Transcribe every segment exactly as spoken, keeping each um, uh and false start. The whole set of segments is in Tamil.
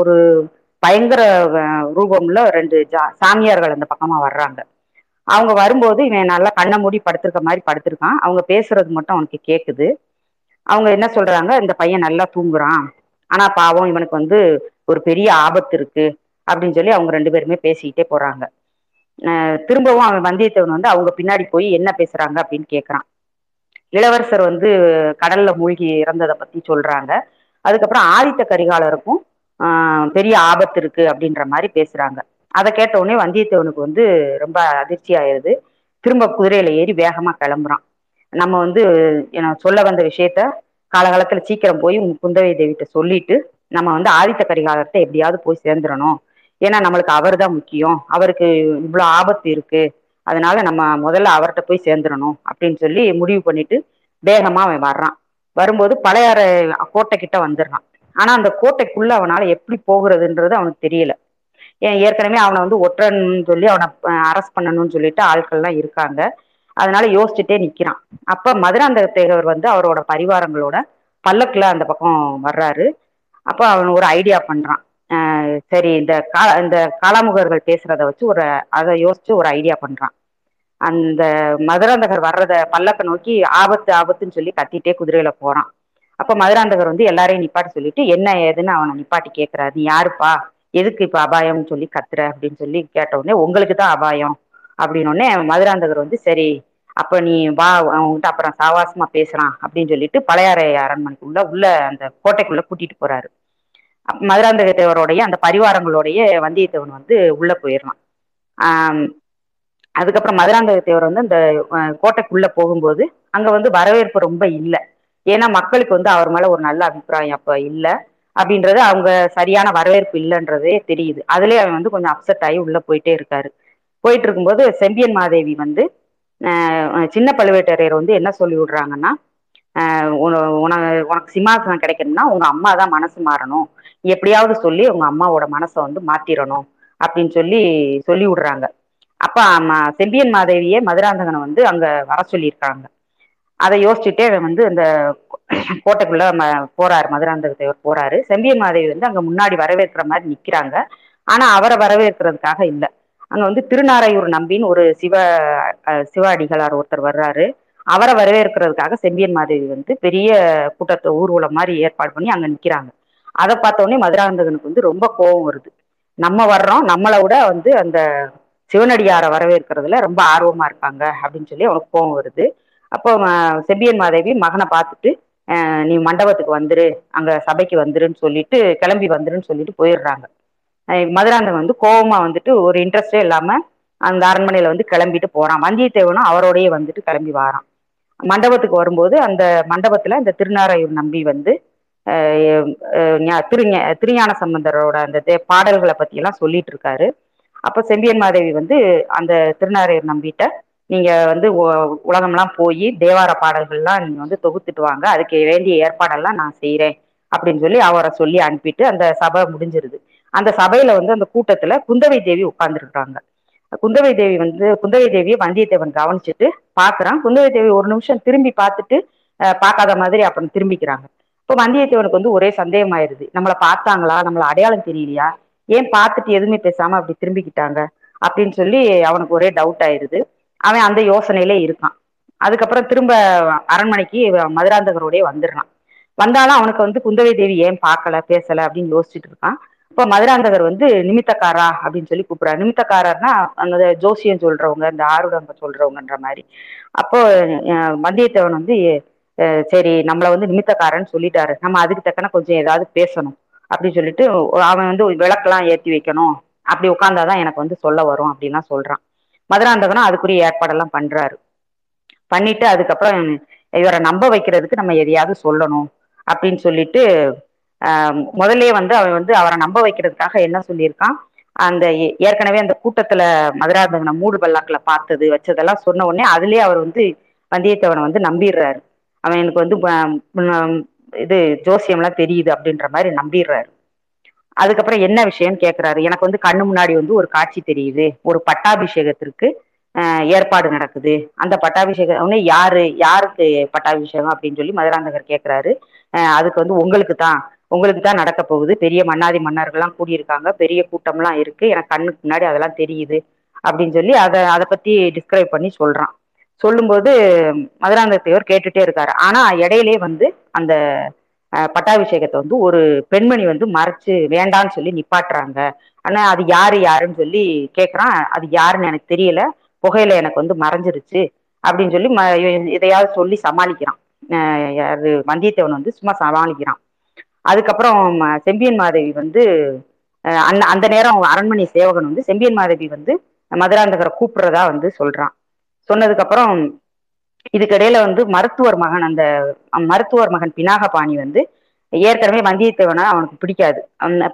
ஒரு பயங்கர ரூபம்ல ரெண்டு ஜா சாமியார்கள் அந்த பக்கமா வர்றாங்க. அவங்க வரும்போது இவன் நல்லா கண்ணை மூடி படுத்திருக்க மாதிரி படுத்திருக்கான். அவங்க பேசுறது மட்டும் அவனுக்கு கேக்குது. அவங்க என்ன சொல்றாங்க, இந்த பையன் நல்லா தூங்குறான், ஆனா பாவம் இவனுக்கு வந்து ஒரு பெரிய ஆபத்து இருக்கு அப்படின்னு சொல்லி அவங்க ரெண்டு பேருமே பேசிக்கிட்டே போறாங்க. திரும்பவும் அவன் வந்தியத்தேவன் வந்து அவங்க பின்னாடி போய் என்ன பேசுறாங்க அப்படின்னு கேட்குறான். இளவரசர் வந்து கடல்ல மூழ்கி இறந்ததை பத்தி சொல்றாங்க. அதுக்கப்புறம் ஆதித்த கரிகாலருக்கும் ஆஹ் பெரிய ஆபத்து இருக்கு அப்படின்ற மாதிரி பேசுறாங்க. அதை கேட்ட உடனே வந்தியத்தேவனுக்கு வந்து ரொம்ப அதிர்ச்சி ஆயிடுது. திரும்ப குதிரையில ஏறி வேகமா கிளம்புறான். நம்ம வந்து சொல்ல வந்த விஷயத்த காலகாலத்துல சீக்கிரம் போய் குந்தவை தேவிட்ட சொல்லிட்டு நம்ம வந்து ஆதித்த கரிகாலத்தை எப்படியாவது போய் சேர்ந்துடணும், ஏன்னா நம்மளுக்கு அவர் தான் முக்கியம், அவருக்கு இவ்வளோ ஆபத்து இருக்கு, அதனால நம்ம முதல்ல அவர்கிட்ட போய் சேர்ந்துடணும் அப்படின்னு சொல்லி முடிவு பண்ணிட்டு வேகமா அவன் வர்றான். வரும்போது பழையாற கோட்டை கிட்ட வந்துடுறான். ஆனா அந்த கோட்டைக்குள்ள அவனால எப்படி போகிறதுன்றது அவனுக்கு தெரியல. ஏன் ஏற்கனவே அவனை வந்து ஒற்றன்னு சொல்லி அவனை அரெஸ்ட் பண்ணணும்னு சொல்லிட்டு ஆட்கள்லாம் இருக்காங்க. அதனால யோசிச்சுட்டே நிக்கிறான். அப்ப மதுராந்தகத்தேவர் வந்து அவரோட பரிவாரங்களோட பல்லக்குல அந்த பக்கம் வர்றாரு. அப்ப அவன் ஒரு ஐடியா பண்றான். சரி, இந்த கா இந்த காலாமுகர்கள் பேசுறத வச்சு ஒரு அதை யோசிச்சு ஒரு ஐடியா பண்றான். அந்த மதுராந்தகர் வர்றத பல்லக்க நோக்கி ஆபத்து ஆபத்துன்னு சொல்லி கத்திட்டே குதிரையில போறான். அப்ப மதுராந்தகர் வந்து எல்லாரையும் நிப்பாட்டி சொல்லிட்டு என்ன ஏதுன்னு அவனை நிப்பாட்டி கேட்கிறாரு. நீ யாருப்பா, எதுக்கு இப்ப அபாயம்னு சொல்லி கத்துற அப்படின்னு சொல்லி கேட்ட உடனே உங்களுக்கு தான் அபாயம் அப்படின்னு உடனே மதுராந்தகர் வந்து சரி அப்ப நீ வா அவங்ககிட்ட அப்புறம் சாவாசமா பேசலாம் அப்படின்னு சொல்லிட்டு பழையாறை அரண்மனைக்குள்ள உள்ள அந்த கோட்டைக்குள்ள கூட்டிட்டு போறாரு. மதுராந்தகத்தேவரோடைய அந்த பரிவாரங்களோடைய வந்தியத்தேவன் வந்து உள்ள போயிடலாம். ஆஹ் அதுக்கப்புறம் மதுராந்தகத்தேவர் வந்து அந்த கோட்டைக்குள்ள போகும்போது அங்க வந்து வரவேற்பு ரொம்ப இல்லை. ஏன்னா மக்களுக்கு வந்து அவர் மேல ஒரு நல்ல அபிப்பிராயம் அப்ப இல்லை அப்படின்றது, அவங்க சரியான வரவேற்பு இல்லைன்றதே தெரியுது. அதுலயே அவன் வந்து கொஞ்சம் அப்செட் ஆகி உள்ள போயிட்டே இருக்காரு. போயிட்டு இருக்கும்போது செம்பியன் மாதேவி வந்து ஆஹ் சின்ன பழுவேட்டரையர் வந்து என்ன சொல்லி விடுறாங்கன்னா, உனக்கு சிம்மாசனம் கிடைக்கணும்னா உங்க அம்மா தான் மனசு மாறணும், எப்படியாவது சொல்லி உங்க அம்மாவோட மனசை வந்து மாத்திரணும் அப்படின்னு சொல்லி சொல்லி விடுறாங்க. அப்ப செம்பியன் மாதேவியே மதுராந்தகனை வந்து அங்க வர சொல்லியிருக்காங்க. அதை யோசிச்சுட்டே அவன் வந்து அந்த கோட்டைக்குள்ள போறாரு. மதுராந்தகத்தேவர் போறாரு. செம்பியன் மாதேவி வந்து அங்க முன்னாடி வரவேற்கிற மாதிரி நிக்கிறாங்க. ஆனா அவரை வரவேற்கிறதுக்காக இல்லை, அங்க வந்து திருநாரையூர் நம்பின்னு ஒரு சிவ சிவ அடிகளார் ஒருத்தர் வர்றாரு. அவரை வரவேற்கிறதுக்காக செம்பியன் மாதேவி வந்து பெரிய கூட்டத்தை ஊர்வலம் மாதிரி ஏற்பாடு பண்ணி அங்க நிக்கிறாங்க. அதை பார்த்தோடனே மதுராந்தகனுக்கு வந்து ரொம்ப கோபம் வருது. நம்ம வர்றோம், நம்மளை விட வந்து அந்த சிவனடியாரை வரவேற்கிறதுல ரொம்ப ஆர்வமா இருக்காங்க அப்படின்னு சொல்லி அவனுக்கு கோபம் வருது. அப்போ செம்பியன் மாதேவி மகனை பார்த்துட்டு நீ மண்டபத்துக்கு வந்துரு, அங்க சபைக்கு வந்துருன்னு சொல்லிட்டு கிளம்பி வந்துருன்னு சொல்லிட்டு போயிடுறாங்க. மதுராந்தகன் வந்து கோபமா வந்துட்டு ஒரு இன்ட்ரெஸ்டே இல்லாம அந்த அரண்மனையில வந்து கிளம்பிட்டு போறான். வந்தியத்தேவனும் அவரோடய வந்துட்டு கிளம்பி வாரான். மண்டபத்துக்கு வரும்போது அந்த மண்டபத்துல அந்த திருநாரையூர் நம்பி வந்து திரு திருஞான சம்பந்தரோட அந்த பாடல்களை பத்தி எல்லாம் சொல்லிட்டு இருக்காரு. அப்ப செம்பியன் மாதேவி வந்து அந்த திருநாரையூர் நம்பிட்ட நீங்க வந்து உலகம்லாம் போய் தேவார பாடல்கள்லாம் நீங்க வந்து தொகுத்துட்டு வாங்க, அதுக்கு வேண்டிய ஏற்பாடெல்லாம் நான் செய்யறேன் அப்படின்னு சொல்லி அவரை சொல்லி அனுப்பிட்டு அந்த சபை முடிஞ்சிருது. அந்த சபையில வந்து அந்த கூட்டத்துல குந்தவை தேவி உட்கார்ந்துருக்காங்க. குந்தவை தேவி வந்து குந்தவை தேவியை வந்தியத்தேவன் கவனிச்சுட்டு பாக்குறான். குந்தவை தேவி ஒரு நிமிஷம் திரும்பி பார்த்துட்டு பார்க்காத மாதிரி அப்புறம் திரும்பிக்கிறாங்க. இப்போ வந்தியத்தேவனுக்கு வந்து ஒரே சந்தேகம் ஆயிருது. நம்மளை பார்த்தாங்களா, நம்மள அடையாளம் தெரியலையா, ஏன் பார்த்துட்டு எதுவுமே பேசாம அப்படி திரும்பிக்கிட்டாங்க அப்படின்னு சொல்லி அவனுக்கு ஒரே டவுட் ஆயிருது. அவன் அந்த யோசனையிலே இருக்கான். அதுக்கப்புறம் திரும்ப அரண்மனைக்கு மதுராந்தகரோடய வந்துடுறான். வந்தாலும் அவனுக்கு வந்து குந்தவை தேவி ஏன் பார்க்கல பேசல அப்படின்னு யோசிச்சுட்டு இருக்கான். இப்போ மதுராந்தகர் வந்து நிமித்தக்காரா அப்படின்னு சொல்லி கூப்பிடுறாரு. நிமித்தக்காரர்னா அந்த ஜோசியம் சொல்றவங்க, இந்த ஆருடங்க சொல்றவங்கன்ற மாதிரி. அப்போ வந்தியத்தேவன் வந்து சரி நம்மளை வந்து நிமித்தக்காரன்னு சொல்லிட்டாரு, நம்ம அதுக்கு தக்கன கொஞ்சம் ஏதாவது பேசணும் அப்படின்னு சொல்லிட்டு அவன் வந்து விளக்கெல்லாம் ஏற்றி வைக்கணும், அப்படி உட்காந்தாதான் எனக்கு வந்து சொல்ல வரும் அப்படின்லாம் சொல்றான். மதுராந்தகனும் அதுக்குரிய ஏற்பாடெல்லாம் பண்றாரு. பண்ணிட்டு அதுக்கப்புறம் இவரை நம்ப வைக்கிறதுக்கு நம்ம எதையாவது சொல்லணும் அப்படின்னு சொல்லிட்டு ஆஹ் முதல்ல வந்து அவன் வந்து அவரை நம்ப வைக்கிறதுக்காக என்ன சொல்லியிருக்கான், அந்த ஏற்கனவே அந்த கூட்டத்துல மதுராந்தகனை மூடு பல்லாக்குல பார்த்தது வச்சதெல்லாம் சொன்ன உடனே அதுலயே அவர் வந்து வந்தியத்தேவனை வந்து நம்பிடுறாரு. அவன் எனக்கு வந்து இது ஜோசியம்லாம் தெரியுது அப்படின்ற மாதிரி நம்பிடுறாரு. அதுக்கப்புறம் என்ன விஷயம்னு கேட்கிறாரு. எனக்கு வந்து கண்ணு முன்னாடி வந்து ஒரு காட்சி தெரியுது, ஒரு பட்டாபிஷேகத்திற்கு ஆஹ் ஏற்பாடு நடக்குது, அந்த பட்டாபிஷேகம் உடனே யாரு யாருக்கு பட்டாபிஷேகம் அப்படின்னு சொல்லி மதுராந்தகர் கேட்கிறாரு. அதுக்கு வந்து உங்களுக்கு தான் உங்களுக்கு தான் நடக்க போகுது, பெரிய மன்னாதி மன்னர்கள்லாம் கூடியிருக்காங்க, பெரிய கூட்டம்லாம் இருக்கு, எனக்கு கண்ணுக்கு முன்னாடி அதெல்லாம் தெரியுது அப்படின்னு சொல்லி அதை அதை பத்தி டிஸ்கிரைப் பண்ணி சொல்றான். சொல்லும்போது மதுராந்தகத்தேவர் கேட்டுட்டே இருக்காரு. ஆனா இடையிலே வந்து அந்த பட்டாபிஷேகத்தை வந்து ஒரு பெண்மணி வந்து மறைச்சு வேண்டான்னு சொல்லி நிப்பாட்டுறாங்க. ஆனா அது யாரு யாருன்னு சொல்லி கேட்குறான். அது யாருன்னு எனக்கு தெரியல, புகையில எனக்கு வந்து மறைஞ்சிருச்சு அப்படின்னு சொல்லி ம இதையாவது சொல்லி சமாளிக்கிறான். அது வந்தியத்தேவன் வந்து சும்மா சமாளிக்கிறான். அதுக்கப்புறம் செம்பியன் மாதேவி வந்து அந்த அந்த நேரம் அரண்மனை சேவகன் வந்து செம்பியன் மாதேவி வந்து மதுராந்தகரை கூப்பிடுறதா வந்து சொல்றான். சொன்னதுக்கு அப்புறம் இதுக்கிடையில வந்து மருத்துவர் மகன் அந்த மருத்துவர் மகன் பினாகபாணி வந்து ஏற்கனவே வந்தியத்தேவனை அவனுக்கு பிடிக்காது.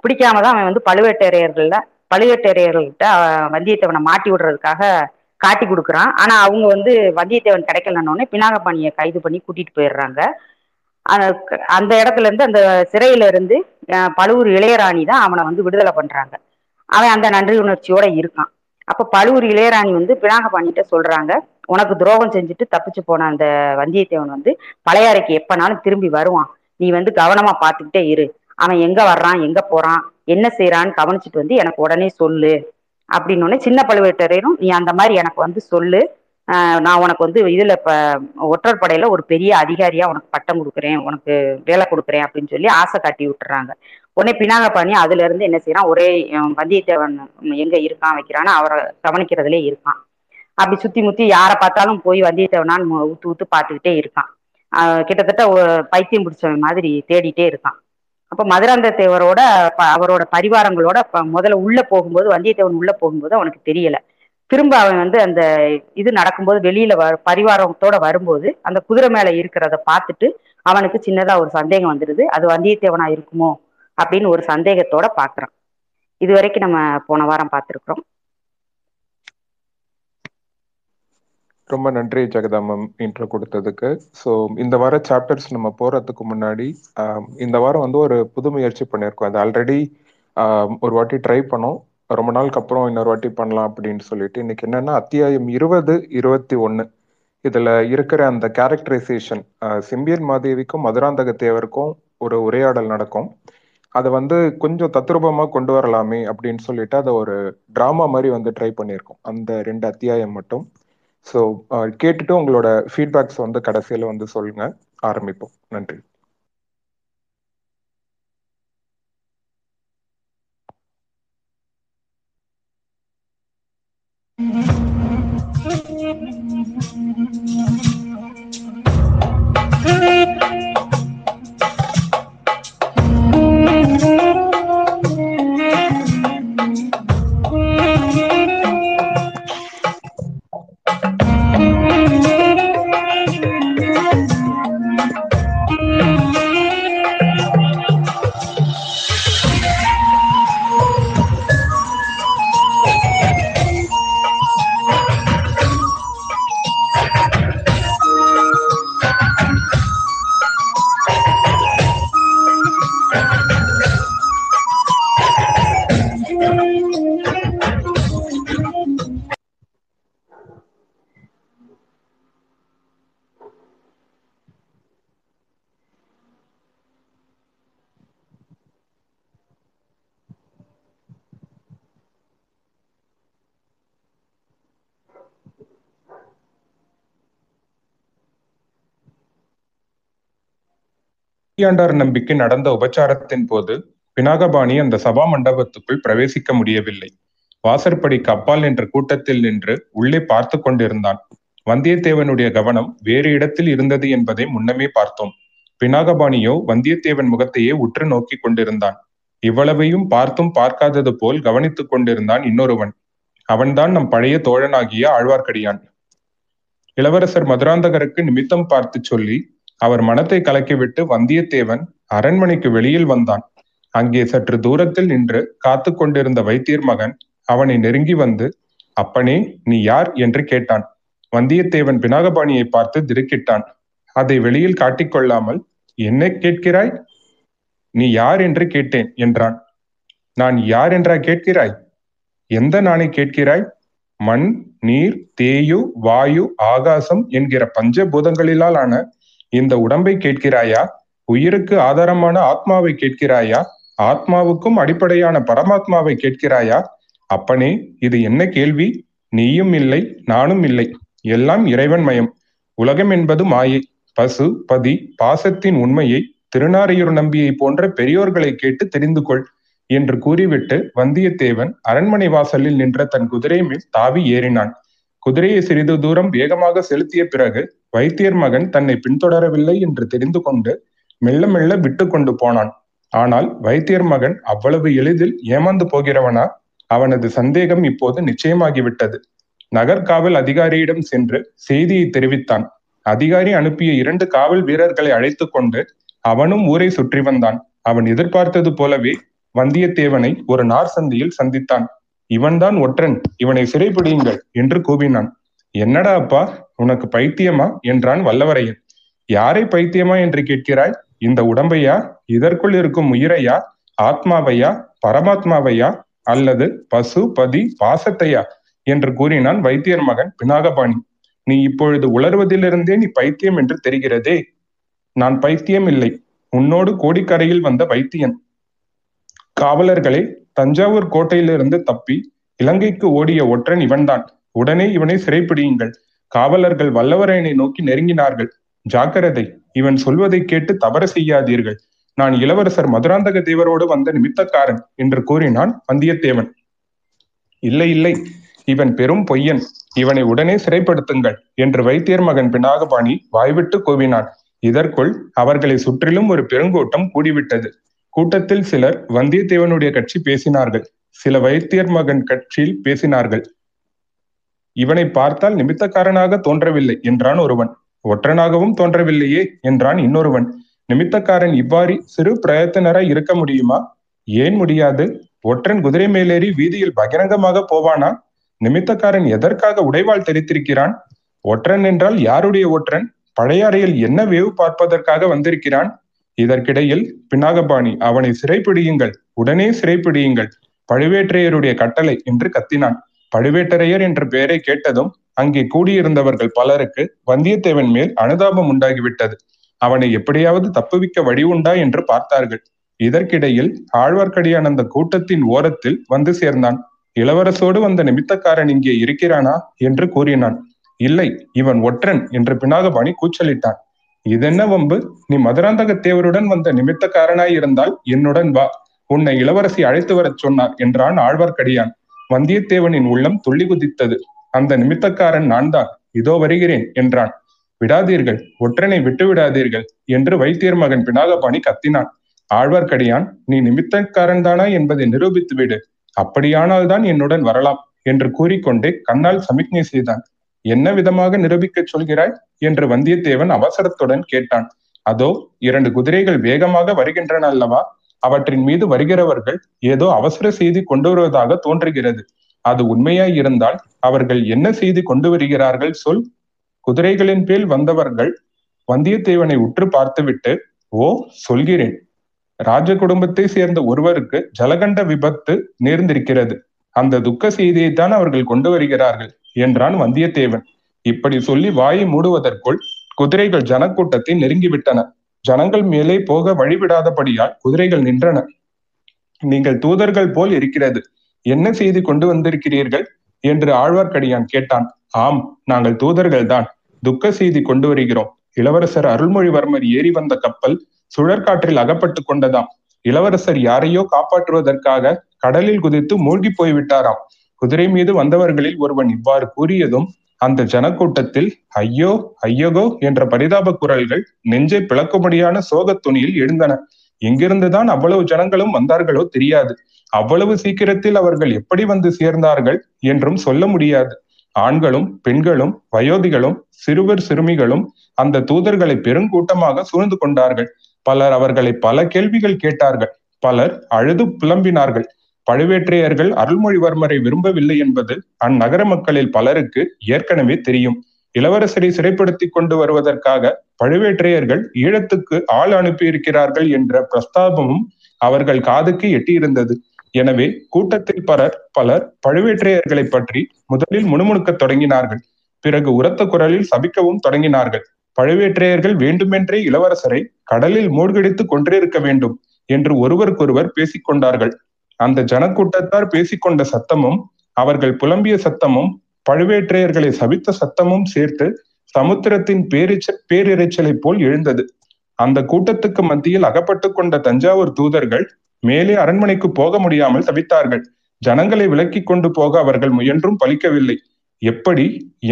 பிடிக்காம தான் அவன் வந்து பழுவேட்டரையர்கள்ல பழுவேட்டரையர்கள்கிட்ட வந்தியத்தேவனை மாட்டி விடுறதுக்காக காட்டி கொடுக்குறான். ஆனா அவங்க வந்து வந்தியத்தேவன் கிடைக்கலன்னொடனே பினாகபாணியை கைது பண்ணி கூட்டிட்டு போயிடுறாங்க. அந்த இடத்துல இருந்து அந்த சிறையில இருந்து பழுவூர் இளையராணி தான் அவனை வந்து விடுதலை பண்றாங்க. அவன் அந்த நன்றி உணர்ச்சியோட இருக்கான். அப்ப பழுவூர் இளையராணி வந்து பினாகபாணிகிட்ட சொல்றாங்க, உனக்கு துரோகம் செஞ்சுட்டு தப்பிச்சு போன அந்த வந்தியத்தேவன் வந்து பழையாறைக்கு எப்பனாலும் திரும்பி வருவான், நீ வந்து கவனமா பாத்துக்கிட்டே இரு, அவன் எங்க வர்றான் எங்க போறான் என்ன செய்யறான்னு கவனிச்சுட்டு வந்து எனக்கு உடனே சொல்லு அப்படின்னு. ஒன்னு சின்ன பழுவேட்டரையரும் நீ அந்த மாதிரி எனக்கு வந்து சொல்லு, நான் உனக்கு வந்து இதுல இப்ப ஒற்றர் படையில ஒரு பெரிய அதிகாரியா உனக்கு பட்டம் கொடுக்குறேன், உனக்கு வேலை கொடுக்குறேன் அப்படின்னு சொல்லி ஆசை காட்டி விட்டுறாங்க. உடனே பினாகபாணி அதுல இருந்து என்ன செய்யறான், ஒரே வந்தியத்தேவன் எங்க இருக்கான் வைக்கிறான்னு அவரை கவனிக்கிறதுலே இருக்கான். அப்படி சுத்தி முத்தி யாரை பார்த்தாலும் போய் வந்தியத்தேவனான் ஊத்து ஊத்து பார்த்துக்கிட்டே இருக்கான். ஆஹ் கிட்டத்தட்ட பைத்தியம் பிடிச்சவன் மாதிரி தேடிட்டே இருக்கான். அப்ப மதுராந்தகத்தேவரோட அவரோட பரிவாரங்களோட முதல்ல உள்ள போகும்போது வந்தியத்தேவன் உள்ள போகும்போது அவனுக்கு தெரியல. திரும்ப அவன் வந்து அந்த இது நடக்கும்போது வெளியில வ பரிவாரத்தோட வரும்போது அந்த குதிரை மேல இருக்கிறத பார்த்துட்டு அவனுக்கு சின்னதா ஒரு சந்தேகம் வந்துடுது. அது வந்தியத்தேவனா இருக்குமோ அப்படின்னு ஒரு சந்தேகத்தோட பாக்குறான். இது வரைக்கும் நம்ம போன வாரம் பார்த்துருக்குறோம். ரொம்ப நன்றி ஜெகதாமம் இன்ட்ரோ கொடுத்ததுக்கு. ஸோ இந்த வார சாப்டர்ஸ் நம்ம போறதுக்கு முன்னாடி இந்த வாரம் வந்து ஒரு புது முயற்சி பண்ணியிருக்கோம். அது ஆல்ரெடி ஒரு வாட்டி ட்ரை பண்ணோம், ரொம்ப நாளுக்கு அப்புறம் இன்னொரு வாட்டி பண்ணலாம் அப்படின்னு சொல்லிட்டு இன்னைக்கு என்னன்னா அத்தியாயம் இருபது இருபத்தி ஒன்னு இதுல இருக்கிற அந்த கேரக்டரைசேஷன் செம்பியன் மாதேவிக்கும் மதுராந்தகத்தேவருக்கும் ஒரு உரையாடல் நடக்கும். அதை வந்து கொஞ்சம் தத்ரூபமா கொண்டு வரலாமே அப்படின்னு சொல்லிட்டு அதை ஒரு டிராமா மாதிரி வந்து ட்ரை பண்ணியிருக்கோம் அந்த ரெண்டு அத்தியாயம் மட்டும். ஸோ கேட்டுட்டு உங்களோட ஃபீட்பேக்ஸ் வந்து கடைசியில வந்து சொல்லுங்க. ஆரம்பிப்போம். நன்றி. ஆண்டார் நம்பிக்கை நடந்த உபச்சாரத்தின் போது பினாகபாணி அந்த சபா மண்டபத்துக்குள் பிரவேசிக்க முடியவில்லை. வாசற்படிக்கு அப்பால் நின்ற கூட்டத்தில் நின்று உள்ளே பார்த்து கொண்டிருந்தான். வந்தியத்தேவனுடைய கவனம் வேறு இடத்தில் இருந்தது என்பதை முன்னமே பார்த்தோம். பினாகபாணியோ வந்தியத்தேவன் முகத்தையே உற்று நோக்கி கொண்டிருந்தான். இவ்வளவையும் பார்த்தும் பார்க்காதது போல் கவனித்துக் கொண்டிருந்தான் இன்னொருவன். அவன்தான் நம் பழைய தோழனாகிய ஆழ்வார்க்கடியான். இளவரசர் மதுராந்தகருக்கு நிமித்தம் பார்த்து சொல்லி அவர் மனத்தை கலக்கிவிட்டு வந்தியத்தேவன் அரண்மனைக்கு வெளியில் வந்தான். அங்கே சற்று தூரத்தில் நின்று காத்து கொண்டிருந்த வைத்தியர் மகன் அவனை நெருங்கி வந்து, அப்பனே நீ யார் என்று கேட்டான். வந்தியத்தேவன் பினாகபாணியை பார்த்து திடுக்கிட்டான். அதை வெளியில் காட்டிக்கொள்ளாமல், என்ன கேட்கிறாய், நீ யார் என்று கேட்டேன் என்றான். நான் யார் என்றா கேட்கிறாய், எந்த நானை கேட்கிறாய்? மண், நீர், தேயு, வாயு, ஆகாசம் என்கிற பஞ்சபூதங்களிலான இந்த உடம்பை கேட்கிறாயா? உயிருக்கு ஆதாரமான ஆத்மாவை கேட்கிறாயா? ஆத்மாவுக்கும் அடிப்படையான பரமாத்மாவை கேட்கிறாயா? அப்பனே, இது என்ன கேள்வி? நீயும் இல்லை, நானும் இல்லை, எல்லாம் இறைவன் மயம். உலகம் என்பது மாயை. பசு பதி பாசத்தின் உண்மையை திருநாரையூர் நம்பியை போன்ற பெரியோர்களை கேட்டு தெரிந்து கொள் என்று கூறிவிட்டு வந்தியத்தேவன் அரண்மனை வாசலில் நின்ற தன் குதிரை மேல் தாவி ஏறினான். குதிரையை சிறிது தூரம் வேகமாக செலுத்திய பிறகு வைத்தியர் மகன் தன்னை பின்தொடரவில்லை என்று தெரிந்து கொண்டு மெல்ல மெல்ல விட்டு கொண்டு போனான். ஆனால் வைத்தியர் மகன் அவ்வளவு எளிதில் ஏமாந்து போகிறவனா? அவனது சந்தேகம் இப்போது நிச்சயமாகிவிட்டது. நகர்காவல் அதிகாரியிடம் சென்று செய்தியை தெரிவித்தான். அதிகாரி அனுப்பிய இரண்டு காவல் வீரர்களை அழைத்து கொண்டு அவனும் ஊரை சுற்றி வந்தான். அவன் எதிர்பார்த்தது போலவே வந்தியத்தேவனை ஒரு நார் சந்தியில் சந்தித்தான். இவன்தான் ஒற்றன், இவனை சிறைபிடியுங்கள் என்று கூவினான். என்னடா அப்பா, உனக்கு பைத்தியமா என்றான் வல்லவரையன். யாரை பைத்தியமா என்று கேட்கிறாய்? இந்த உடம்பையா, இதற்குள் இருக்கும் உயிரையா, ஆத்மாவையா, பரமாத்மாவையா, அல்லது பசு பதி பாசத்தையா என்று கூறினான் வைத்தியர் மகன் பினாகபாணி. நீ இப்பொழுது உளறுவதிலிருந்தே நீ பைத்தியம் என்று தெரிகிறதே. நான் பைத்தியம் இல்லை, உன்னோடு கோடிக்கரையில் வந்த வைத்தியன். காவலர்களே, தஞ்சாவூர் கோட்டையிலிருந்து தப்பி இலங்கைக்கு ஓடிய ஒற்றன் இவன்தான். உடனே இவனை சிறைப்பிடியுங்கள். காவலர்கள் வல்லவரையனை நோக்கி நெருங்கினார்கள். ஜாக்கிரதை, இவன் சொல்வதை கேட்டு தவறு செய்யாதீர்கள். நான் இளவரசர் மதுராந்தக தேவரோடு வந்த நிமித்தக்காரன் என்று கூறினான் வந்தியத்தேவன். இல்லை இல்லை, இவன் பெரும் பொய்யன், இவனை உடனே சிறைப்படுத்துங்கள் என்று வைத்தியர் மகன் பினாகபாணி வாய்விட்டு கூவினான். இதற்குள் அவர்களை சுற்றிலும் ஒரு பெருங்கூட்டம் கூடிவிட்டது. கூட்டத்தில் சிலர் வந்தியத்தேவனுடைய கட்சி பேசினார்கள், சில வைத்தியர் மகன் கட்சியில் பேசினார்கள். இவனை பார்த்தால் நிமித்தக்காரனாக தோன்றவில்லை என்றான் ஒருவன். ஒற்றனாகவும் தோன்றவில்லையே என்றான் இன்னொருவன். நிமித்தக்காரன் இவ்வாறு சிறு பிரயத்தனராய் இருக்க முடியுமா? ஏன் முடியாது? ஒற்றன் குதிரை மேலேறி வீதியில் பகிரங்கமாக போவானா? நிமித்தக்காரன் எதற்காக உடைவாள் தெரித்திருக்கிறான்? ஒற்றன் என்றால் யாருடைய ஒற்றன்? பழையாறையில் என்ன வேவு பார்ப்பதற்காக வந்திருக்கிறான்? இதற்கிடையில் பினாகபாணி, அவனை சிறைப்பிடியுங்கள், உடனே சிறைப்பிடியுங்கள், பழுவேட்டரையருடைய கட்டளை என்று கத்தினான். பழுவேட்டரையர் என்ற பெயரை கேட்டதும் அங்கே கூடியிருந்தவர்கள் பலருக்கு வந்தியத்தேவன் மேல் அனுதாபம் உண்டாகிவிட்டது. அவனை எப்படியாவது தப்புவிக்க வழி உண்டா என்று பார்த்தார்கள். இதற்கிடையில் ஆழ்வார்க்கடியான் அந்த கூட்டத்தின் ஓரத்தில் வந்து சேர்ந்தான். இளவரசோடு வந்த நிமித்தக்காரன் இங்கே இருக்கிறானா என்று கூறினான். இல்லை, இவன் ஒற்றன் என்று பினாகபாணி கூச்சலிட்டான். இதென்ன வம்பு? நீ மதுராந்தகத்தேவருடன் வந்த நிமித்தக்காரனாயிருந்தால் என்னுடன் வா, உன்னை இளவரசி அழைத்து வரச் சொன்னார் என்றான் ஆழ்வார்க்கடியான். வந்தியத்தேவனின் உள்ளம் துள்ளி குதித்தது. அந்த நிமித்தக்காரன் நான் தான், இதோ வருகிறேன் என்றான். விடாதீர்கள், ஒற்றனை விட்டு விடாதீர்கள் என்று வைத்தியர் மகன் பினாகபாணி கத்தினான். ஆழ்வார்க்கடியான், நீ நிமித்தக்காரன் தானா என்பதை நிரூபித்து விடு, அப்படியானால் தான் என்னுடன் வரலாம் என்று கூறிக்கொண்டே கண்ணால் சமிக்ஞை செய்தான். என்ன விதமாக நிரூபிக்க சொல்கிறாய் என்று வந்தியத்தேவன் அவசரத்துடன் கேட்டான். அதோ இரண்டு குதிரைகள் வேகமாக வருகின்றன அல்லவா, அவற்றின் மீது வருகிறவர்கள் ஏதோ அவசர செய்தி கொண்டு வருவதாக தோன்றுகிறது. அது உண்மையாய் இருந்தால் அவர்கள் என்ன செய்தி கொண்டு வருகிறார்கள் சொல். குதிரைகளின் பேர் வந்தவர்கள் வந்தியத்தேவனை உற்று பார்த்துவிட்டு, ஓ சொல்கிறேன், ராஜ குடும்பத்தை சேர்ந்த ஒருவருக்கு ஜலகண்ட விபத்து நேர்ந்திருக்கிறது, அந்த துக்க செய்தியைத்தான் அவர்கள் கொண்டு வருகிறார்கள் என்றான் வந்தியத்தேவன். இப்படி சொல்லி வாயை மூடுவதற்குள் குதிரைகள் ஜனக்கூட்டத்தை நெருங்கிவிட்டன. ஜனங்கள் மேலே போக வழிவிடாதபடியால் குதிரைகள் நின்றன. நீங்கள் தூதர்கள் போல் இருக்கிறது, என்ன செய்தி கொண்டு வந்திருக்கிறீர்கள் என்று ஆழ்வார்க்கடியான் கேட்டான். ஆம், நாங்கள் தூதர்கள் தான், துக்க செய்தி கொண்டு வருகிறோம். இளவரசர் அருள்மொழிவர்மர் ஏறி வந்த கப்பல் சுழற்காற்றில் அகப்பட்டு கொண்டதாம். இளவரசர் யாரையோ காப்பாற்றுவதற்காக கடலில் குதித்து மூழ்கி போய்விட்டாராம். குதிரை மீது வந்தவர்களில் ஒருவன் இவ்வாறு கூறியதும் அந்த ஜனக்கூட்டத்தில் ஐயோ ஐயகோ என்ற பரிதாப குரல்கள் நெஞ்சை பிளக்கும்படியான சோகத் துணியில் எழுந்தன. எங்கிருந்துதான் அவ்வளவு ஜனங்களும் வந்தார்களோ தெரியாது. அவ்வளவு சீக்கிரத்தில் அவர்கள் எப்படி வந்து சேர்ந்தார்கள் என்றும் சொல்ல முடியாது. ஆண்களும் பெண்களும் வயோதிகளும் சிறுவர் சிறுமிகளும் அந்த தூதர்களை பெருங்கூட்டமாக சூழ்ந்து கொண்டார்கள். பலர் அவர்களை பல கேள்விகள் கேட்டார்கள், பலர் அழுது புலம்பினார்கள். பழுவேற்றையர்கள் அருள்மொழிவர்மரை விரும்பவில்லை என்பது அந்நகர மக்களில் பலருக்கு ஏற்கனவே தெரியும். இளவரசரை சிறைப்படுத்தி கொண்டு வருவதற்காக பழுவேற்றையர்கள் ஈழத்துக்கு ஆள் அனுப்பியிருக்கிறார்கள் என்ற பிரஸ்தாபமும் அவர்கள் காதுக்கு எட்டியிருந்தது. எனவே கூட்டத்தில் பலர் பலர் பழுவேற்றையர்களை பற்றி முதலில் முணுமுணுக்கத் தொடங்கினார்கள். பிறகு உரத்த குரலில் சபிக்கவும் தொடங்கினார்கள். பழுவேற்றையர்கள் வேண்டுமென்றே இளவரசரை கடலில் மூழ்கடித்து கொன்றிருக்க வேண்டும் என்று ஒருவருக்கொருவர் பேசிக்கொண்டார்கள். அந்த ஜனக்கூட்டத்தார் பேசிக்கொண்ட சத்தமும் அவர்கள் புலம்பிய சத்தமும் பழுவேற்றையர்களை சபித்த சத்தமும் சேர்த்து சமுத்திரத்தின் பேரிச்ச பேரிரைச்சலை போல் எழுந்தது. அந்த கூட்டத்துக்கு மத்தியில் அகப்பட்டு கொண்ட தஞ்சாவூர் தூதர்கள் மேலே அரண்மனைக்கு போக முடியாமல் தவித்தார்கள். ஜனங்களை விலக்கி கொண்டு போக அவர்கள் முயன்றும் பலிக்கவில்லை. எப்படி,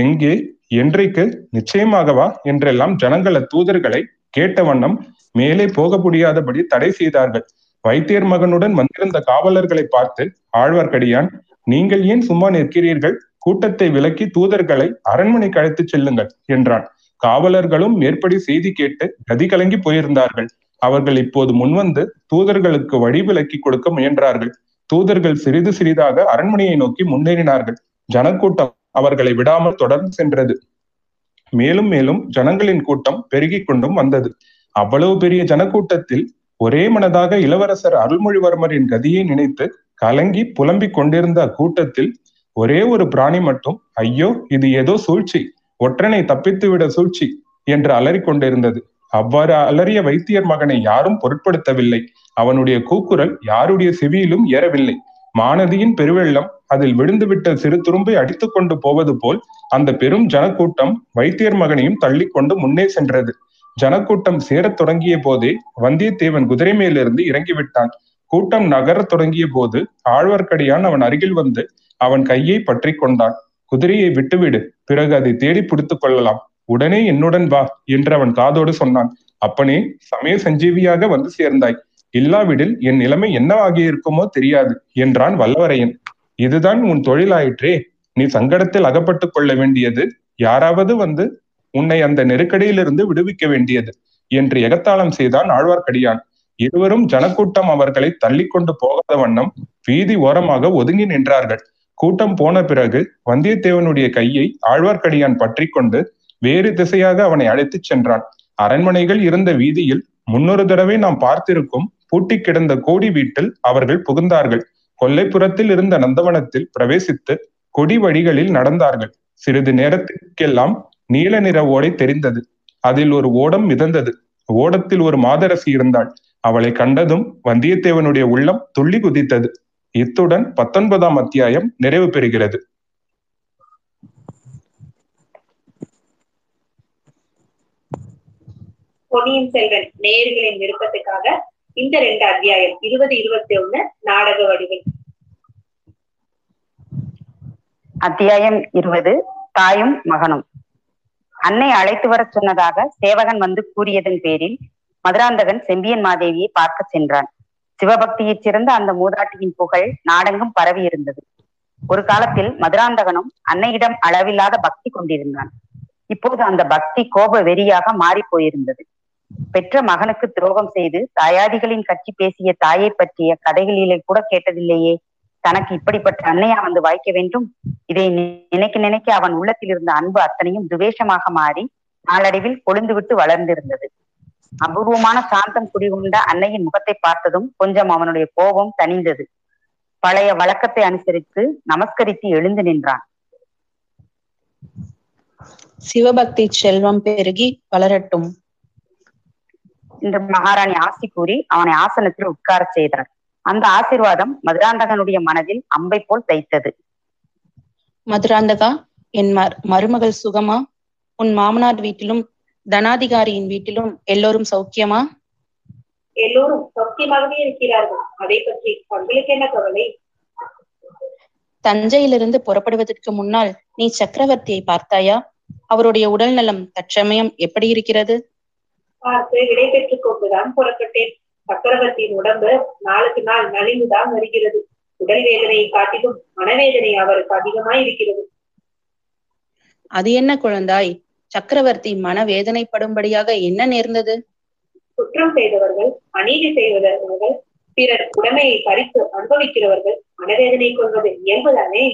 எங்கே, என்றைக்கு, நிச்சயமாகவா என்றெல்லாம் ஜனங்கள தூதர்களை கேட்ட வண்ணம் மேலே போக முடியாதபடி தடை செய்தார்கள். வைத்தியர் மகனுடன் வந்திருந்த காவலர்களை பார்த்து ஆழ்வார்க்கடியான், நீங்கள் ஏன் சும்மா நிற்கிறீர்கள்? கூட்டத்தை விலக்கி தூதர்களை அரண்மனைக்கு அழைத்து செல்லுங்கள் என்றான். காவலர்களும் மேற்படி செய்தி கேட்டு கதி கலங்கி போயிருந்தார்கள். அவர்கள் இப்போது முன்வந்து தூதர்களுக்கு வழி விலக்கி கொடுக்க முயன்றார்கள். தூதர்கள் சிறிது சிறிதாக அரண்மனையை நோக்கி முன்னேறினார்கள். ஜனக்கூட்டம் அவர்களை விடாமல் தொடர்ந்து சென்றது. மேலும் மேலும் ஜனங்களின் கூட்டம் பெருகி கொண்டும் வந்தது. அவ்வளவு பெரிய ஜனக்கூட்டத்தில் ஒரே மனதாக இளவரசர் அருள்மொழிவர்மரின் கதியை நினைத்து கலங்கி புலம்பிக் கொண்டிருந்த அக்கூட்டத்தில் ஒரே ஒரு பிராணி மட்டும், ஐயோ இது ஏதோ சூழ்ச்சி, ஒற்றனை தப்பித்துவிட சூழ்ச்சி என்று அலறிக்கொண்டிருந்தது. அவ்வாறு அலறிய வைத்தியர் மகனை யாரும் பொருட்படுத்தவில்லை. அவனுடைய கூக்குரல் யாருடைய செவியிலும் ஏறவில்லை. மானதியின் பெருவெள்ளம் அதில் விழுந்துவிட்ட சிறு துரும்பை அடித்து கொண்டு போவது போல் அந்த பெரும் ஜனக்கூட்டம் வைத்தியர் மகனையும் தள்ளி கொண்டு முன்னே சென்றது. ஜனக்கூட்டம் சேரத் தொடங்கிய போதே வந்தியத்தேவன் குதிரை மேலிருந்து இறங்கிவிட்டான். கூட்டம் நகரத் தொடங்கிய போது ஆழ்வார்க்கடியான் அவன் அருகில் வந்து அவன் கையை பற்றி கொண்டான். குதிரையை விட்டுவிடு, பிறகு அதை தேடி பிடித்து கொள்ளலாம், உடனே என்னுடன் வா என்று அவன் காதோடு சொன்னான். அப்பனே, சமய சஞ்சீவியாக வந்து சேர்ந்தாய். இல்லாவிடில் என் நிலைமை என்னவாகி இருக்குமோ தெரியாது என்றான் வல்லவரையன். இதுதான் உன் தொழிலாயிற்றே. நீ சங்கடத்தில் அகப்பட்டு கொள்ள வேண்டியது, யாராவது வந்து உன்னை அந்த நெருக்கடியிலிருந்து விடுவிக்க வேண்டியது என்று எகத்தாளம் செய்தான் ஆழ்வார்க்கடியான். இருவரும் ஜனக்கூட்டம் அவர்களை தள்ளி கொண்டு போகாத வண்ணம் வீதி ஓரமாக ஒதுங்கி நின்றார்கள். கூட்டம் போன பிறகு வந்தியத்தேவனுடைய கையை ஆழ்வார்க்கடியான் பற்றி கொண்டு வேறு திசையாக அவனை அழைத்து சென்றான். அரண்மனைகள் இருந்த வீதியில் முன்னொரு தடவை நாம் பார்த்திருக்கும் பூட்டி கிடந்த கோடி வீட்டில் அவர்கள் புகுந்தார்கள். கொல்லைப்புறத்தில் இருந்த நந்தவனத்தில் பிரவேசித்து கொடி வழிகளில் நடந்தார்கள். சிறிது நேரத்திற்கெல்லாம் நீல நிற ஓடை தெரிந்தது. அதில் ஒரு ஓடம் மிதந்தது. ஓடத்தில் ஒரு மாதரசி இருந்தாள். அவளை கண்டதும் வந்தியத்தேவனுடைய உள்ளம் துள்ளி குதித்தது. இத்துடன் பத்தொன்பதாம் அத்தியாயம் நிறைவு பெறுகிறது. பொன்னியின் செல்வன் நேயர்களின் விருப்பத்துக்காக இந்த ரெண்டு அத்தியாயம் இருபது இருபத்தி ஒண்ணு நாடக வடிவில். அத்தியாயம் இருபது. தாயும் மகனும். அன்னை அழைத்து வர சொன்னதாக சேவகன் வந்து கூறியதன் பேரில் மதுராந்தகன் செம்பியன் மாதேவியை பார்க்க சென்றான். சிவபக்தியைச் சிறந்த அந்த மூதாட்டியின் புகழ் நாடெங்கும் பரவி இருந்தது. ஒரு காலத்தில் மதுராந்தகனும் அன்னையிடம் அளவில்லாத பக்தி கொண்டிருந்தான். இப்போது அந்த பக்தி கோப வெறியாக மாறி போயிருந்தது. பெற்ற மகனுக்கு துரோகம் செய்து தாயாதிகளின் கட்சி பேசிய தாயை பற்றிய கதைகளிலே கூட கேட்டதில்லையே. தனக்கு இப்படிப்பட்ட அன்னையா வந்து வாய்க்க வேண்டும்? இதை நினைக்க நினைக்க அவன் உள்ளத்தில் இருந்த அன்பு அத்தனையும் துவேஷமாக மாறி நாளடைவில் கொழுந்துவிட்டு வளர்ந்திருந்தது. அபூர்வமான சாந்தம் குடிகொண்ட அன்னையின் முகத்தை பார்த்ததும் கொஞ்சம் அவனுடைய கோபம் தணிந்தது. பழைய வழக்கத்தை அனுசரித்து நமஸ்கரித்து எழுந்து நின்றான். சிவபக்தி செல்வம் பெருகி வளரட்டும் என்று மகாராணி ஆசி கூறி அவனை ஆசனத்தில் உட்கார செய்தார். அந்த ஆசீர்வாதம் மதுராந்தகனுடைய மனதில் அம்பை போல் தைத்தது. மதுராந்தகா, என் மருமகள் சுகமா? உன் மாமனார் வீட்டிலும் தனாதிகாரியின் வீட்டிலும் எல்லோரும் சௌக்கியமா? எல்லோரும் சௌக்கியமாகவே இருக்கிறார்கள். அதை பற்றி தங்களுக்கு என்ன கவலை? தஞ்சையிலிருந்து புறப்படுவதற்கு முன்னால் நீ சக்கரவர்த்தியை பார்த்தாயா? அவருடைய உடல்நலம் தற்சமயம் எப்படி இருக்கிறது? பார்த்து விடை பெற்றுக் கொண்டுதான் புறப்பட்டேன். சக்கரவர்த்தியின் உடம்பு நாளுக்கு நாள் நலிந்துதான் வருகிறது. உடல் வேதனையை காட்டிலும் மனவேதனை அவருக்கு அதிகமாய் இருக்கிறது. அது என்ன குழந்தாய்? சக்கரவர்த்தி மனவேதனைப்படும்படியாக என்ன நேர்ந்தது? குற்றம் செய்தவர்கள், அநீதி செய்வதவர்கள், பிறர் உடமையை பறித்து அனுபவிக்கிறவர்கள் மனவேதனை கொள்வது இயல்புதானே.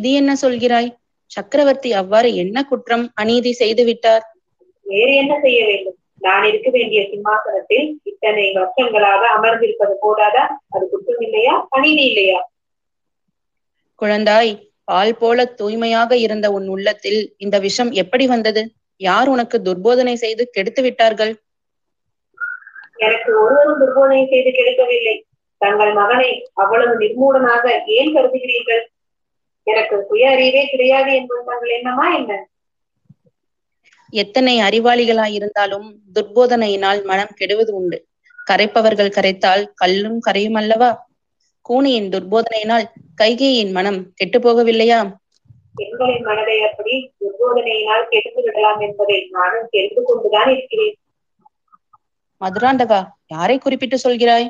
இது என்ன சொல்கிறாய்? சக்கரவர்த்தி அவ்வாறு என்ன குற்றம் அநீதி செய்து விட்டார்? வேறு என்ன செய்ய வேண்டும்? நான் இருக்க வேண்டிய சிம்மாசனத்தில் இத்தனை வருஷங்களாக அமர்ந்திருப்பது போதாதா? அது குற்றம் இல்லையா? அநீதி இல்லையா? குழந்தாய், பால் போல தூய்மையாக இருந்த உன் உள்ளத்தில் இந்த விஷம் எப்படி வந்தது? யார் உனக்கு துர்போதனை செய்து கெடுத்து விட்டார்கள்? எனக்கு ஒருவரும் துர்போதனை செய்து கெடுக்கவில்லை. தங்கள் மகனை அவ்வளவு நிர்மூலமாக ஏன் கருதுகிறீர்கள்? எனக்கு சுய அறிவே கிடையாது என்பது தங்கள் எண்ணமா என்ன? எத்தனை அறிவாளிகளாயிருந்தாலும் துர்போதனையினால் மனம் கெடுவது உண்டு. கரைப்பவர்கள் கரைத்தால் கல்லும் கரையும் அல்லவா? கூனியின் துர்போதனையினால் கைகேயின் மனம் கெட்டு போகவில்லையா? பெண்களின் மனதை அப்படி துர்போதனையினால் கெடுத்து விடலாம் என்பதை நானும் தெரிந்து கொண்டுதான் இருக்கிறேன். மதுராந்தகா, யாரை குறிப்பிட்டு சொல்கிறாய்?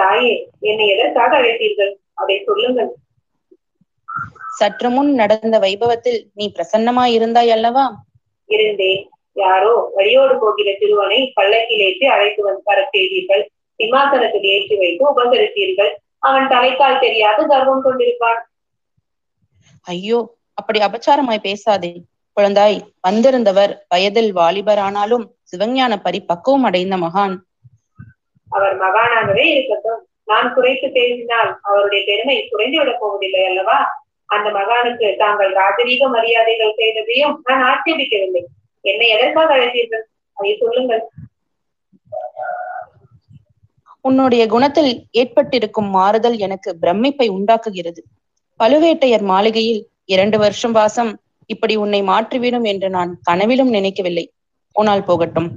தாயே, என்னை எதற்காக அழைத்தீர்கள்? அதை சொல்லுங்கள். சற்று முன் நடந்த வைபவத்தில் நீ பிரசன்னமாய் இருந்தாய் அல்லவா? இருந்தேன். யாரோ வழியோடு போகிற சிறுவனை பல்லக்கிலேற்றி அழைத்து வந்து வர செய்தீர்கள். சிம்மாசனத்தில் ஏற்றி வைத்து உபசரித்தீர்கள். அவன் தலைக்கால் தெரியாத கர்வம் கொண்டிருப்பான். ஐயோ, அப்படி அபச்சாரமாய் பேசாதே குழந்தாய். வந்திருந்தவர் வயதில் வாலிபர், ஆனாலும் சிவஞான பரி பக்குவம் அடைந்த மகான். அவர் மகானாகவே இருக்கட்டும். நான் குறைத்து பேசினால் அவருடைய பெருமை குறைந்துவிடப் போவதில்லை அல்லவா? அந்த மகானுக்கு தாங்கள் ராஜரீக மரியாதைகள் செய்ததையும் நான் ஆட்சேபிக்கவில்லை. என்னை எதற்காக அழைத்தீர்கள்? அதை சொல்லுங்கள். உன்னுடைய குணத்தில் ஏற்பட்டிருக்கும் மாறுதல் எனக்கு பிரமிப்பை உண்டாக்குகிறது. பழுவேட்டையர் மாளிகையில் இரண்டு வருஷம் வாசம் இப்படி உன்னை மாற்றிவிடும் என்று நான் கனவிலும் நினைக்கவில்லை. உன்னால் போகட்டும்,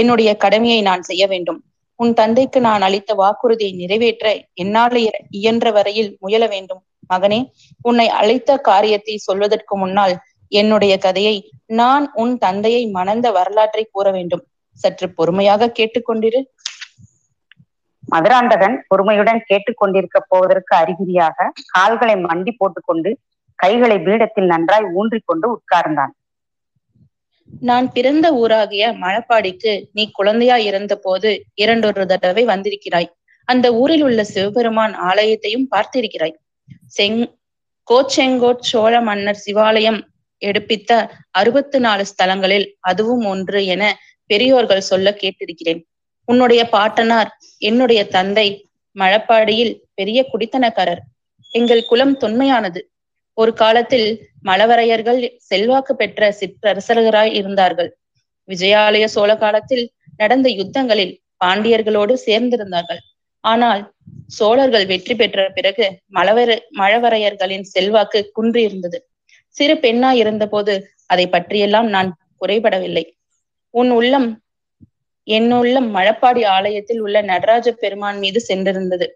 என்னுடைய கடமையை நான் செய்ய வேண்டும். உன் தந்தைக்கு நான் அளித்த வாக்குறுதியை நிறைவேற்ற என்னால் இயன்ற வரையில் முயல வேண்டும். மகனே, உன்னை அழைத்த காரியத்தை சொல்வதற்கு முன்னால் என்னுடைய கதையை, நான் உன் தந்தையை மணந்த வரலாற்றை கூற வேண்டும். சற்று பொறுமையாக கேட்டுக்கொண்டிரு. மதுராந்தகன் பொறுமையுடன் கேட்டுக்கொண்டிருக்க போவதற்கு அறிகுறியாக கால்களை மண்டி போட்டுக்கொண்டு கைகளை பீடத்தில் நன்றாய் ஊன்றிக் கொண்டு உட்கார்ந்தான். நான் பிறந்த ஊராகிய மழப்பாடிக்கு நீ குழந்தையா இருந்த போது இரண்டொரு தடவை வந்திருக்கிறாய். அந்த ஊரில் உள்ள சிவபெருமான் ஆலயத்தையும் பார்த்திருக்கிறாய். செங் கோச்செங்கோட் சோழ மன்னர் சிவாலயம் எடுப்பித்த அறுபத்தி நாலு ஸ்தலங்களில் அதுவும் ஒன்று என பெரியோர்கள் சொல்ல கேட்டிருக்கிறேன். உன்னுடைய பாட்டனார், என்னுடைய தந்தை, மழப்பாடியில் பெரிய குடித்தனக்காரர். எங்கள் குலம் தொன்மையானது. ஒரு காலத்தில் மழவரையர்கள் செல்வாக்கு பெற்ற சிற்றரசர்களாய் இருந்தார்கள். விஜயாலய சோழ காலத்தில் நடந்த யுத்தங்களில் பாண்டியர்களோடு சேர்ந்திருந்தார்கள். ஆனால் சோழர்கள் வெற்றி பெற்ற பிறகு மழவர மழவரையர்களின் செல்வாக்கு குன்றியிருந்தது. சிறு பெண்ணாய் இருந்த போது அதை பற்றியெல்லாம் நான் குறைபடவில்லை. உன் உள்ளம் என்னுள்ள மழப்பாடி ஆலயத்தில் உள்ள நடராஜ பெருமான் மீது சென்றிருந்தது.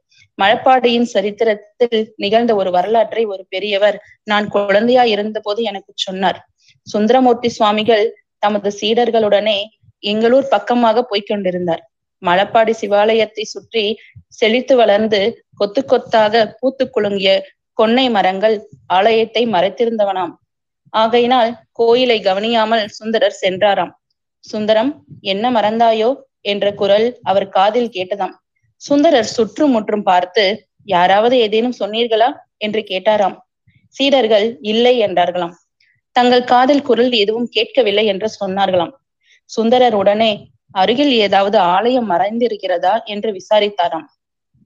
மழப்பாடியின் சரித்திரத்தில் நிகழ்ந்த ஒரு வரலாற்றை ஒரு பெரியவர் நான் குழந்தையா இருந்த போது எனக்கு சொன்னார். சுந்தரமூர்த்தி சுவாமிகள் தமது சீடர்களுடனே எங்களூர் பக்கமாக போய்கொண்டிருந்தார். மழப்பாடி சிவாலயத்தை சுற்றி செழித்து வளர்ந்து கொத்து கொத்தாக பூத்து குலுங்கிய கொன்னை மரங்கள் ஆலயத்தை மறைத்திருந்தவனாம். ஆகையினால் கோயிலை கவனியாமல் சுந்தரர் சென்றாராம். சுந்தரம், என்ன மறந்தாயோ என்ற குரல் அவர் காதில் கேட்டதாம். சுந்தரர் சுற்றும் முற்றும் பார்த்து, யாராவது ஏதேனும் சொன்னீர்களா என்று கேட்டாராம். சீடர்கள் இல்லை என்றார்களாம். தங்கள் காதில் குரல் எதுவும் கேட்கவில்லை என்று சொன்னார்களாம். சுந்தரர் உடனே அருகில் ஏதாவது ஆலயம் மறைந்திருக்கிறதா என்று விசாரித்தாராம்.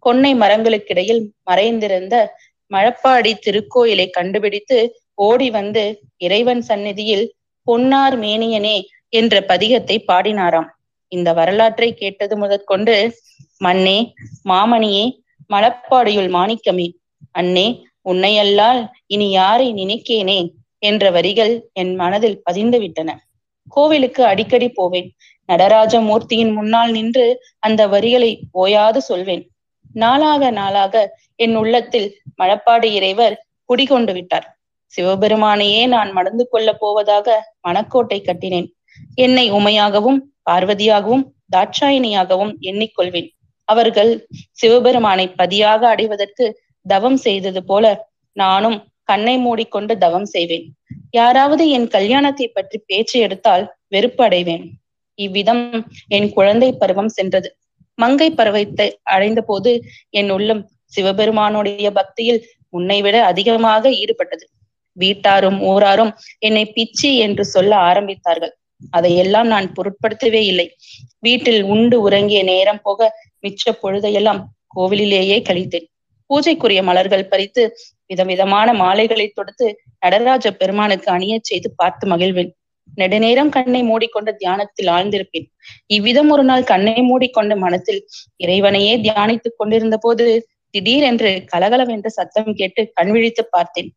கொன்னை மரங்களுக்கிடையில் மறைந்திருந்த மழப்பாடி திருக்கோயிலை கண்டுபிடித்து ஓடி வந்து இறைவன் சந்நிதியில் பொன்னார் மேனியனே என்ற பதிகத்தை பாடினாராம். இந்த வரலாற்றை கேட்டது முதற்கொண்டு, மண்ணே மாமணியே மழப்பாடியுள் மாணிக்கமே, அண்ணே உன்னையல்லால் இனி யாரை நினைக்கேனே என்ற வரிகள் என் மனதில் பதிந்து விட்டன. கோவிலுக்கு அடிக்கடி போவேன். நடராஜ மூர்த்தியின் முன்னால் நின்று அந்த வரிகளை ஓயாது சொல்வேன். நாளாக நாளாக என் உள்ளத்தில் மழப்பாடி இறைவர் குடிகொண்டு விட்டார். சிவபெருமானையே நான் மணந்து கொள்ள போவதாக மனக்கோட்டை கட்டினேன். என்னை உமையாகவும் பார்வதியாகவும் தாட்சாயினியாகவும் எண்ணிக்கொள்வேன். அவர்கள் சிவபெருமானை பதியாக அடைவதற்கு தவம் செய்தது போல நானும் கண்ணை மூடிக்கொண்டு தவம் செய்வேன். யாராவது என் கல்யாணத்தை பற்றி பேச்சு எடுத்தால் வெறுப்பு அடைவேன். இவ்விதம் என் குழந்தை பருவம் சென்றது. மங்கை பருவத்தை அடைந்த போது என் உள்ளம் சிவபெருமானுடைய பக்தியில் உன்னை விட அதிகமாக ஈடுபட்டது. வீட்டாரும் ஊராரும் என்னை பிச்சி என்று சொல்ல ஆரம்பித்தார்கள். அதையெல்லாம் நான் பொருட்படுத்தவே இல்லை. வீட்டில் உண்டு உறங்கிய நேரம் போக மிச்ச பொழுதையெல்லாம் கோவிலிலேயே கழித்தேன். பூஜைக்குரிய மலர்கள் பறித்து விதவிதமான மாலைகளை தொடுத்து நடராஜ பெருமானுக்கு அணிய செய்து பார்த்து மகிழ்வேன். நெடுநேரம் கண்ணை மூடிக்கொண்ட தியானத்தில் ஆழ்ந்திருப்பேன். இவ்விதம் ஒரு நாள் கண்ணை மூடிக்கொண்ட மனத்தில் இறைவனையே தியானித்துக் கொண்டிருந்த போது திடீர் என்று கலகலவென்ற சத்தம் கேட்டு கண் விழித்து பார்த்தேன்.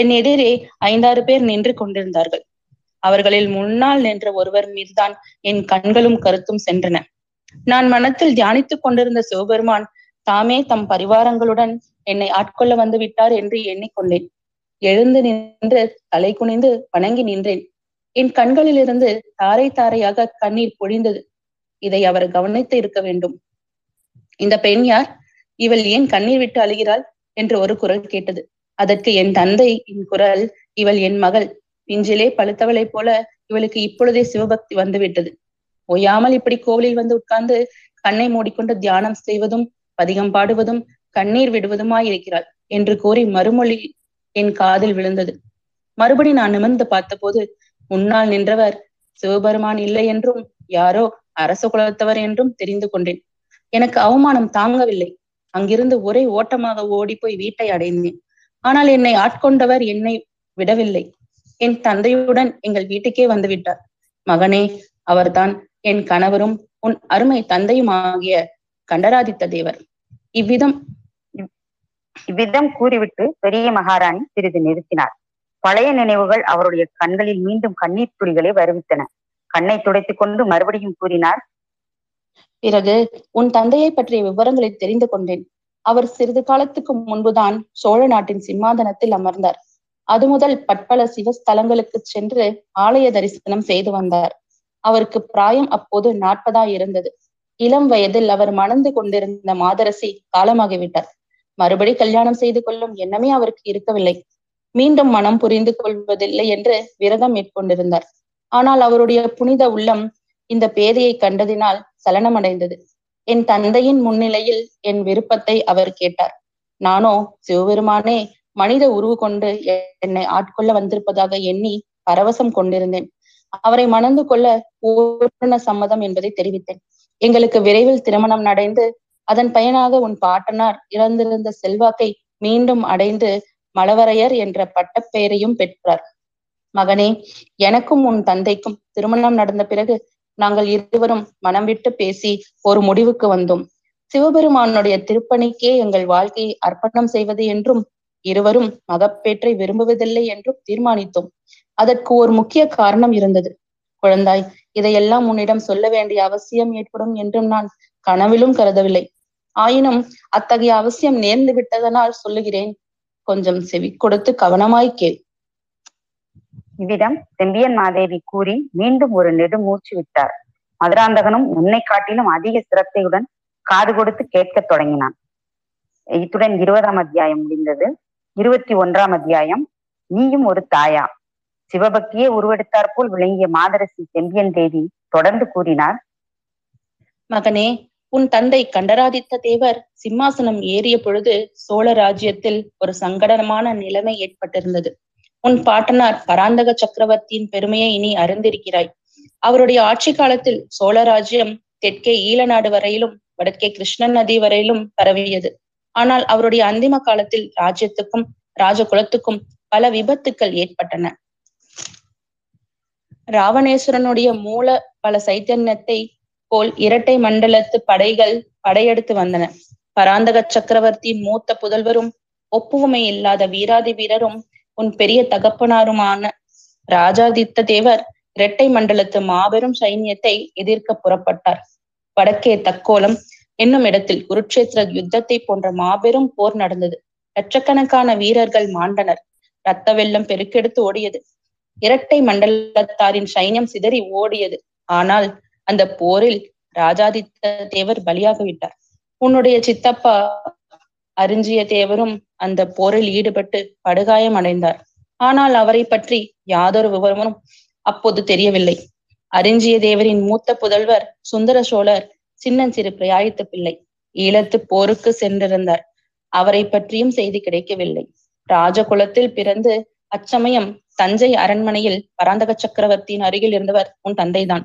என் எதிரே ஐந்தாறு பேர் நின்று கொண்டிருந்தார்கள். அவர்களில் முன்னால் நின்ற ஒருவர் மீதுதான் என் கண்களும் கருத்தும் சென்றன. நான் மனத்தில் தியானித்துக் கொண்டிருந்த சிவபெருமான் தாமே தம் பரிவாரங்களுடன் என்னை ஆட்கொள்ள வந்து விட்டார் என்று எண்ணிக்கொண்டேன். எழுந்து நின்று தலை குனிந்து வணங்கி நின்றேன். என் கண்களிலிருந்து தாரை தாரையாக கண்ணீர் பொழிந்தது. இதை அவர் கவனித்து இருக்க வேண்டும். இந்த பெண் யார்? இவள் ஏன் கண்ணீர் விட்டு அழுகிறாள் என்று ஒரு குரல் கேட்டது. அதற்கு என் தந்தை என் குரல், இவள் என் மகள். பிஞ்சிலே பழுத்தவளை போல இவளுக்கு இப்பொழுதே சிவபக்தி வந்துவிட்டது. ஓயாமல் இப்படி கோவிலில் வந்து உட்கார்ந்து கண்ணை மூடிக்கொண்டு தியானம் செய்வதும் பதிகம் பாடுவதும் கண்ணீர் விடுவதுமாயிருக்கிறாள் என்று கூறி மறுமொழி என் காதில் விழுந்தது. மறுபடி நான் நிமிர்ந்து பார்த்தபோது முன்னால் நின்றவர் சிவபெருமான் இல்லை என்றும் யாரோ அரச குலத்தவர் என்றும் தெரிந்து கொண்டேன். எனக்கு அவமானம் தாங்கவில்லை. அங்கிருந்து ஒரே ஓட்டமாக ஓடி போய் வீட்டை அடைந்தேன். ஆனால் என்னை ஆட்கொண்டவர் என்னை விடவில்லை. என் தந்தையுடன் எங்கள் வீட்டுக்கே வந்துவிட்டார். மகனே, அவர்தான் என் கணவரும் உன் அருமை தந்தையும் ஆகிய கண்டராதித்த தேவர். இவ்விதம் இவ்விதம் கூறிவிட்டு பெரிய மகாராணி சிறிது நிறுத்தினார். பழைய நினைவுகள் அவருடைய கண்களில் மீண்டும் கண்ணீர் துளிகளை வருவித்தன. கண்ணை துடைத்துக் கொண்டு மறுபடியும் கூறினார். பிறகு உன் தந்தையை பற்றிய விவரங்களை தெரிந்து கொண்டேன். அவர் சிறிது காலத்துக்கு முன்புதான் சோழ நாட்டின் சிம்மாதனத்தில் அமர்ந்தார். அது முதல் பற்பல சிவஸ்தலங்களுக்கு சென்று ஆலய தரிசனம் செய்து வந்தார். அவருக்கு பிராயம் அப்போது நாற்பதாய் இருந்தது. இளம் வயதில் அவர் மணந்து கொண்டிருந்த மாதரசி காலமாகிவிட்டார். மறுபடி கல்யாணம் செய்து கொள்ளும் எண்ணமே அவருக்கு இருக்கவில்லை. மீண்டும் மனம் புரிந்து கொள்வதில்லை என்று விரதம் மேற்கொண்டிருந்தார். ஆனால் அவருடைய புனித உள்ளம் இந்த பேதையை கண்டதினால் சலனமடைந்தது. என் தந்தையின் முன்னிலையில் என் விருப்பத்தை அவர் கேட்டார். நானோ சிவபெருமானே மனித உருவு கொண்டு என்னை ஆட்கொள்ள வந்திருப்பதாக எண்ணி பரவசம் கொண்டிருந்தேன். அவரை மணந்து கொள்ள பூரண சம்மதம் என்பதை தெரிவித்தேன். எங்களுக்கு விரைவில் திருமணம் நடந்து அதன் பயனாக உன் பாட்டனார் இழந்திருந்த செல்வாக்கை மீண்டும் அடைந்து மலவரையர் என்ற பட்டப்பெயரையும் பெற்றார். மகனே, எனக்கும் உன் தந்தைக்கும் திருமணம் நடந்த பிறகு நாங்கள் இருவரும் மனம் விட்டு பேசி ஒரு முடிவுக்கு வந்தோம். சிவபெருமானுடைய திருப்பணிக்கே எங்கள் வாழ்க்கையை அர்ப்பணம் செய்வது என்றும் இருவரும் மகப்பேற்றை விரும்புவதில்லை என்றும் தீர்மானித்தோம். அதற்கு ஒரு முக்கிய காரணம் இருந்தது. குழந்தாய், இதையெல்லாம் உன்னிடம் சொல்ல வேண்டிய அவசியம் ஏற்படும் என்றும் நான் கனவிலும் கருதவில்லை. ஆயினும் அத்தகைய அவசியம் நேர்ந்து விட்டதனால் சொல்லுகிறேன். கொஞ்சம் செவி கொடுத்து கவனமாய் கேள். இவ்விடம் செம்பியன் மாதேவி கூறி மீண்டும் ஒரு நெடுமூச்சு விட்டார். மதுராந்தகனும் உன்னை காட்டிலும் அதிக சிரத்தையுடன் காது கொடுத்து கேட்கத் தொடங்கினான். இத்துடன் இருபதாம் அத்தியாயம் முடிந்தது. இருபத்தி ஒன்றாம் அத்தியாயம் நீயும் ஒரு தாயா. சிவபக்தியே உருவெடுத்தாற்போல் விளங்கிய மாதரசி செம்பியன் தேவி தொடர்ந்து கூறினார். மகனே, உன் தந்தை கண்டராதித்த தேவர் சிம்மாசனம் ஏறிய பொழுது சோழ ராஜ்யத்தில் ஒரு சங்கடமான நிலைமை ஏற்பட்டிருந்தது. உன் பாட்டனார் பராந்தக சக்கரவர்த்தியின் பெருமையை இனி அறிந்திருக்கிறாய். அவருடைய ஆட்சி காலத்தில் சோழ ராஜ்யம் தெற்கே ஈழநாடு வரையிலும் வடக்கே கிருஷ்ணன் நதி வரையிலும் பரவியது. ஆனால் அவருடைய அந்திம காலத்தில் ராஜ்யத்துக்கும் ராஜகுலத்துக்கும் பல விபத்துக்கள் ஏற்பட்டன. ராவணேஸ்வரனுடைய மூல பல சைத்தன்யத்தை போல் இரட்டை மண்டலத்து படைகள் படையெடுத்து வந்தன. பராந்தக சக்கரவர்த்தி மூத்த புதல்வரும் ஒப்புவமை இல்லாத வீராதி வீரரும் உன் பெரிய தகப்பனாருமான ராஜாதித்த தேவர் இரட்டை மண்டலத்து மாபெரும் சைன்யத்தை எதிர்க்க புறப்பட்டார். வடக்கே தக்கோலம் என்னும் இடத்தில் குருட்சேத்திர யுத்தத்தை போன்ற மாபெரும் போர் நடந்தது. லட்சக்கணக்கான வீரர்கள் மாண்டனர். இரத்த வெள்ளம் பெருக்கெடுத்து ஓடியது. இரட்டை மண்டலத்தாரின் சைன்யம் சிதறி ஓடியது. ஆனால் அந்த போரில் ராஜாதித்த தேவர் பலியாகிவிட்டார். உன்னுடைய சித்தப்பா அரிஞ்சிய தேவரும் அந்த போரில் ஈடுபட்டு படுகாயம் அடைந்தார். ஆனால் அவரை பற்றி யாதொரு விவரமும் அப்போது தெரியவில்லை. அரிஞ்சிய தேவரின் மூத்த புதல்வர் சுந்தர சோழர் சின்னஞ்சிறு பிரயாயத்து பிள்ளை ஈழத்து போருக்கு சென்றிருந்தார். அவரை பற்றியும் செய்தி கிடைக்கவில்லை. ராஜகுலத்தில் பிறந்து அச்சமயம் தஞ்சை அரண்மனையில் பராந்தக சக்கரவர்த்தியின் அருகில் இருந்தவர் உன் தந்தைதான்.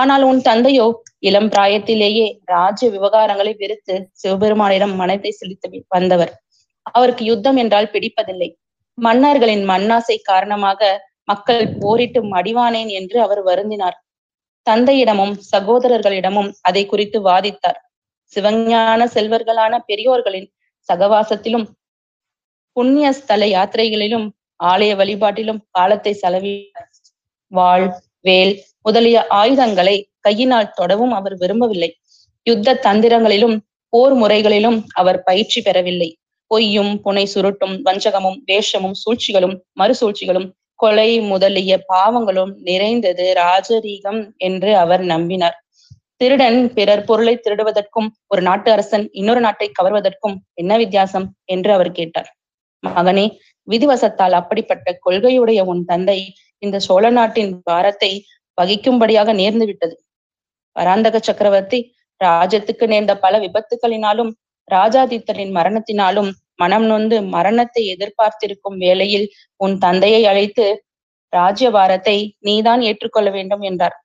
ஆனால் உன் தந்தையோ இளம் பிராயத்திலேயே ராஜ்ய விவகாரங்களை வெறுத்து சிவபெருமானிடம் மனத்தை செலுத்தி வந்தவர். அவருக்கு யுத்தம் என்றால் பிடிப்பதில்லை. மன்னர்களின் மண்ணாசை காரணமாக மக்கள் போரிட்டு மடிவானேன் என்று அவர் வருந்தினார். தந்தையிடமும் சகோதரர்களிடமும் அதை குறித்து வாதித்தார். சிவஞான செல்வர்களான பெரியோர்களின் சகவாசத்திலும் புண்ணிய ஸ்தல யாத்திரைகளிலும் ஆலய வழிபாட்டிலும் காலத்தை செலவிட்டார். வாள், வேல் முதலிய ஆயுதங்களை கையினால் தொடவும் அவர் விரும்பவில்லை. யுத்த தந்திரங்களிலும் போர் முறைகளிலும் அவர் பயிற்சி பெறவில்லை. பொய்யும் புனை சுருட்டும் வஞ்சகமும் வேஷமும் சூழ்ச்சிகளும் மறுசூழ்ச்சிகளும் கொலை முதலிய பாவங்களும் நிறைந்தது ராஜரீகம் என்று அவர் நம்பினார். திருடன் பிறர் பொருளை திருடுவதற்கும் ஒரு நாட்டு அரசன் இன்னொரு நாட்டை கவர்வதற்கும் என்ன வித்தியாசம் என்று அவர் கேட்டார். மகனே, விதிவசத்தால் அப்படிப்பட்ட கொள்கையுடைய உன் தந்தை இந்த சோழ நாட்டின் பாரத்தை வகிக்கும்படியாக நேர்ந்து விட்டது. பராந்தக சக்கரவர்த்தி ராஜ்யத்துக்கு நேர்ந்த பல விபத்துக்களினாலும் ராஜாதித்தரின் மரணத்தினாலும் மனம் நொந்து மரணத்தை எதிர்பார்த்திருக்கும் வேளையில் உன் தந்தையை அழைத்து ராஜ்ய பாரத்தை நீதான் ஏற்றுக்கொள்ள வேண்டும் என்றார்.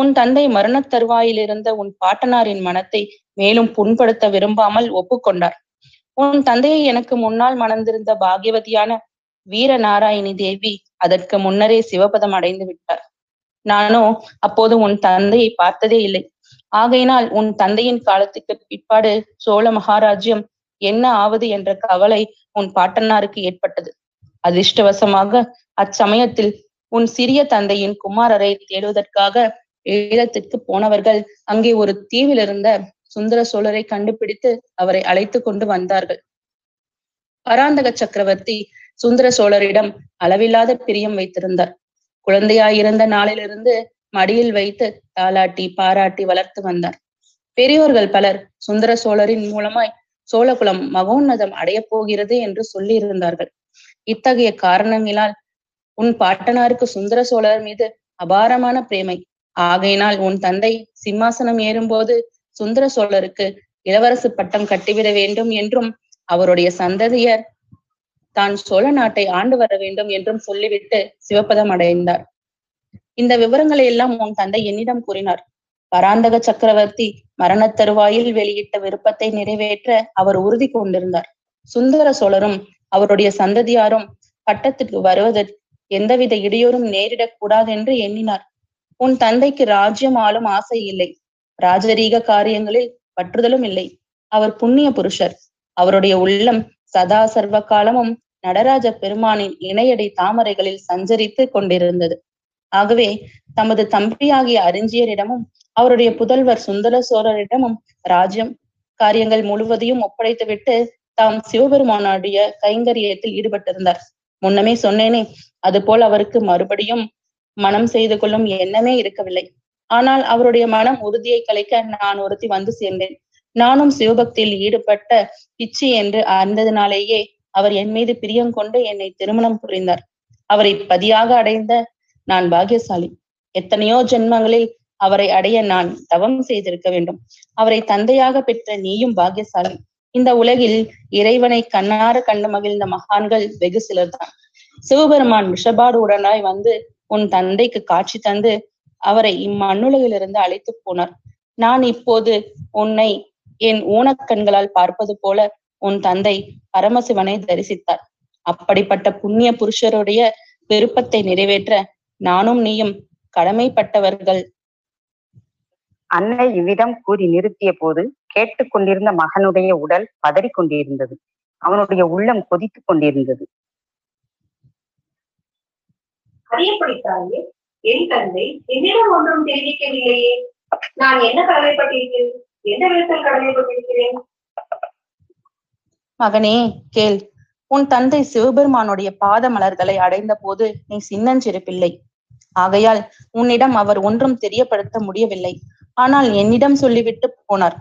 உன் தந்தை மரணத் தருவாயில் இருந்த உன் பாட்டனாரின் மனத்தை மேலும் புண்படுத்த விரும்பாமல் ஒப்புக்கொண்டார். உன் தந்தையை எனக்கு முன்னால் மணந்திருந்த பாகியவதியான வீரநாராயணி தேவி அதற்கு முன்னரே சிவபதம் அடைந்து விட்டார். நானோ அப்போது உன் தந்தையை பார்த்ததே இல்லை. ஆகையினால் உன் தந்தையின் காலத்துக்கு பிற்பாடு சோழ மகாராஜ்யம் என்ன ஆவது என்ற கவலை உன் பாட்டனாருக்கு ஏற்பட்டது. அதிர்ஷ்டவசமாக அச்சமயத்தில் உன் சிறிய தந்தையின் குமாரரை தேடுவதற்காக ஈழத்திற்கு போனவர்கள் அங்கே ஒரு தீவில் இருந்த சுந்தர சோழரை கண்டுபிடித்து அவரை அழைத்து கொண்டு வந்தார்கள். பராந்தக சக்கரவர்த்தி சுந்தர சோழரிடம் அளவில்லாத பிரியம் வைத்திருந்தார். குழந்தையாயிருந்த நாளிலிருந்து மடியில் வைத்து தாளாட்டி பாராட்டி வளர்த்து வந்தார். பெரியோர்கள் பலர் சுந்தர சோழரின் மூலமாய் சோழகுலம் மகோன்னதம் அடையப் போகிறது என்று சொல்லி இருந்தார்கள். இத்தகைய காரணங்களால் உன் பாட்டனாருக்கு சுந்தர சோழர் மீது அபாரமான பிரேமை. ஆகையினால் உன் தந்தை சிம்மாசனம் ஏறும்போது சுந்தர சோழருக்கு இளவரசு பட்டம் கட்டிவிட வேண்டும் என்றும் அவருடைய சந்ததியர் தான் சோழ நாட்டை ஆண்டு வர வேண்டும் என்றும் சொல்லிவிட்டு சிவபதம் அடைந்தார். இந்த விவரங்களை எல்லாம் உன் தந்தை என்னிடம் கூறினார். பராந்தக சக்கரவர்த்தி மரணத் தருவாயில் வெளியிட்ட விருப்பத்தை நிறைவேற்ற அவர் உறுதி கொண்டிருந்தார். சுந்தர சோழரும் அவருடைய சந்ததியாரும் பட்டத்திற்கு வருவதற்கு எந்தவித இடையூறும் நேரிடக் கூடாது என்று எண்ணினார். உன் தந்தைக்கு ராஜ்யம் ஆளும் ஆசை இல்லை. ராஜரீக காரியங்களில் பற்றுதலும் இல்லை. அவர் புண்ணிய புருஷர். அவருடைய உள்ளம் சதா சர்வ காலமும் நடராஜ பெருமானின் இணையடி தாமரைகளில் சஞ்சரித்து கொண்டிருந்தது. ஆகவே தமது தம்பியாகிய அறிஞ்சியரிடமும் அவருடைய புதல்வர் சுந்தர சோழரிடமும் ராஜ்யம் காரியங்கள் முழுவதையும் ஒப்படைத்துவிட்டு தாம் சிவபெருமானுடைய கைங்கரியத்தில் ஈடுபட்டிருந்தார். முன்னமே சொன்னேனே, அதுபோல் அவருக்கு மறுபடியும் மனம் செய்து கொள்ளும் எண்ணமே இருக்கவில்லை. ஆனால் அவருடைய மனம் உறுதியை கலைக்க நான் ஒருத்தி வந்து சேர்ந்தேன். நானும் சிவபக்தியில் ஈடுபட்ட பிச்சி என்று அறிந்ததினாலேயே அவர் என் மீது பிரியம் கொண்டு என்னை திருமணம் புரிந்தார். அவரை பதியாக அடைந்த நான் பாக்கியசாலி. எத்தனையோ ஜென்மங்களில் அவரை அடைய நான் தவம் செய்திருக்க வேண்டும். அவரை தந்தையாக பெற்ற நீயும் பாக்கியசாலி. இந்த உலகில் இறைவனை கண்ணார கண்டு மகிழ்ந்த மகான்கள் வெகு சிலர்தான். சிவபெருமான் விஷபாடு உடனாய் வந்து உன் தந்தைக்கு காட்சி தந்து அவரை இம்மண்ணுலகிலிருந்து அழைத்து போனார். நான் இப்போது உன்னை என் ஊனக்கண்களால் பார்ப்பது போல உன் தந்தை பரமசிவனை தரிசித்தார். அப்படிப்பட்ட புண்ணிய புருஷருடைய விருப்பத்தை நிறைவேற்ற நானும் நீயும் கடமைப்பட்டவர்கள். அன்னை இவ்விதம் கூறி நிறுத்திய போது கேட்டுக்கொண்டிருந்த மகனுடைய உடல் பதறி கொண்டிருந்தது. அவனுடைய உள்ளம் கொதித்து கொண்டிருந்தது. அறியப்படித்தாயே, என் தந்தை என்னிடம் ஒன்றும் தெரிவிக்கவில்லையே. நான் என்ன கடமைப்பட்டிருக்கிறேன்? எந்த விதத்தில் கடமைப்பட்டிருக்கிறேன்? மகனே கேள். உன் தந்தை சிவபெருமானுடைய பாத மலர்களை அடைந்த போது நீ சின்னஞ்சிறுப்பில்லை. ஆகையால் உன்னிடம் அவர் ஒன்றும் தெரியப்படுத்த முடியவில்லை. ஆனால் என்னிடம் சொல்லிவிட்டு போனார்.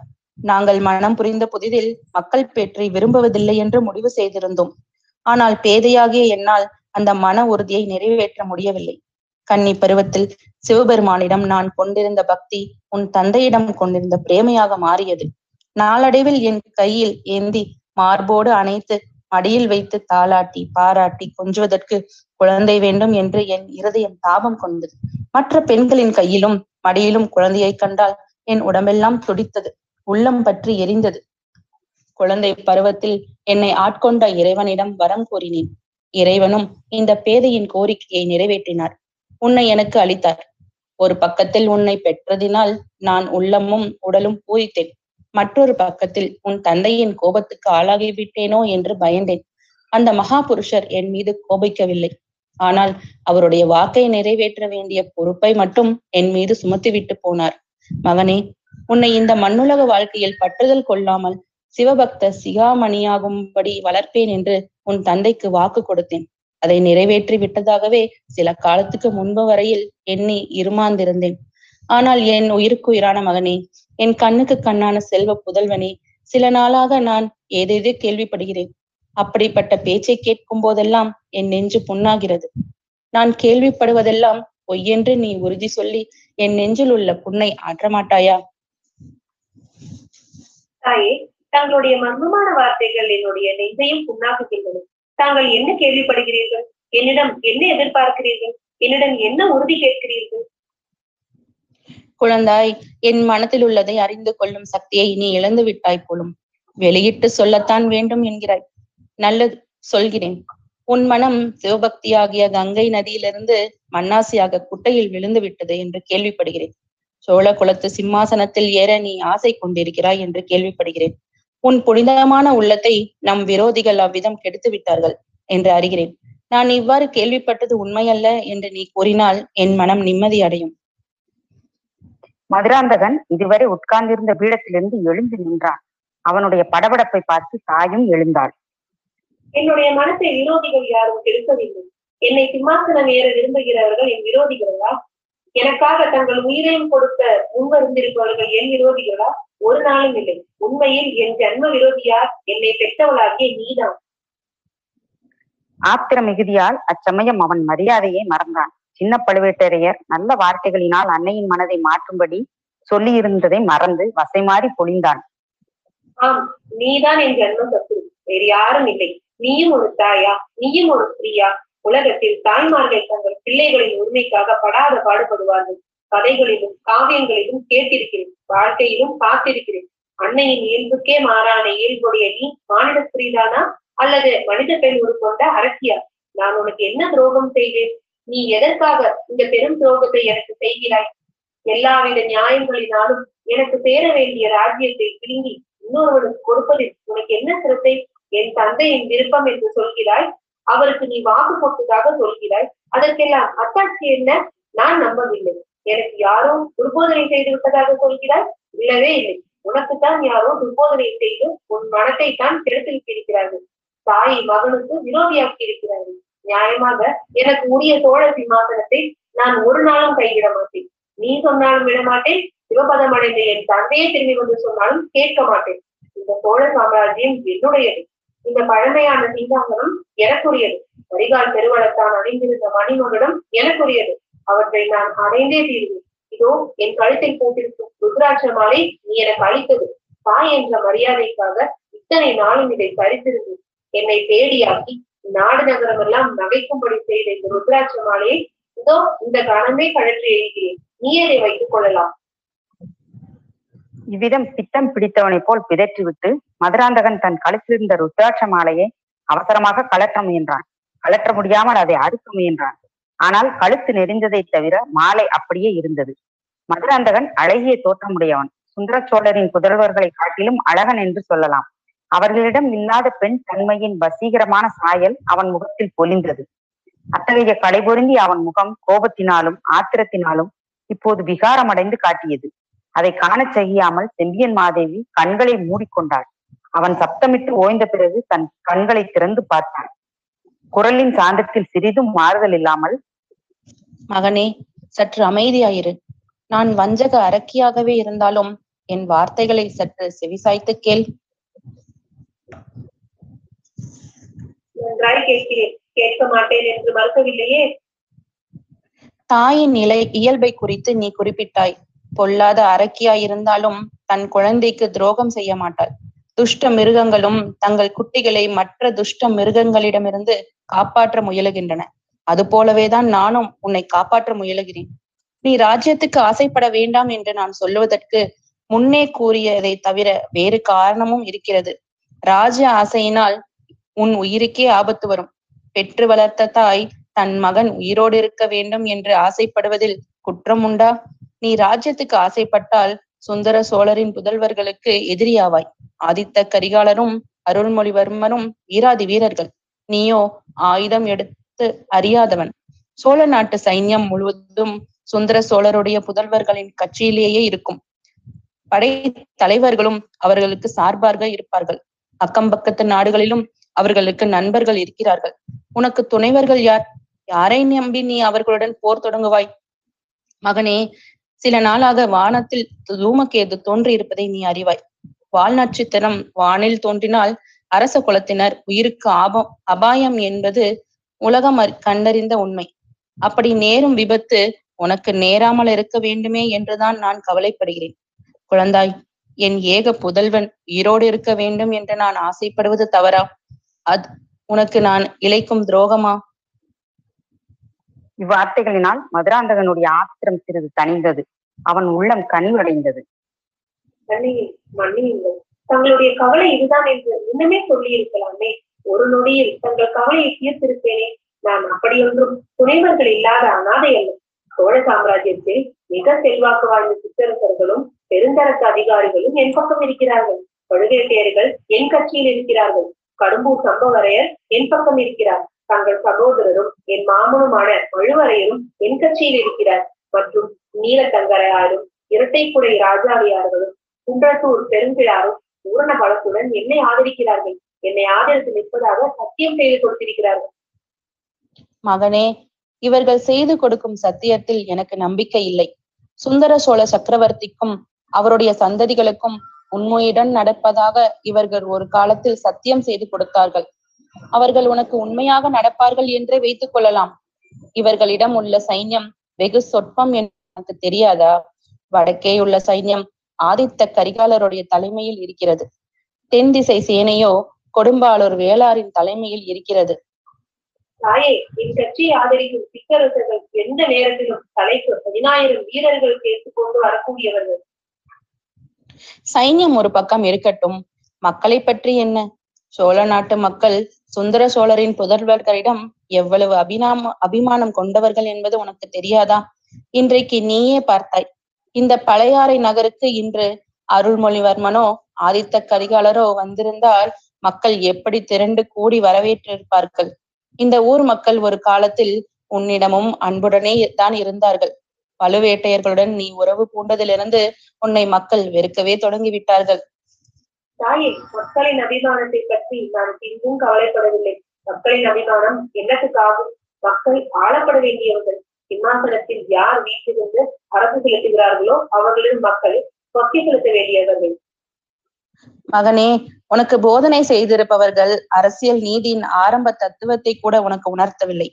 நாங்கள் மனம் புரிந்த புதிதில் மக்கள் பேற்றை விரும்புவதில்லை என்று முடிவு செய்திருந்தோம். ஆனால் பேதையாகிய என்னால் அந்த மன உறுதியை நிறைவேற்ற முடியவில்லை. கன்னி பருவத்தில் சிவபெருமானிடம் நான் கொண்டிருந்த பக்தி உன் தந்தையிடம் கொண்டிருந்த பிரேமையாக மாறியது. நாளடைவில் என் கையில் ஏந்தி மார்போடு அணைத்து மடியில் வைத்து தாளாட்டி பாராட்டி கொஞ்சுவதற்கு குழந்தை வேண்டும் என்று என் இருதயம் தாபம் கொண்டது. மற்ற பெண்களின் கையிலும் மடியிலும் குழந்தையை கண்டால் என் உடம்பெல்லாம் துடித்தது. உள்ளம் பற்றி எரிந்தது. குழந்தை பருவத்தில் என்னை ஆட்கொண்ட இறைவனிடம் வரம் கூறினேன். இறைவனும் இந்த பேதையின் கோரிக்கையை நிறைவேற்றினார். உன்னை எனக்கு அளித்தார். ஒரு பக்கத்தில் உன்னை பெற்றதினால் நான் உள்ளமும் உடலும் பூரித்தேன். மற்றொரு பக்கத்தில் உன் தந்தையின் கோபத்துக்கு ஆளாகிவிட்டேனோ என்று பயந்தேன். அந்த மகா புருஷர் என் மீது கோபிக்கவில்லை. ஆனால் அவருடைய வாக்கை நிறைவேற்ற வேண்டிய பொறுப்பை மட்டும் என் மீது சுமத்திவிட்டு போனார். மகனே, உன்னை இந்த மண்ணுலக வாழ்க்கையில் பற்றுதல் கொள்ளாமல் சிவபக்த சிகாமணியாகும்படி வளர்ப்பேன் என்று உன் தந்தைக்கு வாக்கு கொடுத்தேன். அதை நிறைவேற்றி விட்டதாகவே சில காலத்துக்கு முன்பு வரையில் எண்ணி இருமாந்திருந்தேன். ஆனால் என் உயிருக்குயிரான மகனே, என் கண்ணுக்கு கண்ணான செல்வ புதல்வனே, சில நாளாக நான் ஏதேதோ கேள்விப்படுகிறேன். அப்படிப்பட்ட பேச்சை கேட்கும் போதெல்லாம் என் நெஞ்சு புண்ணாகிறது. நான் கேள்விப்படுவதெல்லாம் பொய்யென்று நீ உறுதி சொல்லி என் நெஞ்சில் உள்ள புண்ணை ஆற்றமாட்டாயா? தாயே, தங்களுடைய மர்மமான வார்த்தைகள் என்னுடைய நெஞ்சையும் புண்ணாக்குகின்றன. தாங்கள் என்ன கேள்விப்படுகிறீர்கள்? என்னிடம் என்ன எதிர்பார்க்கிறீர்கள்? என்னிடம் என்ன உறுதி கேட்கிறீர்கள்? குழந்தாய், என் மனத்தில் உள்ளதை அறிந்து கொள்ளும் சக்தியை நீ இழந்து விட்டாய் போலும். வெளியிட்டு சொல்லத்தான் வேண்டும் என்கிறாய். நல்லது, சொல்கிறேன். உன் மனம் சிவபக்தியாகிய கங்கை நதியிலிருந்து மண்ணாசியாக குட்டையில் விழுந்து விட்டது என்று கேள்விப்படுகிறேன். சோழ குலத்து சிம்மாசனத்தில் ஏற நீ ஆசை கொண்டிருக்கிறாய் என்று கேள்விப்படுகிறேன். உன் புனிதமான உள்ளத்தை நம் விரோதிகள் அவ்விதம் கெடுத்து விட்டார்கள் என்று அறிகிறேன். நான் இவ்வாறு கேள்விப்பட்டது உண்மையல்ல என்று நீ கூறினால் என் மனம் நிம்மதி அடையும். மதுராந்தகன் இதுவரை உட்கார்ந்திருந்த பீடத்திலிருந்து எழுந்து நின்றான். அவனுடைய படபடப்பை பார்த்து தாயும் எழுந்தாள். என்னுடைய மனத்தை விரோதிகள் யாரும் கெடுக்கவில்லை. என்னை சிம்மாசனம் ஏற விரும்புகிறவர்கள் என் விரோதிகளா? எனக்காக தங்கள் உயிரையும் கொடுக்க முன்வருந்திருப்பவர்கள் என் விரோதிகளா? ஒரு நாளும் இல்லை. உண்மையில் என் ஜன்ம விரோதியார் என்னை பெற்றவளாகிய நீதான். ஆத்திர மிகுதியால் அச்சமயம் அவன் மரியாதையை மறந்தான். சின்ன பழுவேட்டரையர் நல்ல வார்த்தைகளினால் அன்னையின் மனதை மாற்றும்படி சொல்லி இருந்ததை மறந்து வசை மாறி பொழிந்தான். ஆம், நீதான் என் ஜன்ம சத்ரு, வேறு யாரும் இல்லை. நீயும் ஒரு தாயா, நீயும் ஒரு ஸ்திரீயா? உலகத்தில் தாய்மார்கள் தங்கள் பிள்ளைகளின் உரிமைக்காக படாத பாடுபடுவார்கள். கதைகளிலும் காவியங்களிலும் கேட்டிருக்கிறேன், வாழ்க்கையிலும் பார்த்திருக்கிறேன். அன்னையின் இயல்புக்கே மாறான இயல்புடைய நீ மானிட ஸ்திரீதானா அல்லது மனித பெண் உருக்கொண்ட அரசியா? நான் உனக்கு என்ன துரோகம் செய்தேன்? நீ எதற்காக இந்த பெரும் துரோகத்தை எனக்கு செய்கிறாய்? எல்லாவித நியாயங்களினாலும் எனக்கு சேர வேண்டிய ராஜ்யத்தை பிடுங்கி இன்னொருவனுக்கு கொடுப்பதில் உனக்கு என்ன சிரத்தை? என் தந்தையின் விருப்பம் என்று சொல்கிறாய். அவருக்கு நீ வாக்கு போட்டதாக சொல்கிறாய். அதற்கெல்லாம் அத்தாட்சி என்ன? நான் நம்பவில்லை. எனக்கு யாரோ துர்போதனை செய்து விட்டதாக சொல்கிறாய். இல்லவே இல்லை, உனக்குத்தான் யாரோ துர்போதனை செய்து உன் மனத்தை தான் திறத்திருக்கிறார்கள். தாயை மகனுக்கு விரோதியாக்கி இருக்கிறார்கள். நியாயமாக எனக்கு உரிய சோழ சிம்மாசனத்தை நான் ஒரு நாளும் கைவிட மாட்டேன். நீ சொன்னாலும் விடமாட்டேன். சிவபதம் அடைந்த என் தந்தையே திரும்பி வந்து சொன்னாலும் கேட்க மாட்டேன். இந்த சோழ சாம்ராஜ்யம் என்னுடையது. இந்த பழமையான சிங்காசனம் எனக்குரியது. வரிகால் பெருவளத்தான் அணிந்திருந்த மணிமகுடம் எனக்குரியது. அவற்றை நான் அடைந்தே தீர்வேன். இதோ என் கழுத்தை போட்டிருக்கும் ருத்ராட்ச மாலை நீ எனக்கு அளித்தது. தாய் என்ற மரியாதைக்காக இத்தனை நாளும் இதை பறித்திருந்தேன். என்னை தேடியாக்கி நாடு நகரம் எல்லாம் நகைக்கும்படி செய்த இந்த ருத்ராட்ச மாலையை இதோ இந்த கணமே கழற்றி எழுகிறேன். நீ அதை வைத்துக் கொள்ளலாம். இவ்விதம் பித்தம் பிடித்தவனை போல் பிதற்றிவிட்டு மதுராந்தகன் தன் கழுத்திலிருந்த ருத்ராட்ச மாலையை அவசரமாக கலற்ற முயன்றான். கலற்ற முடியாமல் அதை அறுக்க முயன்றான். ஆனால் கழுத்து நெறிஞ்சதை தவிர மாலை அப்படியே இருந்தது. மதுராந்தகன் அழகிய தோற்றமுடையவன். சுந்தர சோழரின் புதல்வர்களை காட்டிலும் அழகன் என்று சொல்லலாம். அவர்களிடம் இல்லாத பெண் தன்மையின் வசீகரமான சாயல் அவன் முகத்தில் பொலிந்தது. அத்தகைய கலைபொருந்தி அவன் முகம் கோபத்தினாலும் ஆத்திரத்தினாலும் இப்போது விகாரமடைந்து காட்டியது. அதை காண செய்யாமல் செம்பியன் மாதேவி கண்களை மூடிக்கொண்டாள். அவன் சப்தமிட்டு ஓய்ந்த பிறகு தன் கண்களை திறந்து பார்த்தான். குரலின் சாந்தத்தில் சிறிதும் மாறுதல் இல்லாமல், மகனே, சற்று அமைதியாயிரு. நான் வஞ்சக அரக்கியாகவே இருந்தாலும் என் வார்த்தைகளை சற்று செவிசாய்த்து கேள். நன்றாய் கேட்கிறேன். கேட்க மாட்டேன் என்று மறுக்கவில்லையே. தாயின் நிலை இயல்பை குறித்து நீ குறிப்பிட்டாய். பொல்லாத அரக்கியாயிருந்தாலும் தன் குழந்தைக்கு துரோகம் செய்ய மாட்டாள். துஷ்ட மிருகங்களும் தங்கள் குட்டிகளை மற்ற துஷ்ட மிருகங்களிடமிருந்து காப்பாற்ற முயலுகின்றன. அது போலவேதான் நானும் உன்னை காப்பாற்ற முயலுகிறேன். நீ ராஜ்யத்துக்கு ஆசைப்பட வேண்டாம் என்று நான் சொல்லுவதற்கு முன்னே கூறியதை தவிர வேறு காரணமும் இருக்கிறது. ராஜ்ய ஆசையினால் உன் உயிருக்கே ஆபத்து வரும். பெற்று வளர்த்த தாய் தன் மகன் உயிரோடு இருக்க வேண்டும் என்று ஆசைப்படுவதில் குற்றம் உண்டா? நீ ராஜ்யத்துக்கு ஆசைப்பட்டால் சுந்தர சோழரின் புதல்வர்களுக்கு எதிரியாவாய். ஆதித்த கரிகாலரும் அருள்மொழிவர்மரும் வீராதி வீரர்கள், நீயோ ஆயுதம் எடுத்து அறியாதவன். சோழ நாட்டு சைன்யம் முழுவதும் சுந்தர சோழருடைய புதல்வர்களின் கட்சியிலேயே இருக்கும். படை தலைவர்களும் அவர்களுக்கு சார்பாக இருப்பார்கள். அக்கம்பக்கத்து நாடுகளிலும் அவர்களுக்கு நண்பர்கள் இருக்கிறார்கள். உனக்கு துணைவர்கள் யார்? யாரை நம்பி நீ அவர்களுடன் போர் தொடங்குவாய்? மகனே, சில நாளாக வானத்தில் தூமக்கேது தோன்றி இருப்பதை நீ அறிவாய். வால் நட்சத்திரம் வானில் தோன்றினால் அரச குலத்தினர் உயிருக்கு ஆபம் அபாயம் என்பது உலகம் கண்டறிந்த உண்மை. அப்படி நேரும் விபத்து உனக்கு நேராமல் இருக்க வேண்டுமே என்றுதான் நான் கவலைப்படுகிறேன். குழந்தாய், என் ஏக புதல்வன் உயிரோடு இருக்க வேண்டும் என்று நான் ஆசைப்படுவது தவறா? அது உனக்கு நான் இழைக்கும் துரோகமா? இவ்வார்த்தைகளினால் மதுராந்தகனுடைய ஆத்திரம் சிறிது தணிந்தது. அவன் உள்ளம் கனிவடைந்தது. தங்களுடைய கவலை இதுதான் என்று இன்னுமே சொல்லி இருக்கலாமே. ஒரு நொடியில் தங்கள் கவலையை தீர்த்திருப்பேனே. நான் அப்படியொன்றும் துணைவர்கள் இல்லாத அனாதை அல்ல. சோழ சாம்ராஜ்யத்தில் மிக செல்வாக்கு வாழ்ந்த சிற்றரசர்களும் பெருந்தரசு அதிகாரிகளும் என் பக்கம் இருக்கிறார்கள். பழுவேட்டையர்கள் என் கட்சியில் இருக்கிறார்கள். கடும்பூர் சம்பவரையர் என் பக்கம் இருக்கிறார். தங்கள் சகோதரரும் என் மாமனுமான வழுவரையரும் என் கட்சியில் இருக்கிறார். மற்றும் நீலத்தங்கரையாரும் இரட்டைக்குடை ராஜாவையார்களும் குன்றத்தூர் பெரும்பிழாரும் பூரண பலத்துடன் என்னை ஆதரிக்கிறார்கள். என்னை ஆதரித்து நிற்பதாக சத்தியம் செய்து கொடுத்திருக்கிறார்கள். மகனே, இவர்கள் செய்து கொடுக்கும் சத்தியத்தில் எனக்கு நம்பிக்கை இல்லை. சுந்தர சோழ சக்கரவர்த்திக்கும் அவருடைய சந்ததிகளுக்கும் உண்மையுடன் நடப்பதாக இவர்கள் ஒரு காலத்தில் சத்தியம் செய்து கொடுத்தார்கள். அவர்கள் உனக்கு உண்மையாக நடப்பார்கள் என்றே வைத்துக் கொள்ளலாம். இவர்களிடம் உள்ள சைன்யம் வெகு சொற்பம் என்று தெரியாதா? வடக்கே உள்ள சைன்யம் ஆதித்த கரிகாலருடைய தலைமையில் இருக்கிறது. தென் திசை சேனையோ கொடும்பாளூர் வேளாரின் தலைமையில் இருக்கிறது. தாயே, என் கட்சியை ஆதரிக்கும் சிற்றரசர்கள் எந்த நேரத்திலும் தலைக்கு பதினாயிரம் வீரர்கள் சேர்த்து கொண்டு வரக்கூடியவர்கள். சைன்யம் ஒரு பக்கம் இருக்கட்டும், மக்களை பற்றி என்ன? சோழ நாட்டு மக்கள் சுந்தர சோழரின் புதல்வர்களிடம் எவ்வளவு அபிநாம அபிமானம் கொண்டவர்கள் என்பது உனக்கு தெரியாதா? இன்றைக்கு நீயே பார்த்தாய். இந்த பழையாறை நகருக்கு இன்று அருள்மொழிவர்மனோ ஆதித்த கரிகாலரோ வந்திருந்தால் மக்கள் எப்படி திரண்டு கூடி வரவேற்றிருப்பார்கள். இந்த ஊர் மக்கள் ஒரு காலத்தில் உன்னிடமும் அன்புடனே தான் இருந்தார்கள். பழுவேட்டையர்களுடன் நீ உறவு பூண்டதிலிருந்து உன்னை மக்கள் வெறுக்கவே தொடங்கிவிட்டார்கள். தாயே, மக்களின் அபிமானத்தை பற்றி நான் இன்னும் கவலைப்படவில்லை. மக்களின் அபிமானம் என்னத்துக்காகும்? மக்கள் ஆளப்பட வேண்டியவர்கள். சிம்மாசனத்தில் யார் வீட்டிலிருந்து அரசு செலுத்துகிறார்களோ அவர்களின் மக்கள் பக்தி செலுத்த வேண்டியவர்கள். மகனே, உனக்கு போதனை செய்திருப்பவர்கள் அரசியல் நீதியின் ஆரம்ப தத்துவத்தை கூட உனக்கு உணர்த்தவில்லை.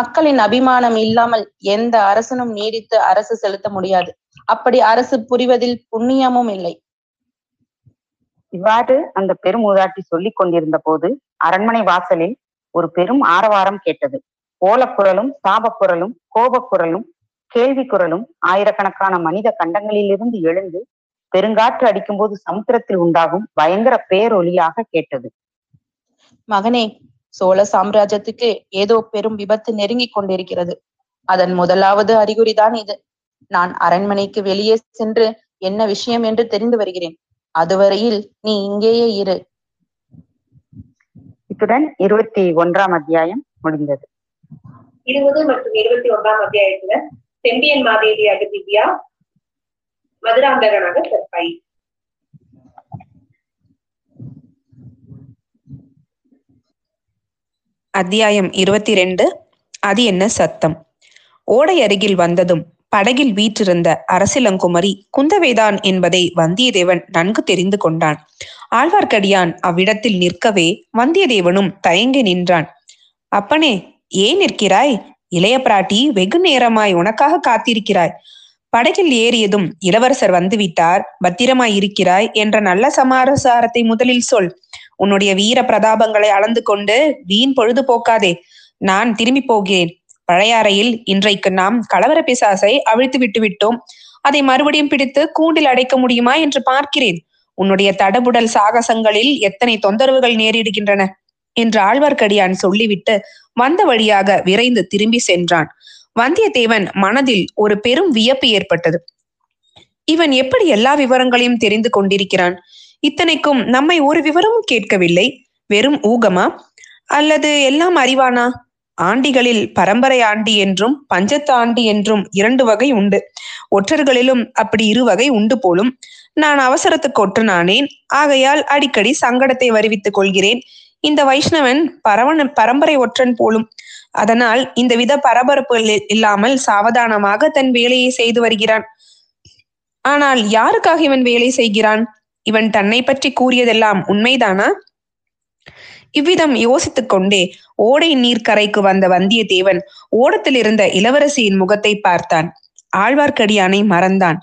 மக்களின் அபிமானம் இல்லாமல் எந்த அரசனும் நீடித்து அரசு செலுத்த முடியாது. அப்படி அரசு புரிவதில் புண்ணியமும் இல்லை. இவ்வாறு அந்த பெரும் மூதாட்டி சொல்லிக் கொண்டிருந்த போது அரண்மனை வாசலில் ஒரு பெரும் ஆரவாரம் கேட்டது. ஓலக்குரலும் சாபக்குரலும் கோபக்குரலும் கேள்வி குரலும் ஆயிரக்கணக்கான மனித கண்டங்களிலிருந்து எழுந்து பெருங்காற்று அடிக்கும் போது சமுத்திரத்தில் உண்டாகும் பயங்கர பேரொலியாக கேட்டது. மகனே, சோழ சாம்ராஜ்யத்துக்கு ஏதோ பெரும் விபத்து நெருங்கி கொண்டிருக்கிறது. அதன் முதலாவது அறிகுறிதான் இது. நான் அரண்மனைக்கு வெளியே சென்று என்ன விஷயம் என்று தெரிந்து வருகிறேன். அதுவரையில் நீ இங்கேயே இரு. இத்துடன் இருபத்தி ஒன்றாம் அத்தியாயம் முடிந்தது. இருபது மற்றும் இருபத்தி ஒன்றாம் அத்தியாயத்துல செம்பியன் மாதேவி அகதிவியா மதுராந்தகனாக கற்பை. அத்தியாயம் இருபத்தி இரண்டு. அது என்ன சத்தம்? ஓடை அருகில் வந்ததும் படகில் வீற்றிருந்த அரசிலங்குமரி குந்தவைதான் என்பதை வந்தியத்தேவன் நன்கு தெரிந்து கொண்டான். ஆழ்வார்க்கடியான் அவ்விடத்தில் நிற்கவே வந்தியத்தேவனும் தயங்கி நின்றான். அப்பனே, ஏன் நிற்கிறாய்? இளைய பிராட்டி வெகு நேரமாய் உனக்காக காத்திருக்கிறாய். படகில் ஏறியதும் இளவரசர் வந்துவிட்டார், பத்திரமாய் இருக்கிறாய் என்ற நல்ல சமாசாரத்தை முதலில் சொல். உன்னுடைய வீர பிரதாபங்களை அளந்து கொண்டு வீண் பொழுது போக்காதே. நான் திரும்பி போகிறேன். பழையாறையில் இன்றைக்கு நாம் கலவர பிசாசை அவிழ்த்து விட்டு விட்டோம். அதை மறுபடியும் பிடித்து கூண்டில் அடைக்க முடியுமா என்று பார்க்கிறேன். உன்னுடைய தடபுடல் சாகசங்களில் எத்தனை தொந்தரவுகள் நேரிடுகின்றன என்று ஆழ்வார்க்கடியான் சொல்லிவிட்டு வந்த வழியாக விரைந்து திரும்பி சென்றான். வந்தியத்தேவன் மனதில் ஒரு பெரும் வியப்பு ஏற்பட்டது. இவன் எப்படி எல்லா விவரங்களையும் தெரிந்து கொண்டிருக்கிறான்? இத்தனைக்கும் நம்மை ஒரு விவரமும் கேட்கவில்லை. வெறும் ஊகமா அல்லது எல்லாம் அறிவானா? ஆண்டிகளில் பரம்பரை ஆண்டி என்றும் பஞ்சத்து ஆண்டி என்றும் இரண்டு வகை உண்டு. ஒற்றர்களிலும் அப்படி இரு வகை உண்டு போலும். நான் அவசரத்துக்கு ஒற்றனானேன், ஆகையால் அடிக்கடி சங்கடத்தை வருவித்துக் கொள்கிறேன். இந்த வைஷ்ணவன் பரவன பரம்பரை ஒற்றன் போலும். அதனால் இந்த வித பரபரப்பு இல்லாமல் சாவதானமாக தன் வேலையை செய்து வருகிறான். ஆனால் யாருக்காக இவன் வேலை செய்கிறான்? இவன் தன்னை பற்றி கூறியதெல்லாம் உண்மைதானா? இவ்விதம் யோசித்துக் கொண்டே ஓடை நீர்க்கரைக்கு வந்த வந்தியத்தேவன் ஓடத்தில் இருந்த இளவரசியின் முகத்தை பார்த்தான். ஆழ்வார்க்கடியானை மறந்தான்.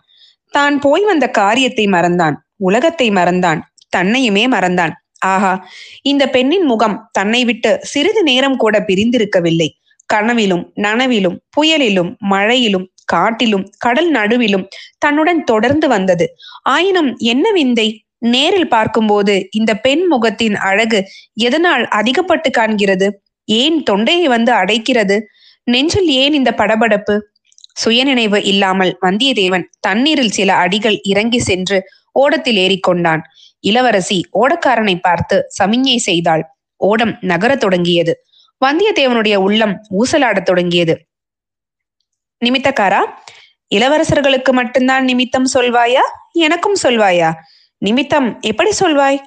தான் போய் வந்த காரியத்தை மறந்தான். உலகத்தை மறந்தான். தன்னையுமே மறந்தான். ஆஹா, இந்த பெண்ணின் முகம் தன்னை விட்டு சிறிது நேரம் கூட பிரிந்திருக்கவில்லை. கனவிலும் நனவிலும் புயலிலும் மழையிலும் காட்டிலும் கடல் நடுவிலும் தன்னுடன் தொடர்ந்து வந்தது. ஆயினும் என்ன விந்தை! நேரில் பார்க்கும்போது இந்த பெண் முகத்தின் அழகு எதனால் அதிகப்பட்டு காண்கிறது? ஏன் தொண்டையை வந்து அடைக்கிறது? நெஞ்சில் ஏன் இந்த படபடப்பு? சுயநினைவு இல்லாமல் வந்தியத்தேவன் தண்ணீரில் சில அடிகள் இறங்கி சென்று ஓடத்தில் ஏறிக்கொண்டான். இளவரசி ஓடக்காரனை பார்த்து சமிஞ்ஞை செய்தாள். ஓடம் நகரத் தொடங்கியது. வந்தியத்தேவனுடைய உள்ளம் ஊசலாடத் தொடங்கியது. நிமித்தக்காரா, இளவரசர்களுக்கு மட்டும்தான் நிமித்தம் சொல்வாயா? எனக்கும் சொல்வாயா? நிமித்தம் எப்படி சொல்வாய்?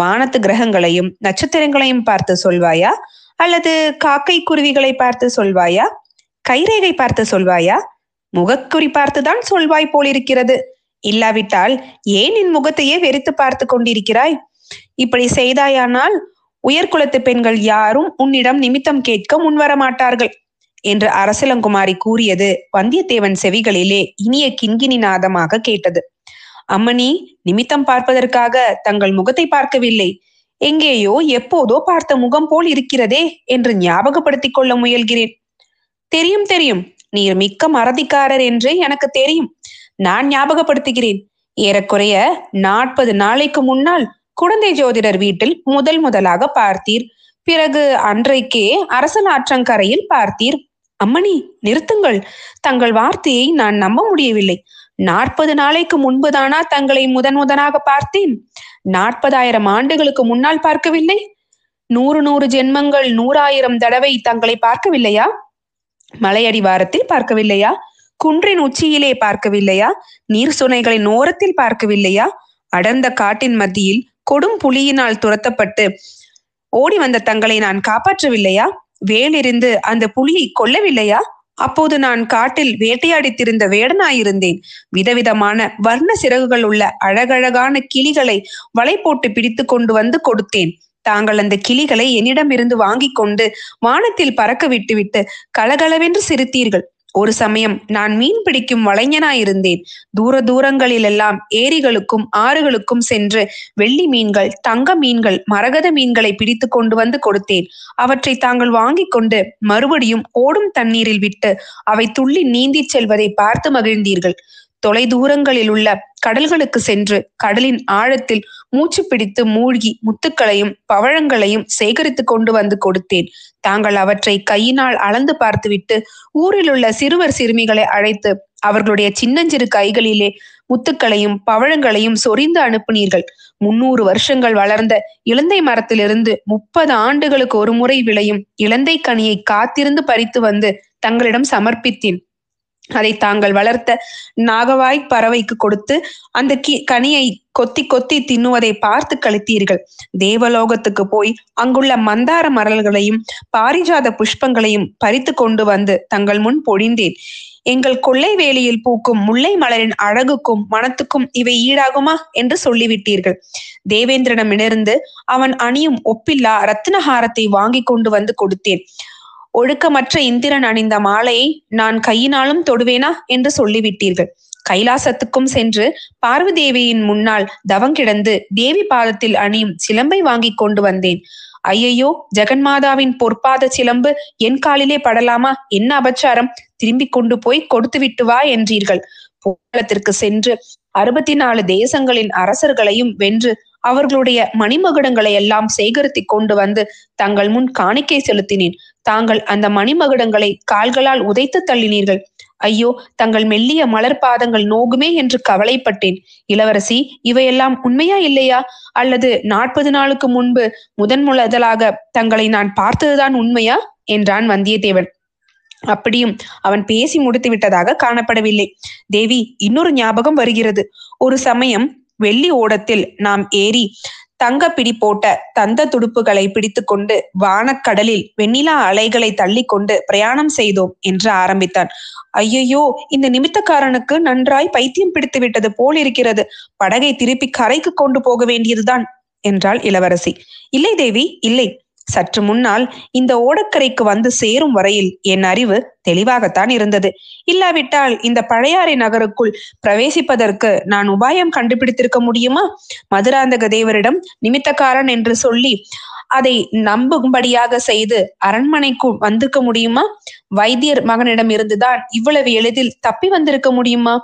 வானத்து கிரகங்களையும் நட்சத்திரங்களையும் பார்த்து சொல்வாயா? அல்லது காக்கை குருவிகளை பார்த்து சொல்வாயா? கைரேகை பார்த்து சொல்வாயா? முகக்குறி பார்த்துதான் சொல்வாய் போலிருக்கிறது. இல்லாவிட்டால் ஏன் என் முகத்தையே வெறித்து பார்த்து கொண்டிருக்கிறாய்? இப்படி செய்தாயானால் உயர்குலத்து பெண்கள் யாரும் உன்னிடம் நிமித்தம் கேட்க முன்வர மாட்டார்கள் என்று அரசலங்குமாரி கூறியது வந்தியத்தேவன் செவிகளிலே இனிய கிண்கிணி நாதமாக கேட்டது. அம்மணி, நிமித்தம் பார்ப்பதற்காக தங்கள் முகத்தை பார்க்கவில்லை. எங்கேயோ எப்போதோ பார்த்த முகம் போல் இருக்கிறதே என்று ஞாபகப்படுத்திக் கொள்ள முயல்கிறேன். தெரியும் தெரியும், நீர் மிக்க மறதிக்காரர் என்றே எனக்கு தெரியும். நான் ஞாபகப்படுத்துகிறேன். ஏறக்குறைய நாற்பது நாளைக்கு முன்னால் குடந்தை ஜோதிடர் வீட்டில் முதல் முதலாக பார்த்தீர். பிறகு அன்றைக்கே அரசல் ஆற்றங்கரையில் பார்த்தீர். அம்மணி, நிறுத்துங்கள். தங்கள் வார்த்தையை நான் நம்ப முடியவில்லை. நாற்பது நாளைக்கு முன்புதானா தங்களை முதன் முதனாக பார்த்தேன்? நாற்பதாயிரம் ஆண்டுகளுக்கு முன்னால் பார்க்கவில்லை? நூறு நூறு ஜென்மங்கள் நூறாயிரம் தடவை தங்களை பார்க்கவில்லையா? மலையடிவாரத்தில் பார்க்கவில்லையா? குன்றின் உச்சியிலே பார்க்கவில்லையா? நீர் சுனைகளின் ஓரத்தில் பார்க்கவில்லையா? அடர்ந்த காட்டின் மத்தியில் கொடும் புலியினால் துரத்தப்பட்டு ஓடி வந்த தங்களை நான் காப்பாற்றவில்லையா? வேலிருந்து அந்த புலியை கொல்லவில்லையா? அப்போது நான் காட்டில் வேட்டையாடித்திருந்த வேடனாயிருந்தேன். விதவிதமான வர்ண சிறகுகள் உள்ள அழகழகான கிளிகளை வலை போட்டு பிடித்து கொண்டு வந்து கொடுத்தேன். தாங்கள் அந்த கிளிகளை என்னிடம் இருந்து வாங்கி கொண்டு வானத்தில் பறக்க விட்டுவிட்டு கலகலவென்று சிரித்தீர்கள். ஒரு சமயம் நான் மீன் பிடிக்கும் வலைஞனாயிருந்தேன். தூர தூரங்களிலெல்லாம் ஏரிகளுக்கும் ஆறுகளுக்கும் சென்று வெள்ளி மீன்கள், தங்க மீன்கள், மரகத மீன்களை பிடித்து கொண்டு வந்து கொடுத்தேன். அவற்றை தாங்கள் வாங்கி கொண்டு மறுபடியும் ஓடும் தண்ணீரில் விட்டு அவை துள்ளி நீந்தி செல்வதை பார்த்து மகிழ்ந்தீர்கள். தொலை தூரங்களில் உள்ள கடல்களுக்கு சென்று கடலின் ஆழத்தில் மூச்சு பிடித்து மூழ்கி முத்துக்களையும் பவழங்களையும் சேகரித்து கொண்டு வந்து கொடுத்தேன். தாங்கள் அவற்றை கையினால் அளந்து பார்த்துவிட்டு ஊரில் உள்ள சிறுவர் சிறுமிகளை அழைத்து அவர்களுடைய சின்னஞ்சிறு கைகளிலே முத்துக்களையும் பவழங்களையும் சொரிந்து அனுப்பினீர்கள். முன்னூறு வருஷங்கள் வளர்ந்த இலந்தை மரத்திலிருந்து முப்பது ஆண்டுகளுக்கு ஒரு முறை விளையும் இலந்தை கனியை காத்திருந்து பறித்து வந்து தங்களிடம் சமர்ப்பித்தேன். அதை தாங்கள் வளர்த்த நாகவாய் பறவைக்கு கொடுத்து அந்த கி கனியை கொத்தி கொத்தி தின்னுவதை பார்த்து கழித்தீர்கள். தேவலோகத்துக்கு போய் அங்குள்ள மந்தார மரல்களையும் பாரிஜாத புஷ்பங்களையும் பறித்து கொண்டு வந்து தங்கள் முன் பொழிந்தேன். எங்கள் கொள்ளை வேலியில் பூக்கும் முல்லை மலரின் அழகுக்கும் மனத்துக்கும் இவை ஈடாகுமா என்று சொல்லிவிட்டீர்கள். தேவேந்திரனிடமிருந்து அவன் அணியும் ஒப்பில்லா ரத்னஹாரத்தை வாங்கி கொண்டு வந்து கொடுத்தேன். ஒழுக்கமற்ற இந்திரன் அணிந்த மாலையை நான் கையினாலும் தொடுவேனா என்று சொல்லிவிட்டீர்கள். கைலாசத்துக்கும் சென்று பார்வதேவியின் முன்னால் தவங்கிடந்து தேவி பாதத்தில் அணியும் சிலம்பை வாங்கி கொண்டு வந்தேன். ஐயையோ, ஜெகன்மாதாவின் பொற்பாத சிலம்பு என் காலிலே படலாமா? என்ன அபச்சாரம்! திரும்பி கொண்டு போய் கொடுத்து விட்டு வா என்றீர்கள். போலத்திற்கு சென்று அறுபத்தி நாலு தேசங்களின் அரசர்களையும் வென்று அவர்களுடைய மணிமகுடங்களை எல்லாம் சேகரித்து கொண்டு வந்து தங்கள் முன் காணிக்கை செலுத்தினேன். தாங்கள் அந்த மணிமகுடங்களை கால்களால் உதைத்து தள்ளினீர்கள். ஐயோ, தங்கள் மெல்லிய மலர் பாதங்கள் நோகுமே என்று கவலைப்பட்டேன். இளவரசி, இவையெல்லாம் உண்மையா இல்லையா? அல்லது நாற்பது நாளுக்கு முன்பு முதன் முதலாக தங்களை நான் பார்த்ததுதான் உண்மையா என்றான் வந்தியத்தேவன். அப்படியும் அவன் பேசி முடித்து விட்டதாக காணப்படவில்லை. தேவி, இன்னொரு ஞாபகம் வருகிறது. ஒரு சமயம் வெள்ளி ஓடத்தில் நாம் ஏறி தங்க பிடி போட்ட தந்த துடுப்புகளை பிடித்து கொண்டு வானக்கடலில் வெண்ணிலா அலைகளை தள்ளி கொண்டு பிரயாணம் செய்தோம் என்று ஆரம்பித்தான். ஐயையோ, இந்த நிமித்தக்காரனுக்கு நன்றாய் பைத்தியம் பிடித்து விட்டது போல் இருக்கிறது. படகை திருப்பி கரைக்கு கொண்டு போக வேண்டியதுதான் என்றாள் இளவரசி. இல்லை தேவி, இல்லை. சற்று முன்னால் இந்த ஓடக்கரைக்கு வந்து சேரும் வரையில் என் அறிவு தெளிவாகத்தான் இருந்தது. இல்லாவிட்டால் இந்த பழையாறை நகருக்குள் பிரவேசிப்பதற்கு நான் உபாயம் கண்டுபிடித்திருக்க முடியுமா? மதுராந்தக தேவரிடம் நிமித்தக்காரன் என்று சொல்லி அதை நம்பும்படியாக செய்து அரண்மனைக்கு வந்திருக்க முடியுமா? வைத்தியர் மகனிடம் இருந்துதான் இவ்வளவு எளிதில் தப்பி வந்திருக்க முடியுமா?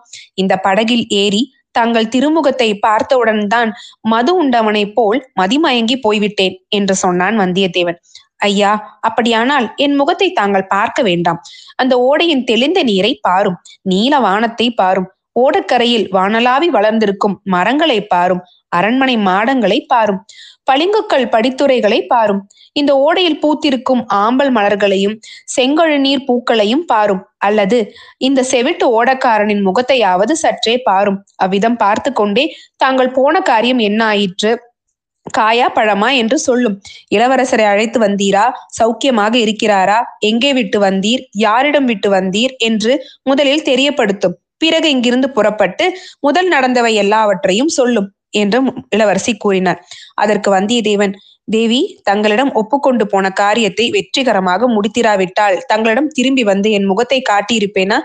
இந்த படகில் ஏறி தங்கள் திருமுகத்தை பார்த்தவுடன் தான் மது உண்டவனை போல் மதிமயங்கி போய்விட்டேன் என்று சொன்னான் வந்தியத்தேவன். ஐயா, அப்படியானால் என் முகத்தை தாங்கள் பார்க்க வேண்டாம். அந்த ஓடையின் தெளிந்த நீரை பாரும், நீல வானத்தை பாரும், ஓடக்கரையில் வானலாவி வளர்ந்திருக்கும் மரங்களை பாரும், அரண்மனை மாடங்களை பாரும், பளிங்குக்கல் படித்துறைகளை பாரும், இந்த ஓடையில் பூத்திருக்கும் ஆம்பல் மலர்களையும் செங்கழு நீர் பூக்களையும் பாரும், அல்லது இந்த செவிட்டு ஓடக்காரனின் முகத்தையாவது சற்றே பாரும். அவ்விதம் பார்த்து கொண்டே தாங்கள் போன காரியம் என்ன ஆயிற்று, காயா பழமா என்று சொல்லும். இளவரசரை அழைத்து வந்தீரா? சௌக்கியமாக இருக்கிறாரா? எங்கே விட்டு வந்தீர்? யாரிடம் விட்டு வந்தீர் என்று முதலில் தெரியப்படுத்தும். பிறகு இங்கிருந்து புறப்பட்டு முதல் நடந்தவை எல்லாவற்றையும் சொல்லும் என்று இளவரசி கூறினார். அதற்கு வந்தியத்தேவன், தேவி, தங்களிடம் ஒப்புக்கொண்டு போன காரியத்தை வெற்றிகரமாக முடித்திராவிட்டால் தங்களிடம் திரும்பி வந்து என் முகத்தை காட்டியிருப்பேனா?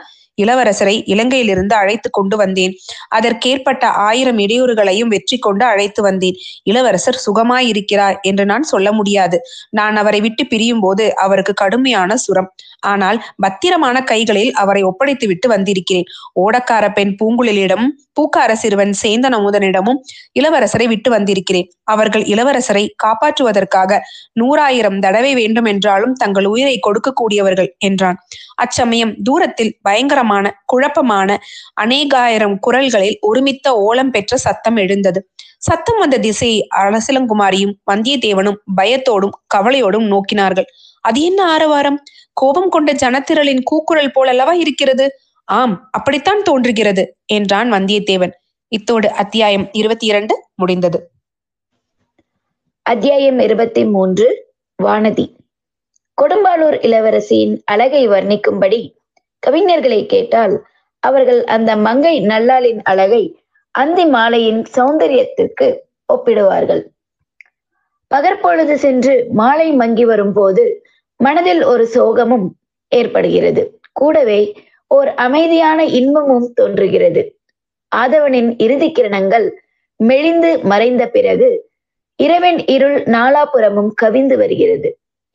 இளவரசரை இலங்கையிலிருந்து அழைத்து கொண்டு வந்தேன். அதற்கேற்பட்ட ஆயிரம் இடையூறுகளையும் வெற்றி கொண்டு அழைத்து வந்தேன். இளவரசர் சுகமாயிருக்கிறார் என்று நான் சொல்ல முடியாது. நான் அவரை விட்டு பிரியும் போது அவருக்கு கடுமையான சுரம். ஆனால் பத்திரமான கைகளில் அவரை ஒப்படைத்து விட்டு வந்திருக்கிறேன். ஓடக்கார பெண் பூங்குழலியிடமும் பூக்கார சிறுவன் சேந்தன் அமுதனிடமும் இளவரசரை விட்டு வந்திருக்கிறேன். அவர்கள் இளவரசரை காப்பாற்றுவதற்காக நூறாயிரம் தடவை வேண்டும் என்றாலும் தங்கள் உயிரை கொடுக்க கூடியவர்கள் என்றான். அச்சமயம் தூரத்தில் பயங்கரமான குழப்பமான அநேகாயிரம் குரல்களில் ஒருமித்த ஓலம் பெற்ற சத்தம் எழுந்தது. சத்தம் வந்த திசையை அரசிலங்குமாரியும் வந்தியத்தேவனும் பயத்தோடும் கவலையோடும் நோக்கினார்கள். அது என்ன ஆரவாரம்? கோபம் கொண்ட ஜனத்திரளின் கூக்குரல் போலல்லவா இருக்கிறது? ஆம், அப்படித்தான் தோன்றுகிறது என்றான் வந்தியத்தேவன். இத்தோடு அத்தியாயம் இருபத்தி இரண்டு முடிந்தது. அத்தியாயம் இருபத்தி மூன்று. வானதி. கொடும்பாலூர் இளவரசியின் அழகை வர்ணிக்கும்படி கவிஞர்களை கேட்டால் அவர்கள் அந்த மங்கை நல்லாளின் அழகை அந்தி மாலையின் சௌந்தரியத்திற்கு ஒப்பிடுவார்கள். பகற்பொழுது சென்று மாலை மங்கி வரும் போது மனதில் ஒரு சோகமும் ஏற்படுகிறது. கூடவே ஓர் அமைதியான இன்பமும் தோன்றுகிறது. ஆதவனின் இறுதி கிரணங்கள் மெலிந்து மறைந்த பிறகு இரவின் இருள் நாலாபுறமும் கவிந்து வருகிறது.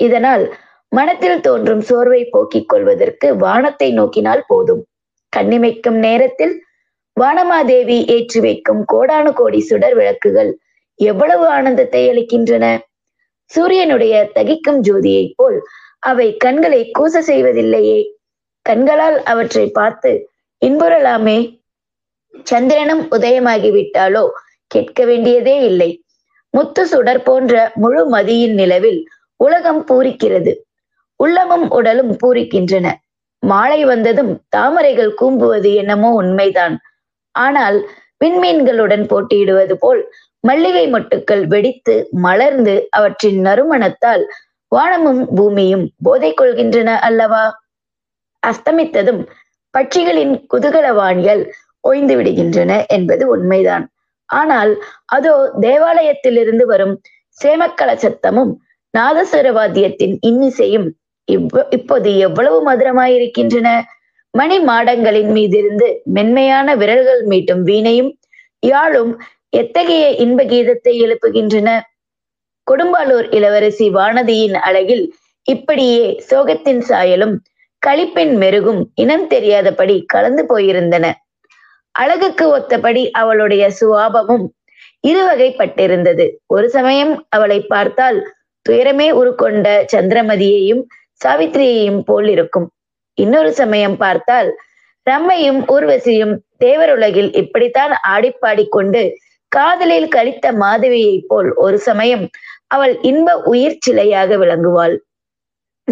இதனால் மனத்தில் தோன்றும் சோர்வை போக்கிக் கொள்வதற்கு வானத்தை நோக்கினால் போதும். கண்ணிமைக்கும் நேரத்தில் வானமாதேவி ஏற்றி வைக்கும் கோடானு கோடி சுடர் விளக்குகள் எவ்வளவு ஆனந்தத்தை அளிக்கின்றன! சூரியனுடைய தகிக்கும் ஜோதியைப் போல் அவை கண்களை கூச செய்வதில்லையே. கண்களால் அவற்றை பார்த்து இன்புறலாமே. சந்திரனும் உதயமாகிவிட்டாலோ கேட்க வேண்டியதே இல்லை. முத்து சுடர் போன்ற முழு மதியின் நிலவில் உலகம் பூரிக்கிறது. உள்ளமும் உடலும் பூரிக்கின்றன. மாலை வந்ததும் தாமரைகள் கூம்புவது என்னமோ உண்மைதான். ஆனால் விண்மீன்களுடன் போட்டியிடுவது போல் மல்லிகை மொட்டுக்கள் வெடித்து மலர்ந்து அவற்றின் நறுமணத்தால் வானமும் பூமியும் போதை கொள்கின்றன அல்லவா? அஸ்தமித்ததும் பட்சிகளின் குதூகல வாணிகள் ஓய்ந்து விடுகின்றன என்பது உண்மைதான். ஆனால் அதோ தேவாலயத்திலிருந்து வரும் சேமக்கல சத்தமும் நாதசுரவாத்தியத்தின் இன்னிசையும் இவ் இப்போது எவ்வளவு மதுரமாயிருக்கின்றன! மணி மாடங்களின் மீதிருந்து மென்மையான விரல்கள் மீட்டும் வீணையும் யாழும் எத்தகைய இன்ப கீதத்தை எழுப்புகின்றன! கொடும்பாலூர் இளவரசி வானதியின் அழகில் இப்படியே சோகத்தின் சாயலும் களிப்பின் மெருகும் இனம் தெரியாதபடி கலந்து போயிருந்தன. அழகுக்கு ஒத்தபடி அவளுடைய சுபாவமும் இருவகைப்பட்டிருந்தது. ஒரு சமயம் அவளை பார்த்தால் துயரமே உருக்கொண்ட சந்திரமதியையும் சாவித்திரியையும் போல் இருக்கும். இன்னொரு சமயம் பார்த்தால் ரம்மையும் ஊர்வசியும் தேவருலகில் இப்படித்தான் ஆடிப்பாடிக்கொண்டு காதலில் கழித்த மாதவியை போல் ஒரு சமயம் அவள் இன்ப உயிர் சிலையாக விளங்குவாள்.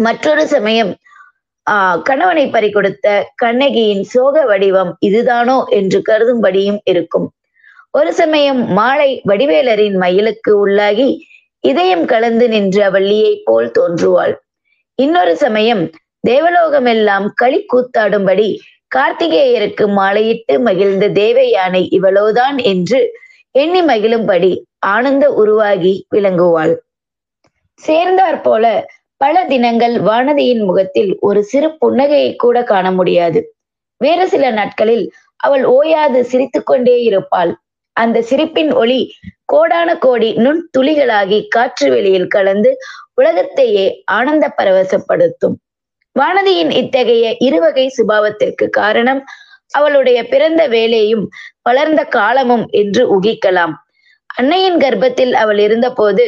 மற்றொரு சமயம் ஆஹ் கணவனை பறிகொடுத்த கண்ணகியின் சோக வடிவம் இதுதானோ என்று கருதும்படியும் இருக்கும். ஒரு சமயம் மாலை வடிவேலரின் மயிலுக்கு உள்ளாகி இதயம் கலந்து நின்ற வள்ளியை போல் தோன்றுவாள். இன்னொரு சமயம் தேவலோகமெல்லாம் களி கூத்தாடும்படி கார்த்திகேயருக்கு மாலையிட்டு மகிழ்ந்த தேவ யானை இவளோதான் என்று எண்ணி மகிழும்படி ஆனந்த உருவாகி விளங்குவாள். சேர்ந்தாற் போல பல தினங்கள் வானதியின் முகத்தில் ஒரு சிறு புன்னகையை கூட காண முடியாது. வேறு சில நாட்களில் அவள் ஓயாது சிரித்து கொண்டே இருப்பாள். அந்த சிரிப்பின் ஒளி கோடான கோடி நுண் துளிகளாகி காற்று வெளியில் கலந்து உலகத்தையே ஆனந்த பரவசப்படுத்தும். வானதியின் இத்தகைய இருவகை சுபாவத்திற்கு காரணம் அவளுடைய பிறந்த வேலையும் வளர்ந்த காலமும் என்று உகிக்கலாம். அன்னையின் கர்ப்பத்தில் அவள் இருந்தபோது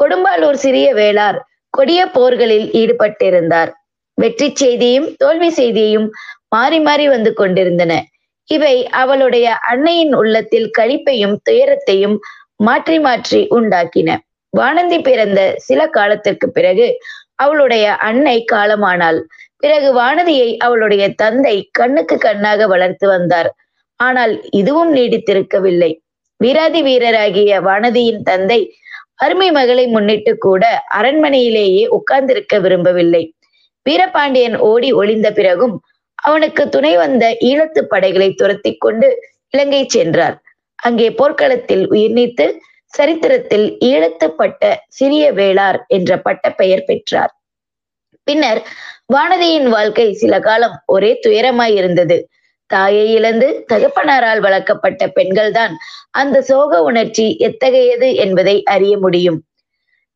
கொடும்பாலூர் சிறிய வேளார் கொடிய போர்களில் ஈடுபட்டிருந்தார். வெற்றி செய்தியும் தோல்வி செய்தியும் மாறி மாறி வந்து கொண்டிருந்தன. இவை அவளுடைய அன்னையின் உள்ளத்தில் களிப்பையும் துயரத்தையும் மாற்றி மாற்றி உண்டாக்கின. வானந்தி பிறந்த சில காலத்திற்கு பிறகு அவளுடைய அன்னை காலமானாள். பிறகு வானதியை அவளுடைய தந்தை கண்ணுக்கு கண்ணாக வளர்த்து வந்தார். ஆனால் இதுவும் நீடித்திருக்கவில்லை. வீராதி வீரராகிய வானதியின் தந்தை அருமை மகளை முன்னிட்டு கூட அரண்மனையிலேயே உட்கார்ந்திருக்க விரும்பவில்லை. வீரபாண்டியன் ஓடி ஒளிந்த பிறகும் அவனுக்கு துணை வந்த ஈழத்து படைகளை துரத்தி கொண்டு இலங்கை சென்றார். அங்கே போர்க்களத்தில் உயிர் நீத்து சரித்திரத்தில் ஈழத்துப்பட்ட சிறிய வேளார் என்ற பட்ட பெயர் பெற்றார். பின்னர் வானதியின் வாழ்க்கை சில காலம் ஒரே துயரமாய் இருந்தது. தாயை இழந்து தகப்பனாரால் வளர்க்கப்பட்ட பெண்கள்தான் அந்த சோக உணர்ச்சி எத்தகையது என்பதை அறிய முடியும்.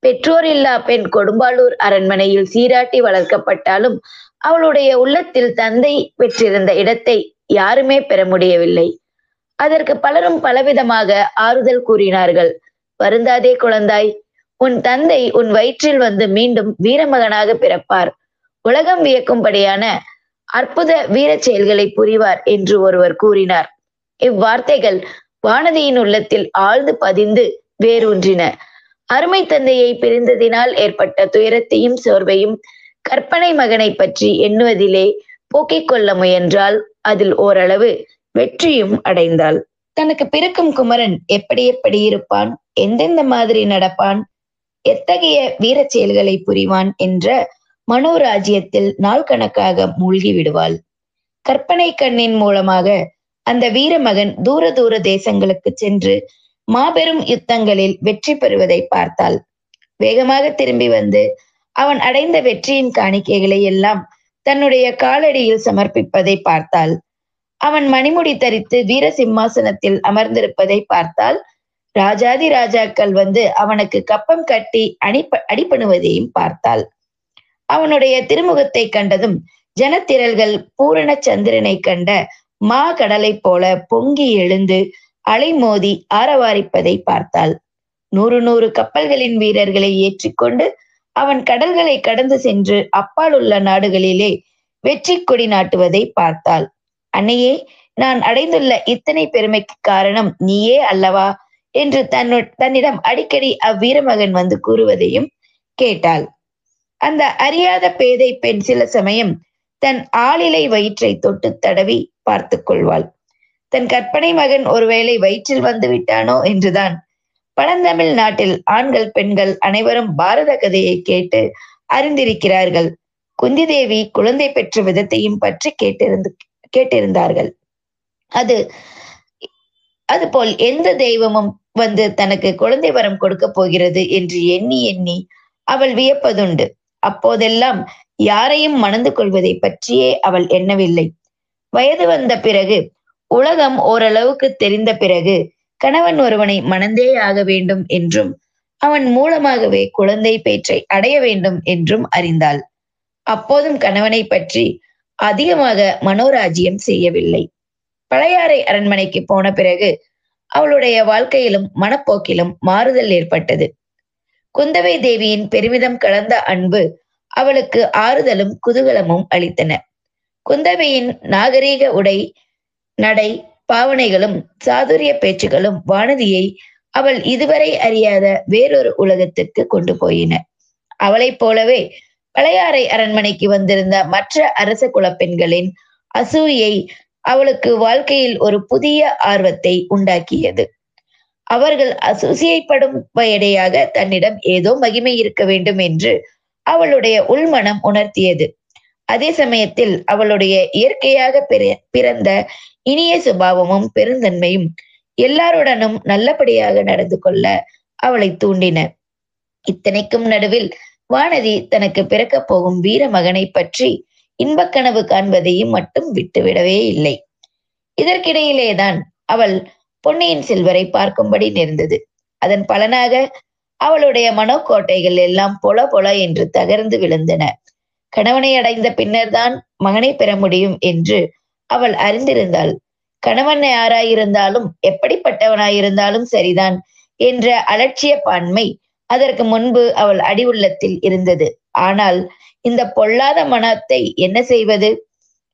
பெற்றோர் இல்லா பெண் கொடும்பாலூர் அரண்மனையில் சீராட்டி வளர்க்கப்பட்டாலும் அவளுடைய உள்ளத்தில் தந்தை பெற்றிருந்த இடத்தை யாருமே பெற முடியவில்லை. அதற்கு பலரும் பலவிதமாக ஆறுதல் கூறினார்கள். வருந்தாதே குழந்தாய், உன் தந்தை உன் வயிற்றில் வந்து மீண்டும் வீரமகனாக பிறப்பார், உலகம் வியக்கும்படியான அற்புத வீர செயல்களை புரிவார் என்று ஒருவர் கூறினார். இவ்வார்த்தைகள் வானதியின் உள்ளத்தில் ஆழ்ந்து பதிந்து வேரூன்றின. அருமை தந்தையை பிரிந்ததினால் ஏற்பட்ட துயரத்தையும் சோர்வையும் கற்பனை மகனை பற்றி எண்ணுவதிலே போக்கிக் கொள்ள முயன்றால் அதில் ஓரளவு வெற்றியும் அடைந்தாள். தனக்கு பிறக்கும் குமரன் எப்படி எப்படி இருப்பான், எந்தெந்த மாதிரி நடப்பான், எத்தகைய வீர செயல்களை புரிவான் என்ற மனோராஜ்யத்தில் நாள் கணக்காக மூழ்கி விடுவாள். கற்பனை கண்ணின் மூலமாக அந்த வீரமகன் தூர தூர தேசங்களுக்கு சென்று மாபெரும் யுத்தங்களில் வெற்றி பெறுவதை பார்த்தாள். வேகமாக திரும்பி வந்து அவன் அடைந்த வெற்றியின் காணிக்கைகளை எல்லாம் தன்னுடைய காலடியில் சமர்ப்பிப்பதை பார்த்தாள். அவன் மணிமுடி தரித்து வீர சிம்மாசனத்தில் அமர்ந்திருப்பதை பார்த்தால் ராஜாதி ராஜாக்கள் வந்து அவனுக்கு கப்பம் கட்டி அணி அடிபணுவதையும் பார்த்தாள். அவனுடைய திருமுகத்தை கண்டதும் ஜனத்திரள்கள் பூரண சந்திரனை கண்ட மா கடலை போல பொங்கி எழுந்து அலைமோதி ஆரவாரிப்பதை பார்த்தாள். நூறு நூறு கப்பல்களின் வீரர்களை ஏற்றிக்கொண்டு அவன் கடல்களை கடந்து சென்று அப்பால் உள்ள நாடுகளிலே வெற்றி கொடி நாட்டுவதை பார்த்தாள். அன்னையே, நான் அடைந்துள்ள இத்தனை பெருமைக்கு காரணம் நீயே அல்லவா என்று தன்னு தன்னிடம் அடிக்கடி அவ்வீரமகன் வந்து கூறுவதையும் கேட்டாள். அந்த அறியாத பேதை பெண் சில சமயம் தன் ஆளிலை வயிற்றை தொட்டு தடவி பார்த்து கொள்வாள். தன் கற்பனை மகன் ஒருவேளை வயிற்றில் வந்து விட்டானோ என்றுதான். பழந்தமிழ் நாட்டில் ஆண்கள் பெண்கள் அனைவரும் பாரத கதையை கேட்டு அறிந்திருக்கிறார்கள். குந்தி தேவி குழந்தை பெற்ற விதத்தையும் பற்றி கேட்டிருந்து கேட்டிருந்தார்கள். அது அதுபோல் எந்த தெய்வமும் வந்து தனக்கு குழந்தை வரம் கொடுக்க போகிறது என்று எண்ணி எண்ணி அவள் வியப்பதுண்டு. அப்போதெல்லாம் யாரையும் மணந்து கொள்வதை பற்றியே அவள் எண்ணவில்லை. வயது வந்த பிறகு, உலகம் ஓரளவுக்கு தெரிந்த பிறகு, கணவன் ஒருவனை மணந்தே ஆக வேண்டும் என்றும் அவன் மூலமாகவே குழந்தை பேற்றை அடைய வேண்டும் என்றும் அறிந்தாள். அப்போதும் கணவனை பற்றி அதிகமாக மனோராஜ்யம் செய்யவில்லை. பழையாறை அரண்மனைக்கு போன பிறகு அவளுடைய வாழ்க்கையிலும் மனப்போக்கிலும் மாறுதல் ஏற்பட்டது. குந்தவை தேவியின் பெருமிதம் கலந்த அன்பு அவளுக்கு ஆறுதலும் குதூகலமும் அளித்தன. குந்தவையின் நாகரீக உடை, நடை, பாவனைகளும் சாதுரிய பேச்சுகளும் வானதியை அவள் இதுவரை அறியாத வேறொரு உலகத்திற்கு கொண்டு போயின. அவளைப் போலவே பழையாறை அரண்மனைக்கு வந்திருந்த மற்ற அரச குலப்பெண்களின் அசூயை அவளுக்கு வாழ்க்கையில் ஒரு புதிய ஆர்வத்தை உண்டாக்கியது. அவர்கள் அசூசியைப்படும் வயடையாக தன்னிடம் ஏதோ மகிமை இருக்க வேண்டும் என்று அவளுடைய உள்மனம் உணர்த்தியது. அதே சமயத்தில் அவளுடைய இயற்கையாக பிறந்த இனிய சுபாவமும் பெருந்தன்மையும் எல்லாருடனும் நல்லபடியாக நடந்து கொள்ள அவளை தூண்டின. இத்தனைக்கும் நடுவில் வானதி தனக்கு பிறக்க போகும் வீர மகனை பற்றி இன்பக்கனவு காண்பதையும் மட்டும் விட்டுவிடவே இல்லை. இதற்கிடையிலேதான் அவள் பொன்னியின் செல்வரை பார்க்கும்படி நேர்ந்தது. அதன் பலனாக அவளுடைய மனோக்கோட்டைகள் எல்லாம் பொல பொல என்று தகர்ந்து விழுந்தன. கணவனை அடைந்த பின்னர் தான் மகனை பெற முடியும் என்று அவள் அறிந்திருந்தாள். கணவன் யாராயிருந்தாலும் எப்படிப்பட்டவனாயிருந்தாலும் சரிதான் என்ற அலட்சிய பான்மை அதற்கு முன்பு அவள் அடி உள்ளத்தில் இருந்தது. ஆனால் இந்த பொல்லாத மனத்தை என்ன செய்வது?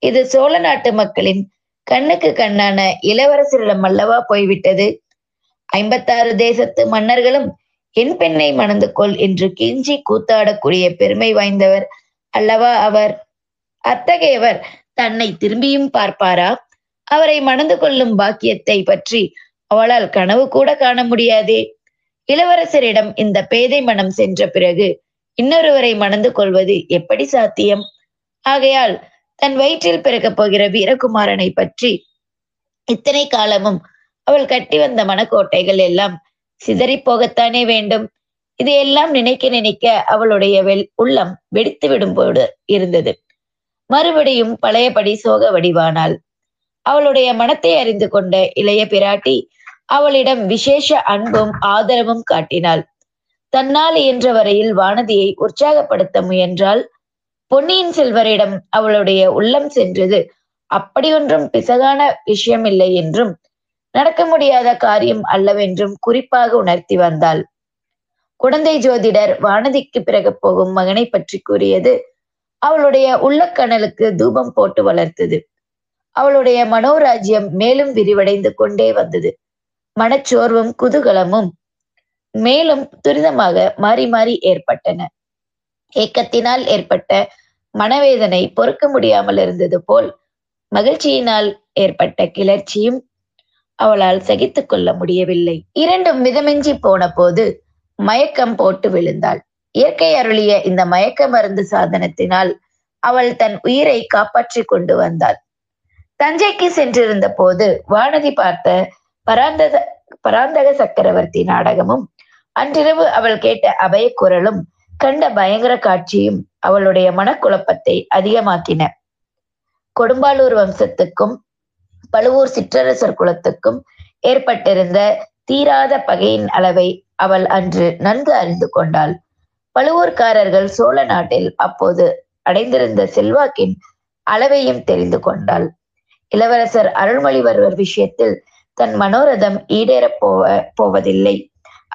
இது சோழ நாட்டு மக்களின் கண்ணுக்கு கண்ணான இளவரசரிடம் அல்லவா போய்விட்டது. ஐம்பத்தாறு தேசத்து மன்னர்களும் என் பெண்ணை மணந்து கொள் என்று கெஞ்சி கூத்தாடக்கூடிய பெருமை வாய்ந்தவர் அல்லவா அவர். அத்தகையவர் தன்னை திரும்பியும் பார்ப்பாரா? அவரை மணந்து கொள்ளும் பாக்கியத்தை பற்றி அவளால் கனவு கூட காண முடியாதே. இளவரசரிடம் இந்த பேதை மனம் சென்ற பிறகு இன்னொருவரை மணந்து கொள்வது எப்படி சாத்தியம்? ஆகையால் தன் வயிற்றில் பிறக்கப் போகிற வீரகுமாரனை பற்றி இத்தனை காலமும் அவள் கட்டி வந்த மனக்கோட்டைகள் எல்லாம் சிதறி போகத்தானே வேண்டும். இதையெல்லாம் நினைக்க நினைக்க அவளுடைய உள்ளம் வெடித்து விடும் போது இருந்தது. மறுபடியும் பழையபடி சோக வடிவானாள். அவளுடைய மனத்தை அறிந்து கொண்ட இளைய பிராட்டி அவளிடம் விசேஷ அன்பும் ஆதரவும் காட்டினாள். தன்னால் இயன்ற வரையில் வானதியை உற்சாகப்படுத்த முயன்றாள். பொன்னியின் செல்வரிடம் அவளுடைய உள்ளம் சென்றது அப்படியொன்றும் பிசகான விஷயமில்லை என்றும் நடக்க முடியாத காரியம் அல்லவென்றும் குறிப்பாக உணர்த்தி வந்தாள். குடந்தை ஜோதிடர் வானதிக்கு பிறகு போகும் மகனை பற்றி கூறியது அவளுடைய உள்ளக்கணலுக்கு தூபம் போட்டு வளர்த்தது. அவளுடைய மனோராஜ்யம் மேலும் விரிவடைந்து கொண்டே வந்தது. மனச்சோர்வும் குதூகலமும் மேலும் துரிதமாக மாறி மாறி ஏற்பட்டன. ஏக்கத்தினால் ஏற்பட்ட மனவேதனை பொறுக்க முடியாமல் இருந்தது போல் மகிழ்ச்சியினால் ஏற்பட்ட கிளர்ச்சியும் அவளால் சகித்து கொள்ள முடியவில்லை. இரண்டும் மிதமிஞ்சி போன போது மயக்கம் போட்டு விழுந்தாள். இயற்கை அருளிய இந்த மயக்க மருந்து சாதனத்தினால் அவள் தன் உயிரை காப்பாற்றி கொண்டு வந்தாள். தஞ்சைக்கு சென்றிருந்த போது வானதி பார்த்த பராந்தக பராந்தக சக்கரவர்த்தி நாடகமும் அன்றிரவு அவள் கேட்ட அபய குரலும் கண்ட பயங்கர காட்சியும் அவளுடைய மனக்குழப்பத்தை அதிகமாக்கின. கொடும்பாலூர் வம்சத்துக்கும் பழுவூர் சிற்றரசர் குலத்துக்கும் ஏற்பட்டிருந்த தீராத பகையின் அளவை அவள் அன்று நன்கு அறிந்து கொண்டாள். பழுவூர்காரர்கள் சோழ நாட்டில் அப்போது அடைந்திருந்த செல்வாக்கின் அளவையும் தெரிந்து கொண்டாள். இளவரசர் அருள்மொழிவர்மர் விஷயத்தில் தன் மனோரதம் ஈடேறப் போவ போவதில்லை.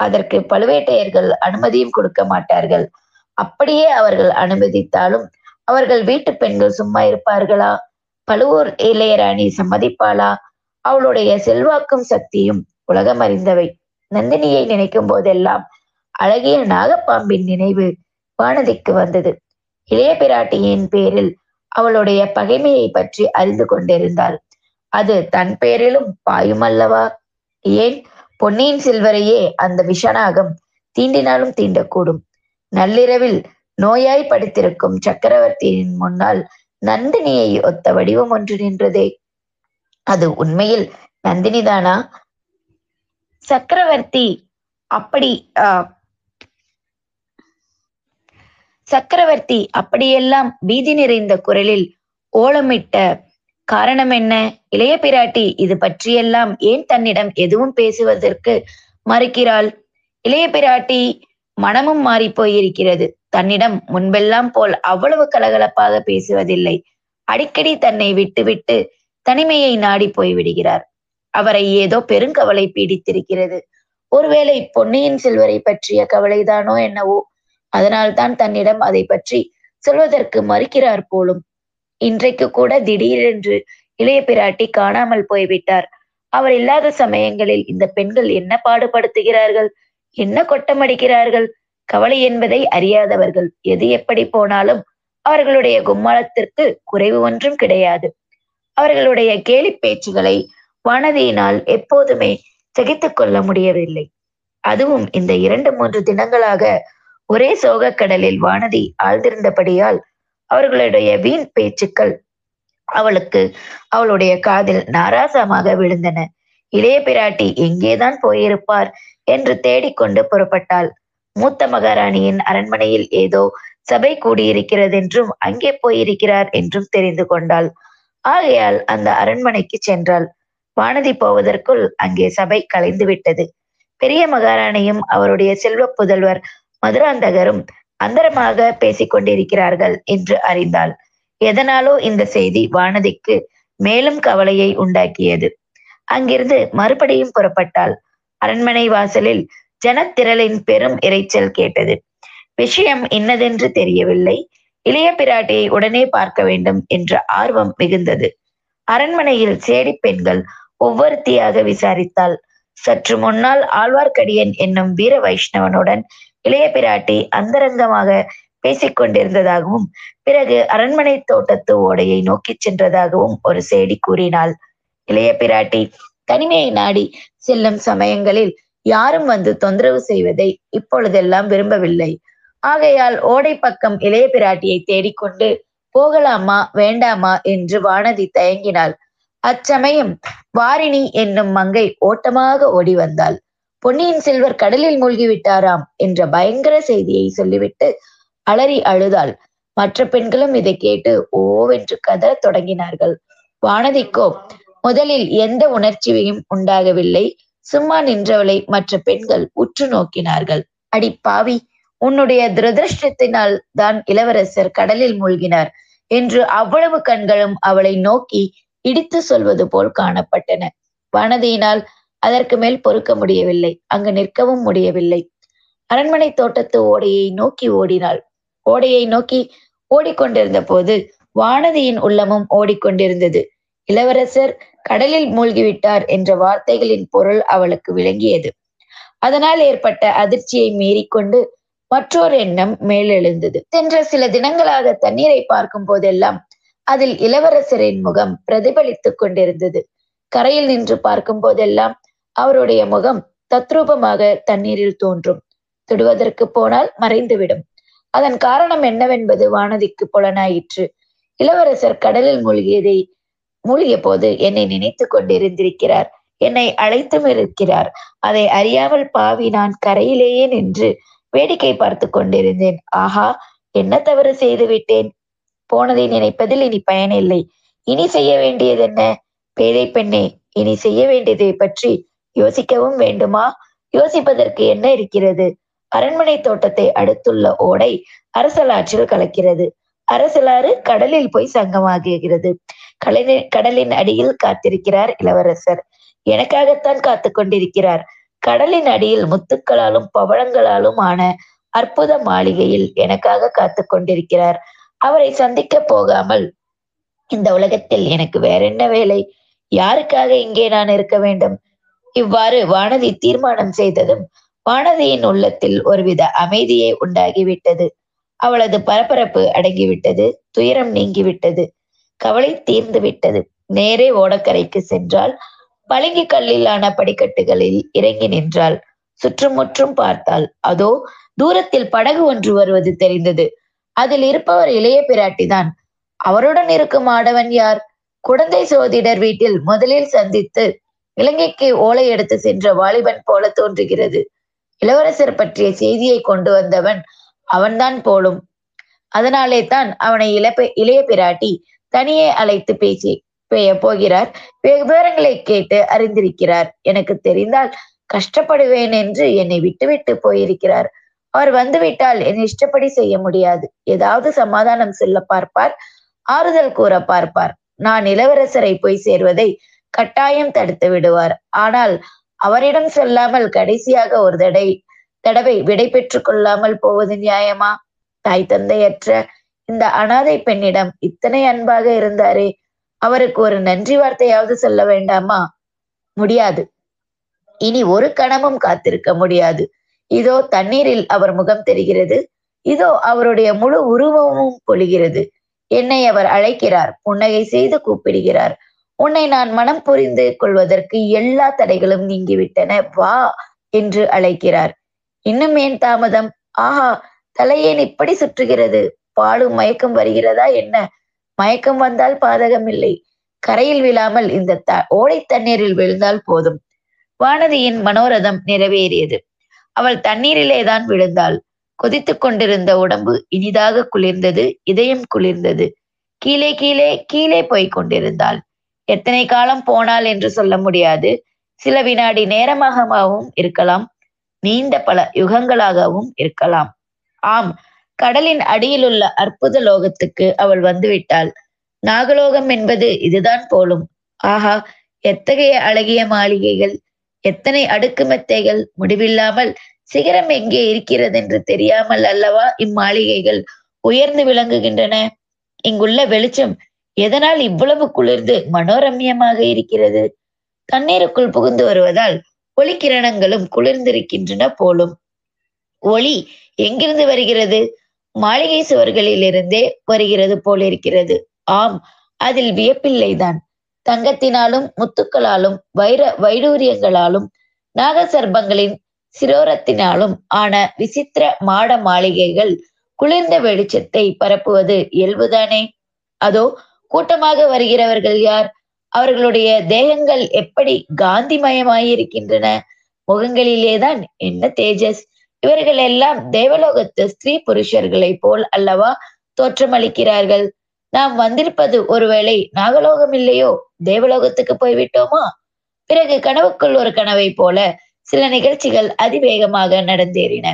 அதற்கு பழுவேட்டையர்கள் அனுமதியும் கொடுக்க மாட்டார்கள். அப்படியே அவர்கள் அனுமதித்தாலும் அவர்கள் வீட்டு பெண்கள் சும்மா இருப்பார்களா? பழுவூர் இளையராணி சம்மதிப்பாளா? அவளுடைய செல்வாக்கும் சக்தியும் உலகம் அறிந்தவை. நந்தினியை நினைக்கும் போதெல்லாம் அழகிய நாகப்பாம்பின் நினைவு வானதிக்கு வந்தது. இளைய பிராட்டியின் பேரில் அவளுடைய பகைமையை பற்றி அறிந்து கொண்டிருந்தாள். அது தன் பேரிலும் பாயுமல்லவா? ஏன் பொன்னியின் செல்வரையே அந்த விஷநாகம் தீண்டினாலும் தீண்டக்கூடும். நள்ளிரவில் நோயாய் படுத்திருக்கும் சக்கரவர்த்தியின் முன்னால் நந்தினியை ஒத்த வடிவம் ஒன்று நின்றதே, அது உண்மையில் நந்தினிதானா? சக்கரவர்த்தி அப்படி ஆஹ் சக்கரவர்த்தி அப்படியெல்லாம் பீதி நிறைந்த குரலில் ஓலமிட்ட காரணம் என்ன? இளைய பிராட்டி இது பற்றியெல்லாம் ஏன் தன்னிடம் எதுவும் பேசுவதற்கு மறுக்கிறாள்? இளைய பிராட்டி மனமும் மாறி போயிருக்கிறது. தன்னிடம் முன்பெல்லாம் போல் அவ்வளவு கலகலப்பாக பேசுவதில்லை. அடிக்கடி தன்னை விட்டுவிட்டு தனிமையை நாடி போய்விடுகிறார். அவரை ஏதோ பெருங்கவலை பீடித்திருக்கிறது. ஒருவேளை பொன்னியின் செல்வரை பற்றிய கவலைதானோ என்னவோ, அதனால்தான் தன்னிடம் அதை பற்றி சொல்வதற்கு மறுக்கிறார் போலும். இன்றைக்கு கூட திடீரென்று இளைய பிராட்டி காணாமல் போய்விட்டார். அவர் இல்லாத சமயங்களில் இந்த பெண்கள் என்ன பாடுபடுத்துகிறார்கள், என்ன கொட்டமடிக்கிறார்கள்! கவலை என்பதை அறியாதவர்கள். எது எப்படி போனாலும் அவர்களுடைய கும்மாளத்திற்கு குறைவு ஒன்றும் கிடையாது. அவர்களுடைய கேலி பேச்சுகளை வானதியினால் எப்போதுமே சகித்து கொள்ள முடியவில்லை. அதுவும் இந்த இரண்டு மூன்று தினங்களாக ஒரே சோகக்கடலில் வானதி ஆழ்ந்திருந்தபடியால் அவர்களுடைய வீண் பேச்சுக்கள் அவளுக்கு அவளுடைய காதில் நாராசமாக விழுந்தன. இளைய பிராட்டி எங்கேதான் போயிருப்பார் என்று தேடிக்கொண்டு புறப்பட்டாள். மூத்த மகாராணியின் அரண்மனையில் ஏதோ சபை கூடியிருக்கிறது என்றும் அங்கே போயிருக்கிறார் என்றும் தெரிந்து கொண்டாள். ஆகையால் அந்த அரண்மனைக்கு சென்றாள். வானதி போவதற்குள் அங்கே சபை கலைந்து விட்டது. பெரிய மகாராணியும் அவருடைய செல்வ புதல்வர் மதுராந்தகரும் அந்தரமாக பேசிக்கொண்டிருக்கிறார்கள் என்று அறிந்தாள். எதனாலோ இந்த செய்தி வானதிக்கு மேலும் கவலையை உண்டாக்கியது. அங்கிருந்து மறுபடியும் புறப்பட்டாள். அரண்மனை வாசலில் ஜனத்திரளின் பெரும் இரைச்சல் கேட்டது. விஷயம் இன்னதென்று தெரியவில்லை. இளைய பிராட்டியை உடனே பார்க்க வேண்டும் என்ற ஆர்வம் மிகுந்தது. அரண்மனையில் சேடி பெண்கள் ஒவ்வொருத்தியாக விசாரித்தாள். சற்று முன்னால் ஆழ்வார்க்கடியன் என்னும் வீர வைஷ்ணவனுடன் இளைய பிராட்டி அந்தரங்கமாக பேசிக்கொண்டிருந்ததாகவும் பிறகு அரண்மனை தோட்டத்து ஓடையை நோக்கி சென்றதாகவும் ஒரு சேடி கூறினாள். இளைய பிராட்டி தனிமையை நாடி செல்லும் சமயங்களில் யாரும் வந்து தொந்தரவு செய்வதை இப்பொழுதெல்லாம் விரும்பவில்லை. ஆகையால் ஓடை பக்கம் இளைய பிராட்டியை தேடிக்கொண்டு போகலாமா வேண்டாமா என்று வானதி தயங்கினாள். அச்சமயம் வாரிணி என்னும் மங்கை ஓட்டமாக ஓடி வந்தாள். பொன்னியின் செல்வர் கடலில் மூழ்கிவிட்டாராம் என்ற பயங்கர செய்தியை சொல்லிவிட்டு அலறி அழுதாள். மற்ற பெண்களும் இதை கேட்டு ஓவென்று கதற தொடங்கினார்கள். வானதிக்கோ முதலில் எந்த உணர்ச்சியும் உண்டாகவில்லை. சும்மா நின்றவளை மற்ற பெண்கள் உற்று நோக்கினார்கள். அடிப்பாவி, உன்னுடைய துரதிருஷ்டத்தினால் தான் இளவரசர் கடலில் மூழ்கினார் என்று அவ்வளவு கண்களும் அவளை நோக்கி இடித்து சொல்வது போல் காணப்பட்டன. வானதியினால் அதற்கு மேல் பொறுக்க முடியவில்லை. அங்கு நிற்கவும் முடியவில்லை. அரண்மனை தோட்டத்து ஓடையை நோக்கி ஓடினாள். ஓடையை நோக்கி ஓடிக்கொண்டிருந்த போது வானதியின் உள்ளமும் ஓடிக்கொண்டிருந்தது. இளவரசர் கடலில் மூழ்கிவிட்டார் என்ற வார்த்தைகளின் பொருள் அவளுக்கு விளங்கியது. அதனால் ஏற்பட்ட அதிர்ச்சியை மீறிக்கொண்டு மற்றொரு எண்ணம் மேலெழுந்தது. சென்ற சில தினங்களாக தண்ணீரை பார்க்கும் போதெல்லாம் அதில் இளவரசரின் முகம் பிரதிபலித்துக் கொண்டிருந்தது. கரையில் நின்று பார்க்கும் போதெல்லாம் அவருடைய முகம் தத்ரூபமாக தண்ணீரில் தோன்றும். தொடுவதற்கு போனால் மறைந்துவிடும். அதன் காரணம் என்னவென்பது வானதிக்கு புலனாயிற்று. இளவரசர் கடலில் மூழ்கியதை மூழ்கிய போது என்னை நினைத்து கொண்டிருந்திருக்கிறார், என்னை அழைத்தும் இருக்கிறார். அதை அறியாமல் பாவி நான் கரையிலேயே நின்று வேடிக்கை பார்த்து கொண்டிருந்தேன். ஆஹா, என்ன தவறு செய்து விட்டேன்! போனதை நினைப்பதில் இனி பயனில்லை. இனி செய்ய வேண்டியது என்ன? பேதை பெண்ணே, இனி செய்ய வேண்டியதை பற்றி யோசிக்கவும் வேண்டுமா? யோசிப்பதற்கு என்ன இருக்கிறது? அரண்மனை தோட்டத்தை அடுத்துள்ள ஓடை அரசலாற்றில் கலக்கிறது. அரசலாறு கடலில் போய் சங்கமாகிறது. கடலின் கடலின் அடியில் காத்திருக்கிறார் இளவரசர். எனக்காகத்தான் காத்து கொண்டிருக்கிறார். கடலின் அடியில் முத்துக்களாலும் பவழங்களாலும் ஆன அற்புத மாளிகையில் எனக்காக காத்து கொண்டிருக்கிறார். அவரை சந்திக்க போகாமல் இந்த உலகத்தில் எனக்கு வேற என்ன வேலை? யாருக்காக இங்கே நான் இருக்க வேண்டும்? இவ்வாறு வானதி தீர்மானம் செய்ததும் வானதியின் உள்ளத்தில் ஒருவித அமைதியே உண்டாகிவிட்டது. அவளது பரபரப்பு அடங்கிவிட்டது. துயரம் நீங்கிவிட்டது. கவலை தீர்ந்து விட்டது. நேரே ஓடக்கரைக்கு சென்றால் பளிங்கு கல்லிலான படிக்கட்டுகளில் இறங்கி நின்றாள். சுற்றுமுற்றும் பார்த்தாள். அதோ தூரத்தில் படகு ஒன்று வருவது தெரிந்தது. அதில் இருப்பவர் இளைய பிராட்டிதான். அவருடன் இருக்கும் ஆடவன் யார்? குடந்தை சோதிடர் வீட்டில் முதலில் சந்தித்து இலங்கைக்கு ஓலை எடுத்து சென்ற வாலிபன் போல தோன்றுகிறது. இளவரசர் பற்றிய செய்தியை கொண்டு வந்தவன் அவன்தான் போலும். அதனாலே தான் அவனை இளப்ப இளைய பிராட்டி தனியே அழைத்து பேசி போகிறார். விவரங்களை கேட்டு அறிந்திருக்கிறார். எனக்கு தெரிந்தால் கஷ்டப்படுவேன் என்று என்னை விட்டுவிட்டு போயிருக்கிறார். அவர் வந்துவிட்டால் என்னை இஷ்டப்படி செய்ய முடியாது. ஏதாவது சமாதானம் சொல்ல பார்ப்பார், ஆறுதல் கூற பார்ப்பார். நான் இளவரசரை போய் சேர்வதை கட்டாயம் தடுத்து விடுவார். ஆனால் அவரிடம் சொல்லாமல் கடைசியாக ஒரு தடை தடவை விடை பெற்று கொள்ளாமல் போவது நியாயமா? தாய் தந்தையற்ற இந்த அனாதை பெண்ணிடம் இத்தனை அன்பாக இருந்தாரே, அவருக்கு ஒரு நன்றி வார்த்தையாவது சொல்ல வேண்டாமா? முடியாது. இனி ஒரு கணமும் காத்திருக்க முடியாது. இதோ தண்ணீரில் அவர் முகம் தெரிகிறது. இதோ அவருடைய முழு உருவமும் பொழிகிறது. என்னை அவர் அழைக்கிறார், புன்னகை செய்து கூப்பிடுகிறார். உன்னை நான் மனம் புரிந்து கொள்வதற்கு எல்லா தடைகளும் நீங்கிவிட்டன, வா என்று அழைக்கிறார். இன்னும் ஏன் தாமதம்? ஆஹா, தலையேன் இப்படி சுற்றுகிறது. பாலும் மயக்கம் வருகிறதா என்ன? மயக்கம் வந்தால் பாதகம் இல்லை, கரையில் விழாமல் இந்த த ஓடை தண்ணீரில் விழுந்தால் போதும். வானதியின் மனோரதம் நிறைவேறியது. அவள் தண்ணீரிலேதான் விழுந்தாள். கொதித்து கொண்டிருந்த உடம்பு இனிதாக குளிர்ந்தது, இதயம் குளிர்ந்தது. கீழே கீழே கீழே போய் கொண்டிருந்தாள். எத்தனை காலம் போனாள் என்று சொல்ல முடியாது. சில வினாடி நேரமாகவும் இருக்கலாம், நீண்ட பல யுகங்களாகவும் இருக்கலாம். ஆம், கடலின் அடியில் உள்ள அற்புத லோகத்துக்கு அவள் வந்துவிட்டாள். நாகலோகம் என்பது இதுதான் போலும். ஆஹா, எத்தகைய அழகிய மாளிகைகள், எத்தனை அடுக்கு மெத்தைகள், முடிவில்லாமல் சிகரம் எங்கே இருக்கிறது என்று தெரியாமல் அல்லவா இம்மாளிகைகள் உயர்ந்து விளங்குகின்றன. இங்குள்ள வெளிச்சம் எதனால் இவ்வளவு குளிர்ந்து மனோரம்யமாக இருக்கிறது? தண்ணீருக்குள் புகுந்து வருவதால் ஒளி கிரணங்களும் குளிர்ந்திருக்கின்றன போலும். ஒளி எங்கிருந்து வருகிறது? மாளிகை சுவர்களில் இருந்தே வருகிறது போலிருக்கிறது. ஆம், அதில் வியப்பில்லைதான். தங்கத்தினாலும் முத்துக்களாலும் வைர வைடூரியங்களாலும் நாகசர்பங்களின் சிரோரத்தினாலும் ஆன விசித்திர மாட மாளிகைகள் குளிர்ந்த வெளிச்சத்தை பரப்புவது இயல்புதானே. அதோ கூட்டமாக வருகிறவர்கள் யார்? அவர்களுடைய தேகங்கள் எப்படி காந்திமயமாயிருக்கின்றன! முகங்களிலேதான் என்ன தேஜஸ்! இவர்கள் எல்லாம் தேவலோகத்து ஸ்திரீ புருஷர்களை போல் அல்லவா தோற்றமளிக்கிறார்கள். நாம் வந்திருப்பது ஒருவேளை நாகலோகம் இல்லையோ, தேவலோகத்துக்கு போய்விட்டோமா? பிறகு கனவுக்குள் ஒரு கனவை போல சில நிகழ்ச்சிகள் அதிவேகமாக நடந்தேறின.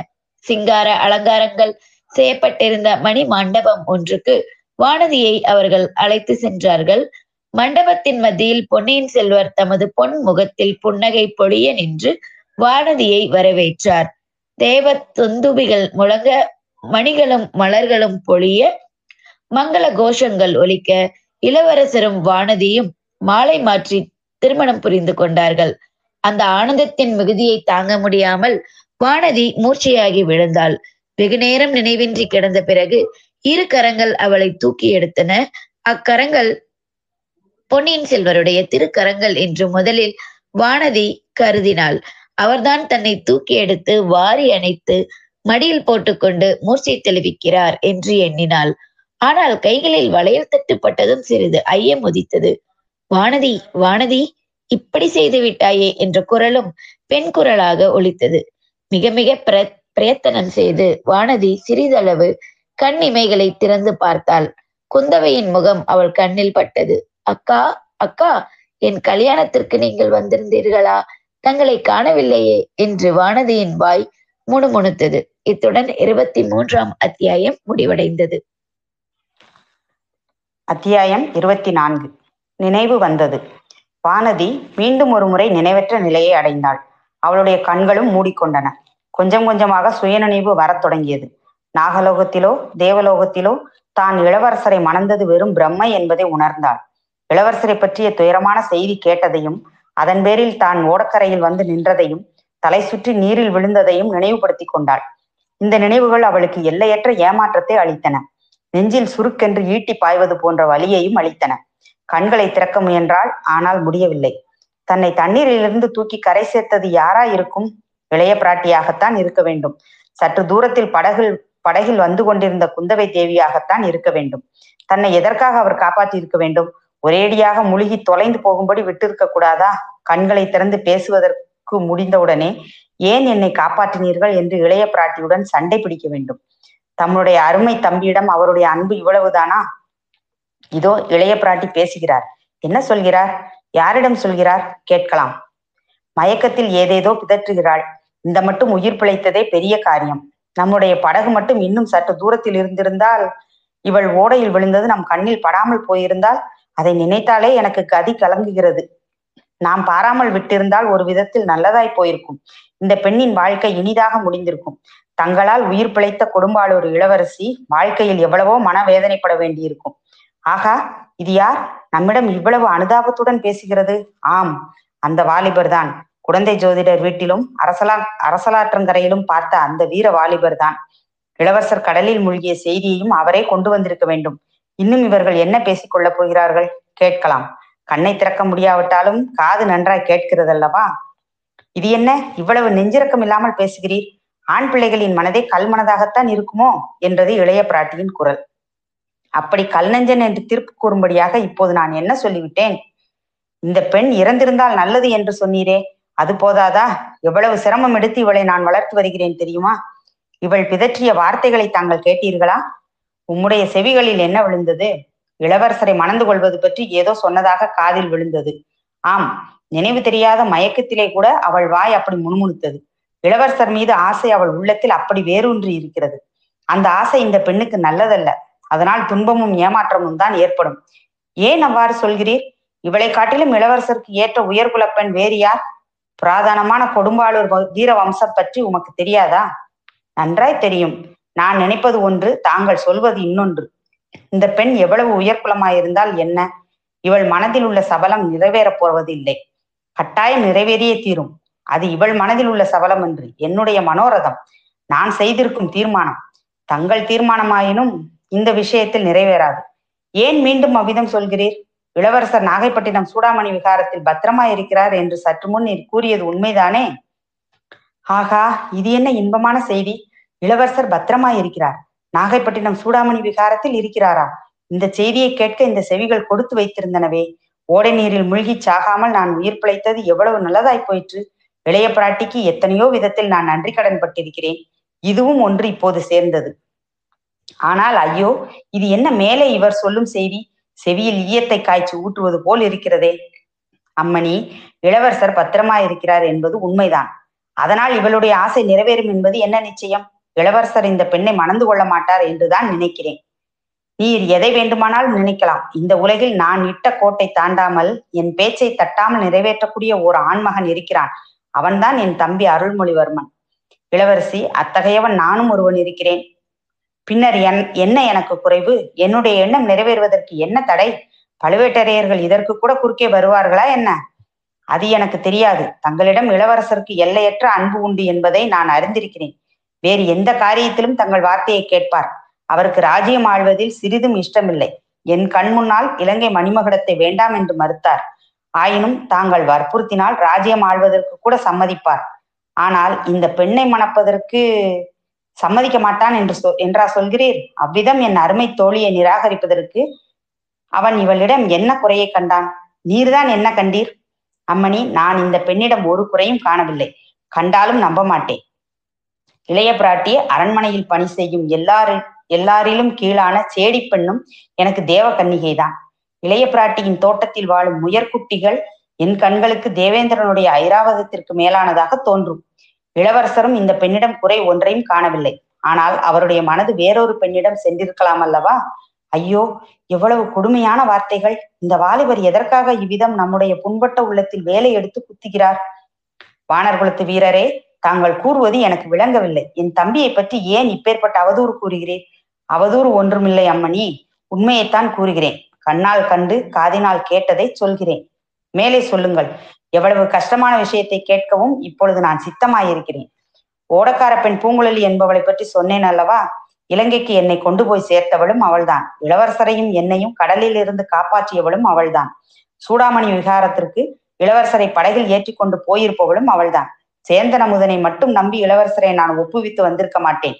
சிங்கார அலங்காரங்கள் செய்யப்பட்டிருந்த மணி மண்டபம் ஒன்றுக்கு வானதியை அவர்கள் அழைத்து சென்றார்கள். மண்டபத்தின் மத்தியில் பொன்னியின் செல்வர் தமது பொன் முகத்தில் புன்னகை பொழிய நின்று வானதியை வரவேற்றார். தேவ துந்துபிகள் முழங்க, மணிகளும் மலர்களும் பொழிய, மங்கள கோஷங்கள் ஒலிக்க, இளவரசரும் வானதியும் மாலை மாற்றி திருமணம் புரிந்து கொண்டார்கள். அந்த ஆனந்தத்தின் மிகுதியை தாங்க முடியாமல் வானதி மூர்ச்சையாகி விழுந்தாள். வெகு நேரம் நினைவின்றி கிடந்த பிறகு இரு கரங்கள் அவளை தூக்கி எடுத்தன. அக்கரங்கள் பொன்னியின் செல்வருடைய திருக்கரங்கள் என்று முதலில் வானதி கருதினாள். அவர்தான் தன்னை தூக்கி எடுத்து வாரி அணைத்து மடியில் போட்டுக்கொண்டு மூர்ச்சை தெளிவிக்கிறார் என்று எண்ணினாள். ஆனால் கைகளில் வளையல் தட்டுப்பட்டதும் சிறிது ஐயம் உதித்தது. வானதி, வானதி, இப்படி செய்து விட்டாயே என்ற குரலும் பெண் குரலாக ஒலித்தது. மிக மிக பிர பிரயத்தனம் செய்து வானதி சிறிதளவு கண் இமைகளை திறந்து பார்த்தாள். குந்தவையின் முகம் அவள் கண்ணில் பட்டது. அக்கா, அக்கா, என் கல்யாணத்திற்கு நீங்கள் வந்திருந்தீர்களா? தங்களை காணவில்லையே என்று வானதியின் வாய் முணுமுணுத்தது. இத்துடன் இருபத்தி மூன்றாம் அத்தியாயம் முடிவடைந்தது. அத்தியாயம் இருபத்தி நான்கு. நினைவு வந்தது. வானதி மீண்டும் ஒரு முறை நினைவற்ற நிலையை அடைந்தாள். அவளுடைய கண்களும் மூடிக்கொண்டன. கொஞ்சம் கொஞ்சமாக சுயநினைவு வரத் தொடங்கியது. நாகலோகத்திலோ தேவலோகத்திலோ தான் இளவரசரை மணந்தது வெறும் பிரம்மை என்பதை உணர்ந்தாள். இளவரசரை பற்றிய துயரமான செய்தி கேட்டதையும் அதன் பேரில் தான் ஓடக்கரையில் வந்து நின்றதையும் தலை சுற்றி நீரில் விழுந்ததையும் நினைவுபடுத்தி கொண்டாள். இந்த நினைவுகள் அவளுக்கு எல்லையற்ற ஏமாற்றத்தை அளித்தன. நெஞ்சில் சுருக்கென்று ஈட்டி பாய்வது போன்ற வலியையும் அளித்தன. கண்களை திறக்க முயன்றாள், ஆனால் முடியவில்லை. தன்னை தண்ணீரிலிருந்து தூக்கி கரை சேர்த்தது யாரா இருக்கும்? இளைய பிராட்டியாகத்தான் இருக்க வேண்டும். சற்று தூரத்தில் படகில் படகில் வந்து கொண்டிருந்த குந்தவை தேவியாகத்தான் இருக்க வேண்டும். தன்னை எதற்காக அவர் காப்பாற்றி இருக்க வேண்டும்? ஒரேடியாக முழுகி தொலைந்து போகும்படி விட்டிருக்க கூடாதா? கண்களை திறந்து பேசுவதற்கு முடிந்தவுடனே ஏன் என்னை காப்பாற்றினீர்கள் என்று இளைய பிராட்டியுடன் சண்டை பிடிக்க வேண்டும். தம்முடைய அருமை தம்பியிடம் அவருடைய அன்பு இவ்வளவுதானா? இதோ இளைய பிராட்டி பேசுகிறார். என்ன சொல்கிறார்? யாரிடம் சொல்கிறார்? கேட்கலாம். மயக்கத்தில் ஏதேதோ பிதற்றுகிறாள். இந்த மட்டும் உயிர் பிழைத்ததே பெரிய காரியம். நம்முடைய படகு மட்டும் இன்னும் சற்று தூரத்தில் இருந்திருந்தால், இவள் ஓடையில் விழுந்தது நம் கண்ணில் படாமல் போயிருந்தால், அதை நினைத்தாலே எனக்கு கதி கலங்குகிறது. நாம் பாராமல் விட்டிருந்தால் ஒரு விதத்தில் நல்லதாய் போயிருக்கும். இந்த பெண்ணின் வாழ்க்கை இனிதாக முடிந்திருக்கும். தங்களால் உயிர் பிழைத்த கொடும்பாளூர் இளவரசி வாழ்க்கையில் எவ்வளவோ மனவேதனைப்பட வேண்டியிருக்கும். ஆகா, இது யார் நம்மிடம் இவ்வளவு அனுதாபத்துடன் பேசுகிறது? ஆம், அந்த வாலிபர் தான். குடந்தை ஜோதிடர் வீட்டிலும் அரசலா அரசலாற்றங்கரையிலும் பார்த்த அந்த வீர வாலிபர் தான். இளவரசர் கடலில் மூழ்கிய செய்தியையும் அவரே கொண்டு வந்திருக்க வேண்டும். இன்னும் இவர்கள் என்ன பேசிக்கொள்ளப் போகிறார்கள்? கேட்கலாம். கண்ணை திறக்க முடியாவிட்டாலும் காது நன்றாய் கேட்கிறதல்லவா? இது என்ன இவ்வளவு நெஞ்சிரக்கம் இல்லாமல் பேசுகிறீர்? ஆண் பிள்ளைகளின் மனதை கல்மனதாகத்தான் இருக்குமோ என்றது இளைய பிராட்டியின் குரல். அப்படி கல் நெஞ்சன் என்று தீர்ப்பு கூறும்படியாக இப்போது நான் என்ன சொல்லிவிட்டேன்? இந்த பெண் இறந்திருந்தால் நல்லது என்று சொன்னீரே, அது போதாதா? எவ்வளவு சிரமம் எடுத்து இவளை நான் வளர்த்து வருகிறேன் தெரியுமா? இவள் பிதற்றிய வார்த்தைகளை தாங்கள் கேட்டீர்களா? உம்முடைய செவிகளில் என்ன விழுந்தது? இளவரசரை மணந்து கொள்வது பற்றி ஏதோ சொன்னதாக காதில் விழுந்தது. ஆம், நினைவு தெரியாத மயக்கத்திலே கூட அவள் வாய் அப்படி முணுமுணுத்தது. இளவரசர் மீது ஆசை அவள் உள்ளத்தில் அப்படி வேரூன்றி இருக்கிறது. அந்த ஆசை இந்த பெண்ணுக்கு நல்லதல்ல. அதனால் துன்பமும் ஏமாற்றமும் தான் ஏற்படும். ஏன் அவ்வாறு சொல்கிறீர்? இவளை காட்டிலும் இளவரசருக்கு ஏற்ற உயர்குல பெண் வேறு யார்? புராதனமான கொடும்பாளூர் வீர வம்சம் பற்றி உமக்கு தெரியாதா? நன்றாய் தெரியும். நான் நினைப்பது ஒன்று, தாங்கள் சொல்வது இன்னொன்று. இந்த பெண் எவ்வளவு உயர்குலமாயிருந்தால் என்ன, இவள் மனதில் உள்ள சபலம் நிறைவேறப் போவது இல்லை. கட்டாயம் நிறைவேறியே தீரும். அது இவள் மனதில் உள்ள சபலம் என்று என்னுடைய மனோரதம், நான் செய்திருக்கும் தீர்மானம். தங்கள் தீர்மானமாயினும் இந்த விஷயத்தில் நிறைவேறாது. ஏன் மீண்டும் அவ்விதம் சொல்கிறீர்? இளவரசர் நாகைப்பட்டினம் சூடாமணி விகாரத்தில் பத்திரமாய் இருக்கிறார் என்று சற்று முன் கூறியது உண்மைதானே? ஆகா, இது என்ன இன்பமான செய்தி! இளவரசர் பத்திரமாய் இருக்கிறார், நாகைப்பட்டினம் சூடாமணி விகாரத்தில் இருக்கிறாரா? இந்த செய்தியை கேட்க இந்த செவிகள் கொடுத்து வைத்திருந்தனவே. ஓடை நீரில் மூழ்கி சாகாமல் நான் உயிர் பிழைத்தது எவ்வளவு நல்லதாய் போயிற்று. இளைய பிராட்டிக்கு எத்தனையோ விதத்தில் நான் நன்றி கடன் பட்டிருக்கிறேன். இதுவும் ஒன்று இப்போது சேர்ந்தது. ஆனால் ஐயோ, இது என்ன மேலே இவர் சொல்லும் செய்தி! செவியில் ஈயத்தை காய்ச்சி ஊட்டுவது போல் இருக்கிறதே. அம்மணி, இளவரசர் பத்திரமாயிருக்கிறார் என்பது உண்மைதான். அதனால் இவளுடைய ஆசை நிறைவேறும் என்பது என்ன நிச்சயம்? இளவரசர் இந்த பெண்ணை மணந்து கொள்ள மாட்டார் என்றுதான் நினைக்கிறேன். நீர் எதை வேண்டுமானாலும் நினைக்கலாம். இந்த உலகில் நான் இட்ட கோட்டை தாண்டாமல் என் பேச்சை தட்டாமல் நிறைவேற்றக்கூடிய ஓர் ஆண்மகன் இருக்கிறான். அவன்தான் என் தம்பி அருள்மொழிவர்மன். இளவரசி, அத்தகையவன் நானும் ஒருவன் இருக்கிறேன். பின்னர் என் என்ன எனக்கு குறைவு? என்னுடைய எண்ணம் நிறைவேறுவதற்கு என்ன தடை? பழுவேட்டரையர்கள் இதற்கு கூட குறுக்கே வருவார்களா என்ன? அது எனக்கு தெரியாது. தங்களிடம் இளவரசருக்கு எல்லையற்ற அன்பு உண்டு என்பதை நான் அறிந்திருக்கிறேன். வேறு எந்த காரியத்திலும் தங்கள் வார்த்தையை கேட்பார். அவருக்கு ராஜ்யம் ஆழ்வதில் சிறிதும் இஷ்டமில்லை. என் கண் முன்னால் இலங்கை மணிமகுடத்தை வேண்டாம் என்று மறுத்தார். ஆயினும் தாங்கள் வற்புறுத்தினால் ராஜ்யம் ஆழ்வதற்கு கூட சம்மதிப்பார். ஆனால் இந்த பெண்ணை மணப்பதற்கு சம்மதிக்க மாட்டான் என்று சொ என்றா சொல்கிறீர்? அவ்விதம் என் அருமை தோழியை நிராகரிப்பதற்கு அவன் இவளிடம் என்ன குறையை கண்டான்? நீர்தான் என்ன கண்டீர்? அம்மணி, நான் இந்த பெண்ணிடம் ஒரு குறையும் காணவில்லை. கண்டாலும் நம்ப மாட்டேன். இளைய பிராட்டி, அரண்மனையில் பணி செய்யும் எல்லாரு எல்லாரிலும் கீழான சேடி பெண்ணும் எனக்கு தேவ கன்னிகைதான். இளைய பிராட்டியின் தோட்டத்தில் வாழும் முயற்குட்டிகள் என் கண்களுக்கு தேவேந்திரனுடைய ஐராவதத்திற்கு மேலானதாக தோன்றும். இளவரசரும் இந்த பெண்ணிடம் குறை ஒன்றையும் காணவில்லை. ஆனால் அவருடைய மனது வேறொரு பெண்ணிடம் சென்றிருக்கலாம் அல்லவா? ஐயோ, எவ்வளவு கொடுமையான வார்த்தைகள்! இந்த வாலிபர் எதற்காக இவ்விதம் நம்முடைய புண்பட்ட உள்ளத்தில் வேலை எடுத்து குத்துகிறார்? வானர்குலத்து வீரரே, தாங்கள் கூறுவது எனக்கு விளங்கவில்லை. என் தம்பியை பற்றி ஏன் இப்பேற்பட்ட அவதூறு கூறுகிறேன்? அவதூறு ஒன்றுமில்லை அம்மணி, உண்மையைத்தான் கூறுகிறேன். கண்ணால் கண்டு காதினால் கேட்டதை சொல்கிறேன். மேலே சொல்லுங்கள். எவ்வளவு கஷ்டமான விஷயத்தை கேட்கவும் இப்பொழுது நான் சித்தமாயிருக்கிறேன். ஓடக்கார பெண் பூங்குழலி என்பவளை பற்றி சொன்னேன் அல்லவா? இலங்கைக்கு என்னை கொண்டு போய் சேர்த்தவளும் அவள்தான். இளவரசரையும் என்னையும் கடலில் இருந்து காப்பாற்றியவளும் அவள்தான். சூடாமணி விகாரத்திற்கு இளவரசரை படகில் ஏற்றி கொண்டு போயிருப்பவளும் அவள்தான். சேந்தன் அமுதனை மட்டும் நம்பி இளவரசரை நான் ஒப்புவித்து வந்திருக்க மாட்டேன்.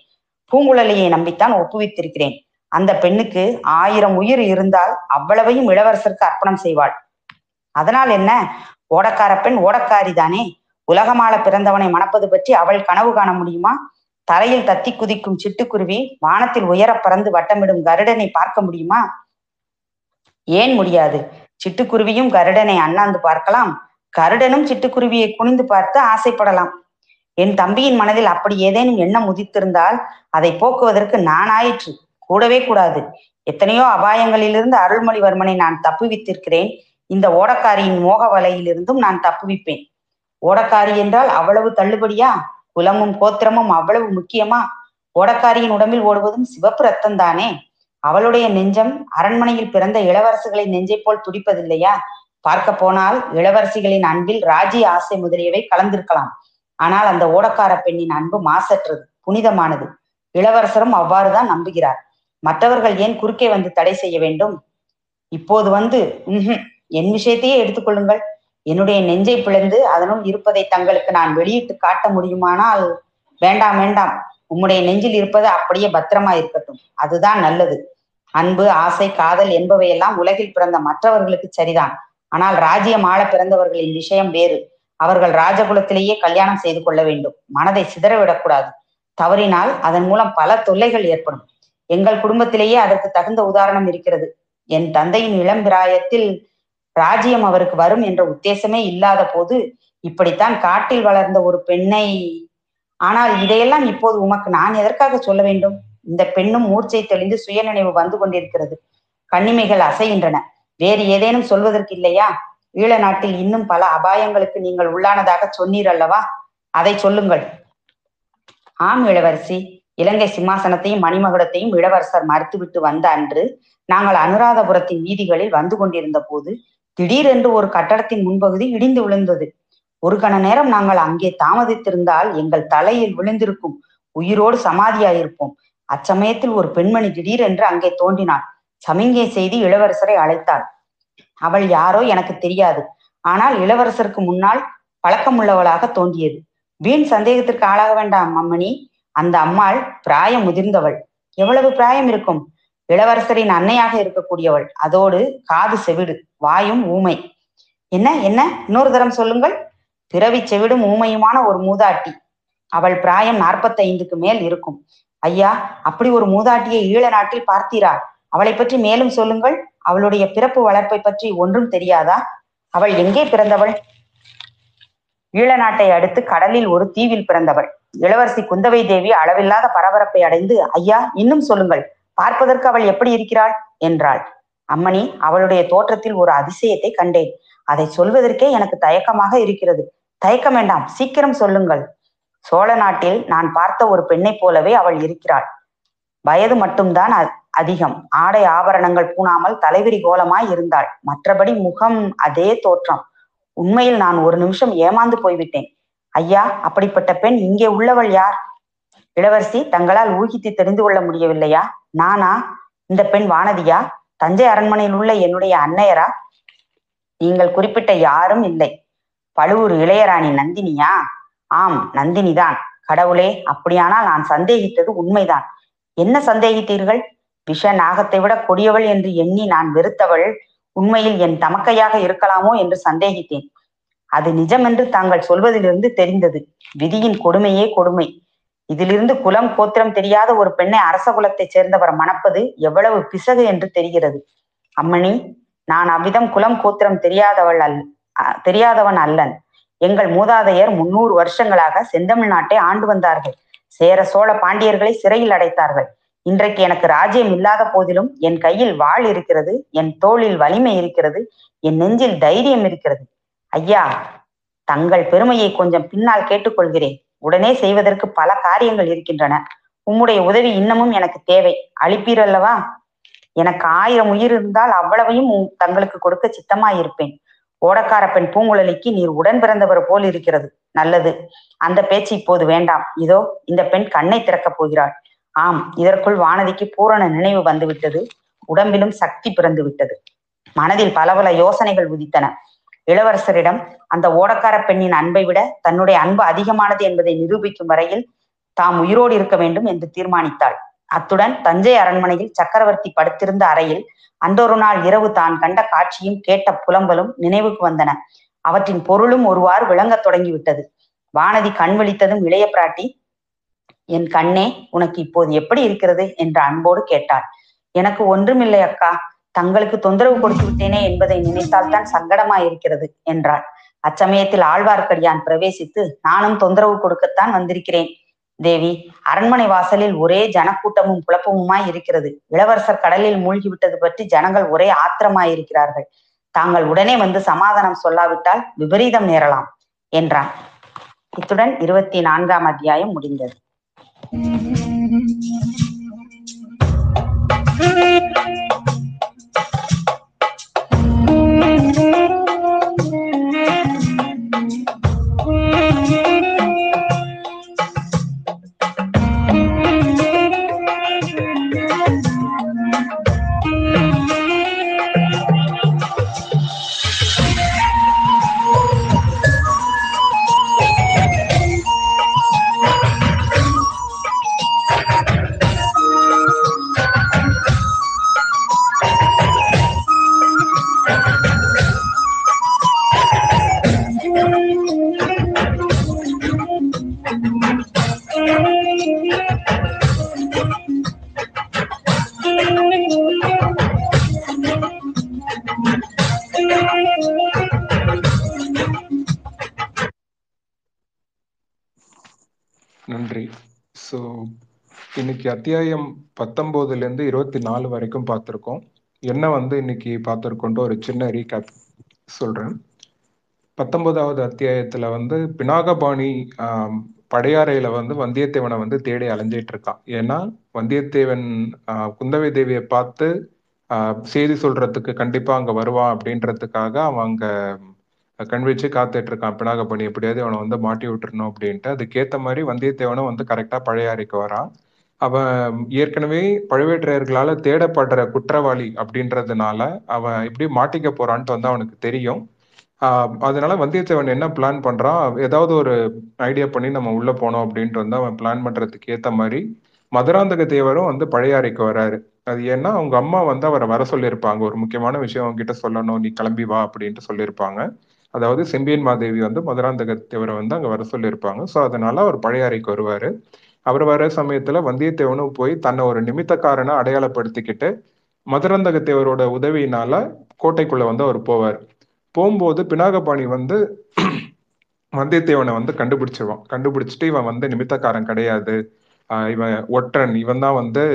பூங்குழலியை நம்பித்தான் ஒப்புவித்திருக்கிறேன். அந்த பெண்ணுக்கு ஆயிரம் உயிர் இருந்தால் அவ்வளவையும் இளவரசருக்கு அர்ப்பணம் செய்வாள். அதனால் என்ன? ஓடக்கார பெண் ஓடக்காரிதானே. உலகமால பிறந்தவனை மணப்பது பற்றி அவள் கனவு காண முடியுமா? தரையில் தத்தி குதிக்கும் சிட்டுக்குருவி வானத்தில் உயர பறந்து வட்டமிடும் கருடனை பார்க்க முடியுமா? ஏன் முடியாது? சிட்டுக்குருவியும் கருடனை அண்ணாந்து பார்க்கலாம். கருடனும் சிட்டுக்குருவியை குனிந்து பார்த்து ஆசைப்படலாம். என் தம்பியின் மனதில் அப்படி ஏதேனும் எண்ணம் உதித்திருந்தால் அதை போக்குவதற்கு நான் ஆயிற்று, கூடவே கூடாது. எத்தனையோ அபாயங்களிலிருந்து அருள்மொழிவர்மனை நான் தப்புவித்திருக்கிறேன். இந்த ஓடக்காரியின் மோக வலையிலிருந்தும் நான் தப்புவிப்பேன். ஓடக்காரி என்றால் அவ்வளவு தள்ளுபடியா? குலமும் கோத்திரமும் அவ்வளவு முக்கியமா? ஓடக்காரியின் உடம்பில் ஓடுவதும் சிவப்பு ரத்தம் தானே? அவளுடைய நெஞ்சம் அரண்மனையில் பிறந்த இளவரசுகளை நெஞ்சை போல் துடிப்பதில்லையா? பார்க்க போனால் இளவரசிகளின் அன்பில் ராஜி ஆசை முதலியவை கலந்திருக்கலாம். ஆனால் அந்த ஓடக்கார பெண்ணின் அன்பு மாசற்றது, புனிதமானது. இளவரசரும் அவ்வாறுதான் நம்புகிறார். மற்றவர்கள் ஏன் குறுக்கே வந்து தடை செய்ய வேண்டும்? இப்போது வந்து ம் என் விஷயத்தையே எடுத்துக்கொள்ளுங்கள். என்னுடைய நெஞ்சை பிளந்து அதனுள் இருப்பதை தங்களுக்கு நான் வெளியிட்டு காட்ட முடியுமானால் வேண்டாம் வேண்டாம், உம்முடைய நெஞ்சில் இருப்பது அப்படியே பத்திரமா இருக்கட்டும், அதுதான் நல்லது. அன்பு, ஆசை, காதல் என்பவையெல்லாம் உலகில் பிறந்த மற்றவர்களுக்கு சரிதான். ஆனால் ராஜ்யம் ஆள பிறந்தவர்களின் விஷயம் வேறு. அவர்கள் ராஜகுலத்திலேயே கல்யாணம் செய்து கொள்ள வேண்டும். மனதை சிதறவிடக்கூடாது. தவறினால் அதன் மூலம் பல தொல்லைகள் ஏற்படும். எங்கள் குடும்பத்திலேயே அதற்கு தகுந்த உதாரணம் இருக்கிறது. என் தந்தையின் இளம்பிராயத்தில் ராஜ்யம் அவருக்கு வரும் என்ற உத்தேசமே இல்லாத போது இப்படித்தான் காட்டில் வளர்ந்த ஒரு பெண்ணை. ஆனால் இதையெல்லாம் இப்போது உமக்கு நான் எதற்காக சொல்ல வேண்டும்? இந்த பெண்ணும் மூர்ச்சை தெளிந்து சுயநினைவு வந்து கொண்டிருக்கிறது. கண்ணிமைகள் அசைகின்றன. வேறு ஏதேனும் சொல்வதற்கு இல்லையா? ஈழ நாட்டில் இன்னும் பல அபாயங்களுக்கு நீங்கள் உள்ளானதாக சொன்னீர் அல்லவா? அதை சொல்லுங்கள். ஆம் இளவரசி, இலங்கை சிம்மாசனத்தையும் மணிமகுடத்தையும் இளவரசர் மறுத்துவிட்டு வந்த அன்று நாங்கள் அனுராதபுரத்தின் வீதிகளில் வந்து கொண்டிருந்த போது திடீரென்று ஒரு கட்டடத்தின் முன்பகுதி இடிந்து விழுந்தது. ஒரு கண நேரம் நாங்கள் அங்கே தாமதித்திருந்தால் எங்கள் தலையில் விழுந்திருக்கும், உயிரோடு சமாதியாயிருப்போம். அச்சமயத்தில் ஒரு பெண்மணி திடீரென்று அங்கே தோன்றினாள். சமிங்கை செய்து இளவரசரை அழைத்தாள். அவள் யாரோ எனக்கு தெரியாது, ஆனால் இளவரசருக்கு முன்னால் பழக்கமுள்ளவளாக தோன்றியது. வீண் சந்தேகத்திற்கு ஆளாக வேண்டாம் அம்மணி. அந்த அம்மாள் பிராயம் முதிர்ந்தவள். எவ்வளவு பிராயம் இருக்கும்? இளவரசரின் அன்னையாக இருக்கக்கூடியவள். அதோடு காது செவிடு, வாயும் ஊமை. என்ன என்ன இன்னொரு தரம் சொல்லுங்கள். பிறவி செவிடும் ஊமையுமான ஒரு மூதாட்டி. அவள் பிராயம் நாற்பத்தைந்துக்கு மேல் இருக்கும். ஐயா, அப்படி ஒரு மூதாட்டியை ஈழ நாட்டில் பார்த்தீரா? அவளை பற்றி மேலும் சொல்லுங்கள். அவளுடைய பிறப்பு வளர்ப்பை பற்றி ஒன்றும் தெரியாதா? அவள் எங்கே பிறந்தவள்? ஈழ நாட்டை அடுத்து கடலில் ஒரு தீவில் பிறந்தவள். இளவரசி குந்தவை தேவி அளவில்லாத பரபரப்பை அடைந்து, ஐயா இன்னும் சொல்லுங்கள், பார்ப்பதற்கு அவள் எப்படி இருக்கிறாள் என்றாள். அம்மணி, அவளுடைய தோற்றத்தில் ஒரு அதிசயத்தை கண்டேன். அதை சொல்வதற்கே எனக்கு தயக்கமாக இருக்கிறது. தயக்க வேண்டாம், சீக்கிரம் சொல்லுங்கள். சோழ நாட்டில் நான் பார்த்த ஒரு பெண்ணை போலவே அவள் இருக்கிறாள். வயது மட்டும்தான் அதிகம். ஆடை ஆபரணங்கள் பூணாமல் தலைவிரி கோலமாய் இருந்தாள். மற்றபடி முகம் அதே தோற்றம். உண்மையில் நான் ஒரு நிமிஷம் ஏமாந்து போய்விட்டேன். ஐயா, அப்படிப்பட்ட பெண் இங்கே உள்ளவள் யார்? இளவரசி, தங்களால் ஊகித்து தெரிந்து கொள்ள முடியவில்லையா? நானா? இந்த பெண் வானதியா? தஞ்சை அரண்மனையில் உள்ள என்னுடைய அன்னையரா? நீங்கள் குறிப்பிட்ட யாரும் இல்லை. பழுவூர் இளையராணி நந்தினியா? ஆம், நந்தினிதான். கடவுளே, அப்படியானால் நான் சந்தேகித்தது உண்மைதான். என்ன சந்தேகித்தீர்கள்? விஷ நாகத்தை விட கொடியவள் என்று எண்ணி நான் வெறுத்தவள் உண்மையில் என் தமக்கையாக இருக்கலாமோ என்று சந்தேகித்தேன். அது நிஜம் என்று தாங்கள் சொல்வதிலிருந்து தெரிந்தது. விதியின் கொடுமையே கொடுமை. இதிலிருந்து குலம் கோத்திரம் தெரியாத ஒரு பெண்ணை அரச குலத்தை சேர்ந்தவர் மணப்பது எவ்வளவு பிசகு என்று தெரிகிறது. அம்மணி, நான் அவ்விதம் குலம் கோத்திரம் தெரியாதவள் அல் தெரியாதவன் அல்லன். எங்கள் மூதாதையர் முன்னூறு வருஷங்களாக செந்தமிழ் நாட்டை ஆண்டு வந்தார்கள். சேர சோழ பாண்டியர்களை சிறையில் அடைத்தார்கள். இன்றைக்கு எனக்கு ராஜ்யம் இல்லாத போதிலும் என் கையில் வாள் இருக்கிறது, என் தோளில் வலிமை இருக்கிறது, என் நெஞ்சில் தைரியம் இருக்கிறது. ஐயா, தங்கள் பெருமையை கொஞ்சம் பின்னால் கேட்டுக்கொள்கிறேன். உடனே செய்வதற்கு பல காரியங்கள் இருக்கின்றன. உம்முடைய உதவி இன்னமும் எனக்கு தேவை. அளிப்பீரல்லவா? எனக்கு ஆயிரம் உயிர் இருந்தால் அவ்வளவையும் தங்களுக்கு கொடுக்க சித்தமாயிருப்பேன். ஓடக்கார பெண் பூங்குழலிக்கு நீர் உடன் பிறந்தவர் போல் இருக்கிறது. நல்லது, அந்த பேச்சு இப்போது வேண்டாம். இதோ இந்த பெண் கண்ணை திறக்கப் போகிறாள். ஆம், இதற்குள் வானதிக்கு பூரண நினைவு வந்துவிட்டது. உடம்பிலும் சக்தி பிறந்து விட்டது. மனதில் பல பல யோசனைகள் உதித்தன. இளவரசரிடம் அந்த ஓடக்கார பெண்ணின் அன்பை விட தன்னுடைய அன்பு அதிகமானது என்பதை நிரூபிக்கும் வரையில் தாம் உயிரோடு இருக்க வேண்டும் என்று தீர்மானித்தாள். அத்துடன் தஞ்சை அரண்மனையில் சக்கரவர்த்தி படுத்திருந்த அறையில் அன்றொரு நாள் இரவு தான் கண்ட காட்சியும் கேட்ட புலம்பலும் நினைவுக்கு வந்தன. அவற்றின் பொருளும் ஒருவாறு விளங்க தொடங்கிவிட்டது. வானதி கண் விழித்ததும் இளைய பிராட்டி, என் கண்ணே, உனக்கு இப்போது எப்படி இருக்கிறது என்று அன்போடு கேட்டாள். எனக்கு ஒன்றுமில்லை அக்கா, தங்களுக்கு தொந்தரவு கொடுத்து விட்டேனே என்பதை நினைத்தால்தான் சங்கடமாயிருக்கிறது என்றாள். அச்சமயத்தில் ஆழ்வார்க்கடியான் பிரவேசித்து, நானும் தொந்தரவு கொடுக்கத்தான் வந்திருக்கிறேன் தேவி. அரண்மனை வாசலில் ஒரே ஜனக்கூட்டமும் குழப்பமுமாய் இருக்கிறது. இளவரசர் கடலில் மூழ்கிவிட்டது பற்றி ஜனங்கள் ஒரே ஆத்திரமாயிருக்கிறார்கள். தாங்கள் உடனே வந்து சமாதானம் சொல்லாவிட்டால் விபரீதம் நேரலாம் என்றான். இத்துடன் இருபத்தி நான்காம் அத்தியாயம் முடிந்தது. நன்றி. சோ இன்னைக்கு அத்தியாயம் பத்தொன்பதுல இருந்து இருபத்தி நாலு வரைக்கும் பார்த்திருக்கோம். என்ன வந்து இன்னைக்கு பார்த்திருக்கோன்ற ஒரு சின்ன ரீகேப் சொல்றேன். பத்தொன்பதாவது அத்தியாயத்துல வந்து பினாகபாணி ஆஹ் படையாறையில வந்து வந்தியத்தேவனை வந்து தேடி அலைஞ்சிட்டு இருக்கான். ஏன்னா வந்தியத்தேவன் ஆஹ் குந்தவை தேவியை பார்த்து ஆஹ் செய்தி சொல்றதுக்கு கண்டிப்பா அங்க வருவான் அப்படின்றதுக்காக அவன் அங்க கண்விச்சு காத்துட்டு இருக்கான். பினாகபாணி எப்படியாவது அவனை வந்து மாட்டி விட்டுறணும் அப்படின்ட்டு. அதுக்கேற்ற மாதிரி வந்தியத்தேவனும் வந்து கரெக்டா பழையாறைக்கு வரான். அவன் ஏற்கனவே பழுவேற்றையர்களால தேடப்படுற குற்றவாளி அப்படின்றதுனால அவன் எப்படி மாட்டிக்க போறான்ட்டு வந்து அவனுக்கு தெரியும். ஆஹ் அதனால வந்தியத்தேவன் என்ன பிளான் பண்றான், ஏதாவது ஒரு ஐடியா பண்ணி நம்ம உள்ள போனோம் அப்படின்ட்டு வந்து அவன் பிளான் பண்றதுக்கு ஏற்ற மாதிரி மதுராந்தக தேவரும் வந்து பழையாறைக்கு வராரு. அது ஏன்னா அவங்க அம்மா வந்து அவரை வர சொல்லியிருப்பாங்க, ஒரு முக்கியமான விஷயம் அவங்ககிட்ட சொல்லணும், நீ கிளம்பி வா அப்படின்ட்டு சொல்லியிருப்பாங்க. அதாவது செம்பியன் மாதேவி வந்து மதுராந்தக தேவரை வந்து அங்க வர சொல்லியிருப்பாங்க. ஸோ அதனால அவர் பழையாறைக்கு வருவாரு. அவர் வர சமயத்துல வந்தியத்தேவனும் போய் தன்னை ஒரு நிமித்தக்காரனை அடையாளப்படுத்திக்கிட்டு மதுராந்தக தேவரோட உதவியினால கோட்டைக்குள்ள வந்து அவர் போவார். போகும்போது பினாகபாணி வந்து வந்தியத்தேவனை வந்து கண்டுபிடிச்சிருவான். கண்டுபிடிச்சிட்டு இவன் வந்து நிமித்தக்காரன் கிடையாது, ஆஹ் இவன் ஒற்றன், இவன் தான் வந்து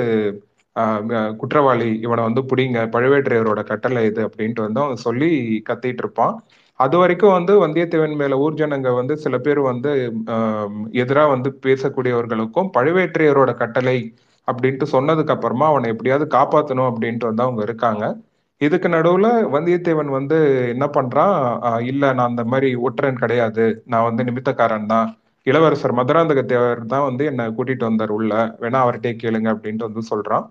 ஆஹ் குற்றவாளி, இவனை வந்து பிடிங்க, பழுவேற்றையரோட கட்டளை இது அப்படின்ட்டு வந்து அவன் சொல்லி கத்திட்டு இருப்பான். அது வரைக்கும் வந்து வந்தியத்தேவன் மேல ஊர்ஜனங்க வந்து சில பேர் வந்து அஹ் எதிராக வந்து பேசக்கூடியவர்களுக்கும் பழுவேற்றையரோட கட்டளை அப்படின்ட்டு சொன்னதுக்கு அப்புறமா அவனை எப்படியாவது காப்பாற்றணும் அப்படின்ட்டு வந்து அவங்க இருக்காங்க. இதுக்கு நடுவுல வந்தியத்தேவன் வந்து என்ன பண்றான், ஆஹ் இல்ல நான் அந்த மாதிரி ஒற்றன் கிடையாது, நான் வந்து நிமித்தக்காரன் தான், இளவரசர் மதுராந்தக தேவர் தான் வந்து என்னை கூட்டிட்டு வந்தார் உள்ள, வேணா அவர்கிட்டே கேளுங்க அப்படின்ட்டு வந்து சொல்றான்.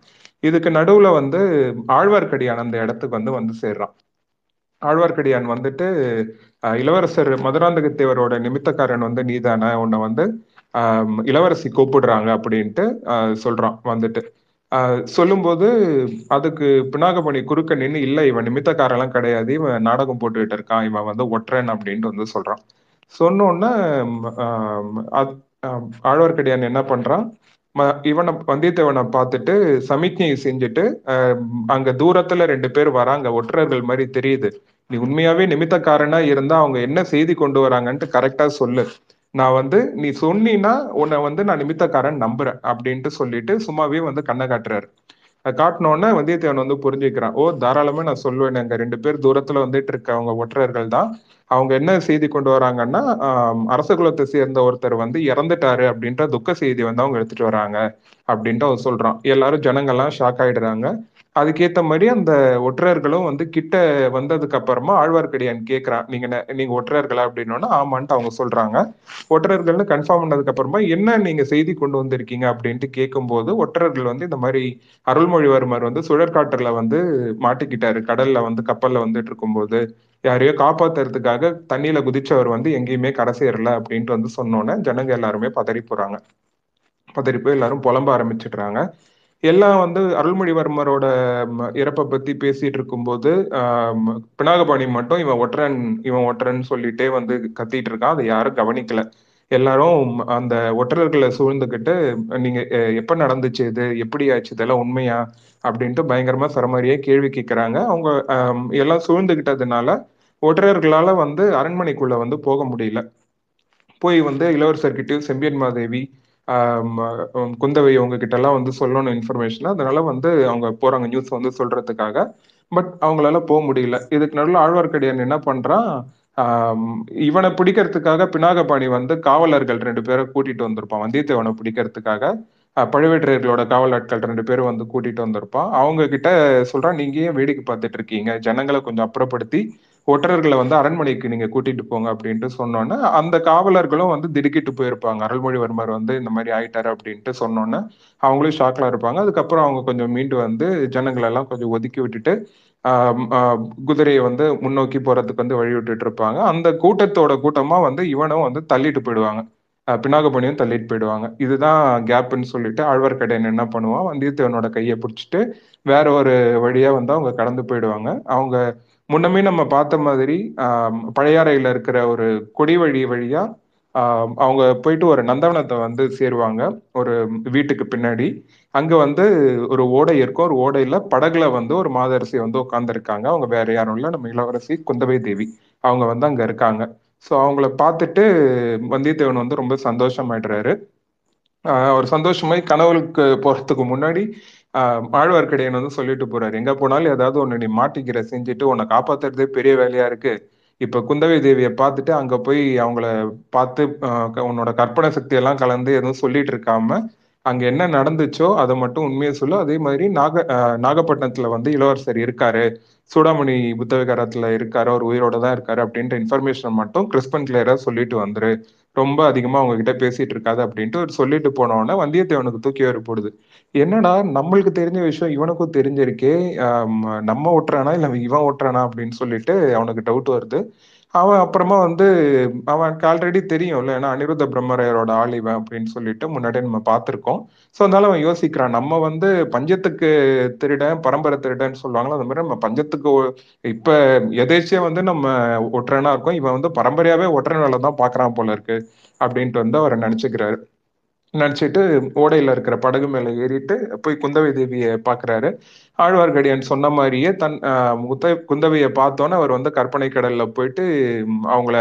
இதுக்கு நடுவுல வந்து ஆழ்வார்க்கடியான் அந்த இடத்துக்கு வந்து வந்து சேர்றான். ஆழ்வார்க்கடியான் வந்துட்டு இளவரசர் மதுராந்தகத்தேவரோட நிமித்தக்காரன் வந்து நீதான, உன்னை வந்து ஆஹ் இளவரசி கூப்பிடுறாங்க அப்படின்ட்டு ஆஹ் சொல்றான். வந்துட்டு ஆஹ் சொல்லும்போது அதுக்கு பினாகபாணி குறுக்க நின்று இல்லை இவன் நிமித்தக்காரெல்லாம் கிடையாது, இவன் நாடகம் போட்டுக்கிட்டு இருக்கான், இவன் வந்து ஒற்றன் அப்படின்ட்டு வந்து சொல்றான். சொன்னோன்னா ஆஹ் ஆழ்வார்க்கடியான் என்ன பண்றான், இவனை வந்தியத்தேவனை பார்த்துட்டு சமிக்ஞை செஞ்சுட்டு அஹ் அங்க தூரத்துல ரெண்டு பேர் வராங்க, ஒற்றர்கள் மாதிரி தெரியுது, நீ உண்மையாவே நிமித்தக்காரனா இருந்தா அவங்க என்ன செய்தி கொண்டு வராங்கன்ட்டு கரெக்டா சொல்லு, நான் வந்து நீ சொன்னா உன்னை வந்து நான் நிமித்தக்காரன் நம்புறேன் அப்படின்ட்டு சொல்லிட்டு சும்மாவே வந்து கண்ணை காட்டுறாரு. காட்டினோடனே வந்தியத்தேவன் வந்து புரிஞ்சுக்கிறான், ஓ தாராளமா நான் சொல்லுவேன், அங்க ரெண்டு பேர் தூரத்துல வந்துட்டு இருக்க அவங்க ஒற்றர்கள் தான், அவங்க என்ன செய்தி கொண்டு வராங்கன்னா ஆஹ் அரச குலத்தை சேர்ந்த ஒருத்தர் வந்து இறந்துட்டாரு அப்படின்ற துக்க செய்தி வந்து அவங்க எடுத்துட்டு வராங்க அப்படின்ட்டு அவர் சொல்றான். எல்லாரும் ஜனங்கள்லாம் ஷாக் ஆயிடுறாங்க. அதுக்கேற்ற மாதிரி அந்த ஒற்றர்களும் வந்து கிட்ட வந்ததுக்கு அப்புறமா ஆழ்வார்க்கடியான் கேட்கிறான், நீங்க நீங்க ஒற்றர்களா அப்படின்னோன்னா ஆமான்ட்டு அவங்க சொல்றாங்க. ஒற்றர்கள்னு கன்ஃபார்ம் பண்ணதுக்கு அப்புறமா என்ன நீங்க செய்தி கொண்டு வந்திருக்கீங்க அப்படின்ட்டு கேட்கும்போது ஒற்றர்கள் வந்து இந்த மாதிரி அருள்மொழிவர்மர் வந்து சுழற்காட்டுல வந்து மாட்டிக்கிட்டாரு, கடல்ல வந்து கப்பல்ல வந்துட்டு இருக்கும்போது யாரையோ காப்பாத்துறதுக்காக தண்ணியில குதிச்சவர் வந்து எங்கேயுமே கரை சேரல அப்படின்ட்டு வந்து சொன்னோன்னே ஜனங்க எல்லாருமே பதறி போறாங்க. பதறி போய் எல்லாரும் புலம்ப ஆரம்பிச்சுடுறாங்க. எல்லாம் வந்து அருள்மொழிவர்மரோட இறப்பை பத்தி பேசிட்டு இருக்கும்போது ஆஹ் பினாகபாணி மட்டும் இவன் ஒற்றன் இவன் ஒற்றன்னு சொல்லிட்டே வந்து கத்திட்டு இருக்கான். அதை யாரும் கவனிக்கல. எல்லாரும் அந்த ஒற்றர்களை சூழ்ந்துக்கிட்டு நீங்க எப்ப நடந்துச்சு இது, எப்படி ஆச்சு, இதெல்லாம் உண்மையா அப்படின்ட்டு பயங்கரமா சரமாரியா கேள்வி கேட்கிறாங்க. அவங்க ஆஹ் எல்லாம் சூழ்ந்துகிட்டதுனால ஒற்றர்களால வந்து அரண்மனைக்குள்ள வந்து போக முடியல. போய் வந்து இளவரசர்கிட்டயும் செம்பியன் மாதேவி ஆஹ் குந்தவை அவங்க கிட்ட எல்லாம் வந்து சொல்லணும் இன்ஃபர்மேஷன். அதனால வந்து அவங்க போறாங்க நியூஸ் வந்து சொல்றதுக்காக. பட் அவங்களால போக முடியல. இதுக்கு நடுவில் ஆழ்வார்க்கடியான் என்ன பண்றான், இவனை பிடிக்கிறதுக்காக பினாகபாணி வந்து காவலர்கள் ரெண்டு பேரை கூட்டிட்டு வந்திருப்பான். வந்தியத்தேவனை பிடிக்கிறதுக்காக பழுவேற்றையர்களோட காவல் ஆட்கள் ரெண்டு பேரும் வந்து கூட்டிட்டு வந்திருப்பான். அவங்க கிட்ட சொல்றான், நீங்க ஏன் வேடிக்கை பார்த்துட்டு இருக்கீங்க, ஜனங்களை கொஞ்சம் அப்புறப்படுத்தி ஒற்றர்களை வந்து அரண்மனைக்கு நீங்க கூட்டிட்டு போங்க அப்படின்ட்டு சொன்னோன்னே அந்த காவலர்களும் வந்து திடுக்கிட்டு போயிருப்பாங்க. அருள்மொழிவர்மர் வந்து இந்த மாதிரி ஆயிட்டாரு அப்படின்ட்டு சொன்னோன்னே அவங்களும் ஷாக்ல இருப்பாங்க. அதுக்கப்புறம் அவங்க கொஞ்சம் மீண்டு வந்து ஜனங்களெல்லாம் கொஞ்சம் ஒதுக்கி விட்டுட்டு குதிரையை வந்து முன்னோக்கி போறதுக்கு வந்து வழி விட்டுட்டு இருப்பாங்க. அந்த கூட்டத்தோட கூட்டமா வந்து இவனும் வந்து தள்ளிட்டு போயிடுவாங்க, பினாகபாணியும் தள்ளிட்டு போயிடுவாங்க. இதுதான் கேப்ன்னு சொல்லிட்டு ஆழ்வார்க்கடியான் என்ன பண்ணுவான், வந்தியத்தேவனோட கையை பிடிச்சிட்டு வேற ஒரு வழியா வந்து அவங்க கடந்து போயிடுவாங்க. அவங்க முன்னமே நம்ம பார்த்த மாதிரி ஆஹ் பழையாறையில இருக்கிற ஒரு கொடி வழி வழியா ஆஹ் அவங்க போயிட்டு ஒரு நந்தவனத்தை வந்து சேருவாங்க. ஒரு வீட்டுக்கு பின்னாடி அங்க வந்து ஒரு ஓடை இருக்கும். ஒரு ஓடையில படகுல வந்து ஒரு மாதரசி வந்து உட்காந்துருக்காங்க. அவங்க வேற யாரும் இல்லை, நம்ம இளவரசி குந்தவை தேவி. அவங்க வந்து அங்க இருக்காங்க. ஸோ அவங்கள பார்த்துட்டு வந்தியத்தேவன் வந்து ரொம்ப சந்தோஷமாயிடுறாரு. ஒரு சந்தோஷமாய் கனவுக்கு போறதுக்கு முன்னாடி ஆஹ் ஆழ்வார்க்கடியான் வந்து சொல்லிட்டு போறாரு, எங்க போனாலும் ஏதாவது ஒன்னு நீ மாட்டிக்கிற, செஞ்சுட்டு உன்னை காப்பாத்துறதே பெரிய வேலையா இருக்கு. இப்ப குந்தவை தேவியை பார்த்துட்டு அங்க போய் அவங்கள பார்த்து உன்னோட கற்பனை சக்தி எல்லாம் கலந்து எதுவும் சொல்லிட்டு இருக்காம அங்க என்ன நடந்துச்சோ அதை மட்டும் உண்மையை சொல்லு. அதே மாதிரி நாக நாகப்பட்டினத்துல வந்து இளவரசர் இருக்காரு, சூடாமணி புத்தககாரத்துல இருக்காரு, அவர் உயிரோட தான் இருக்காரு அப்படின்ற இன்ஃபர்மேஷன் மட்டும் கிறிஸ்பன் கிளியரா சொல்லிட்டு வந்துரு, ரொம்ப அதிகமா அவங்க கிட்ட பேசிட்டு இருக்காது அப்படின்ட்டு ஒரு சொல்லிட்டு போனவொடனே வந்தியத்தேவனுக்கு தூக்கி வர போடுது. என்னடா நம்மளுக்கு தெரிஞ்ச விஷயம் இவனுக்கும் தெரிஞ்சிருக்கே, நம்ம ஓட்டுறானா இல்லை இவன் ஓட்டுறானா அப்படின்னு சொல்லிட்டு அவனுக்கு டவுட் வருது. அவன் அப்புறமா வந்து அவனுக்கு ஆல்ரெடி தெரியும்ல, ஏன்னா அனிருத்த பிரம்மரையரோட ஆள் இவன் அப்படின்னு சொல்லிட்டு முன்னாடியே நம்ம பார்த்துருக்கோம். ஸோ அதனால அவன் யோசிக்கிறான், நம்ம வந்து பஞ்சத்துக்கு திருடன் பரம்பரை திருடன்னு சொல்லுவாங்களோ அந்த மாதிரி நம்ம பஞ்சத்துக்கு இப்போ எதேச்சியா வந்து நம்ம ஒற்றனா இருக்கோம், இவன் வந்து பரம்பரையாவே ஒற்றன் வேலை தான் பார்க்குறான் போல இருக்கு அப்படின்ட்டு வந்து அவரை நினைச்சுக்கிறாரு. நினைச்சிட்டு ஓடையில இருக்கிற படகு மேல ஏறிட்டு போய் குந்தவை தேவியை பாக்குறாரு. ஆழ்வார்க்கடியான் சொன்ன மாதிரியே தன் முத்த குந்தவையை பார்த்தோன்னே அவர் வந்து கற்பனை கடல்ல போயிட்டு அவங்கள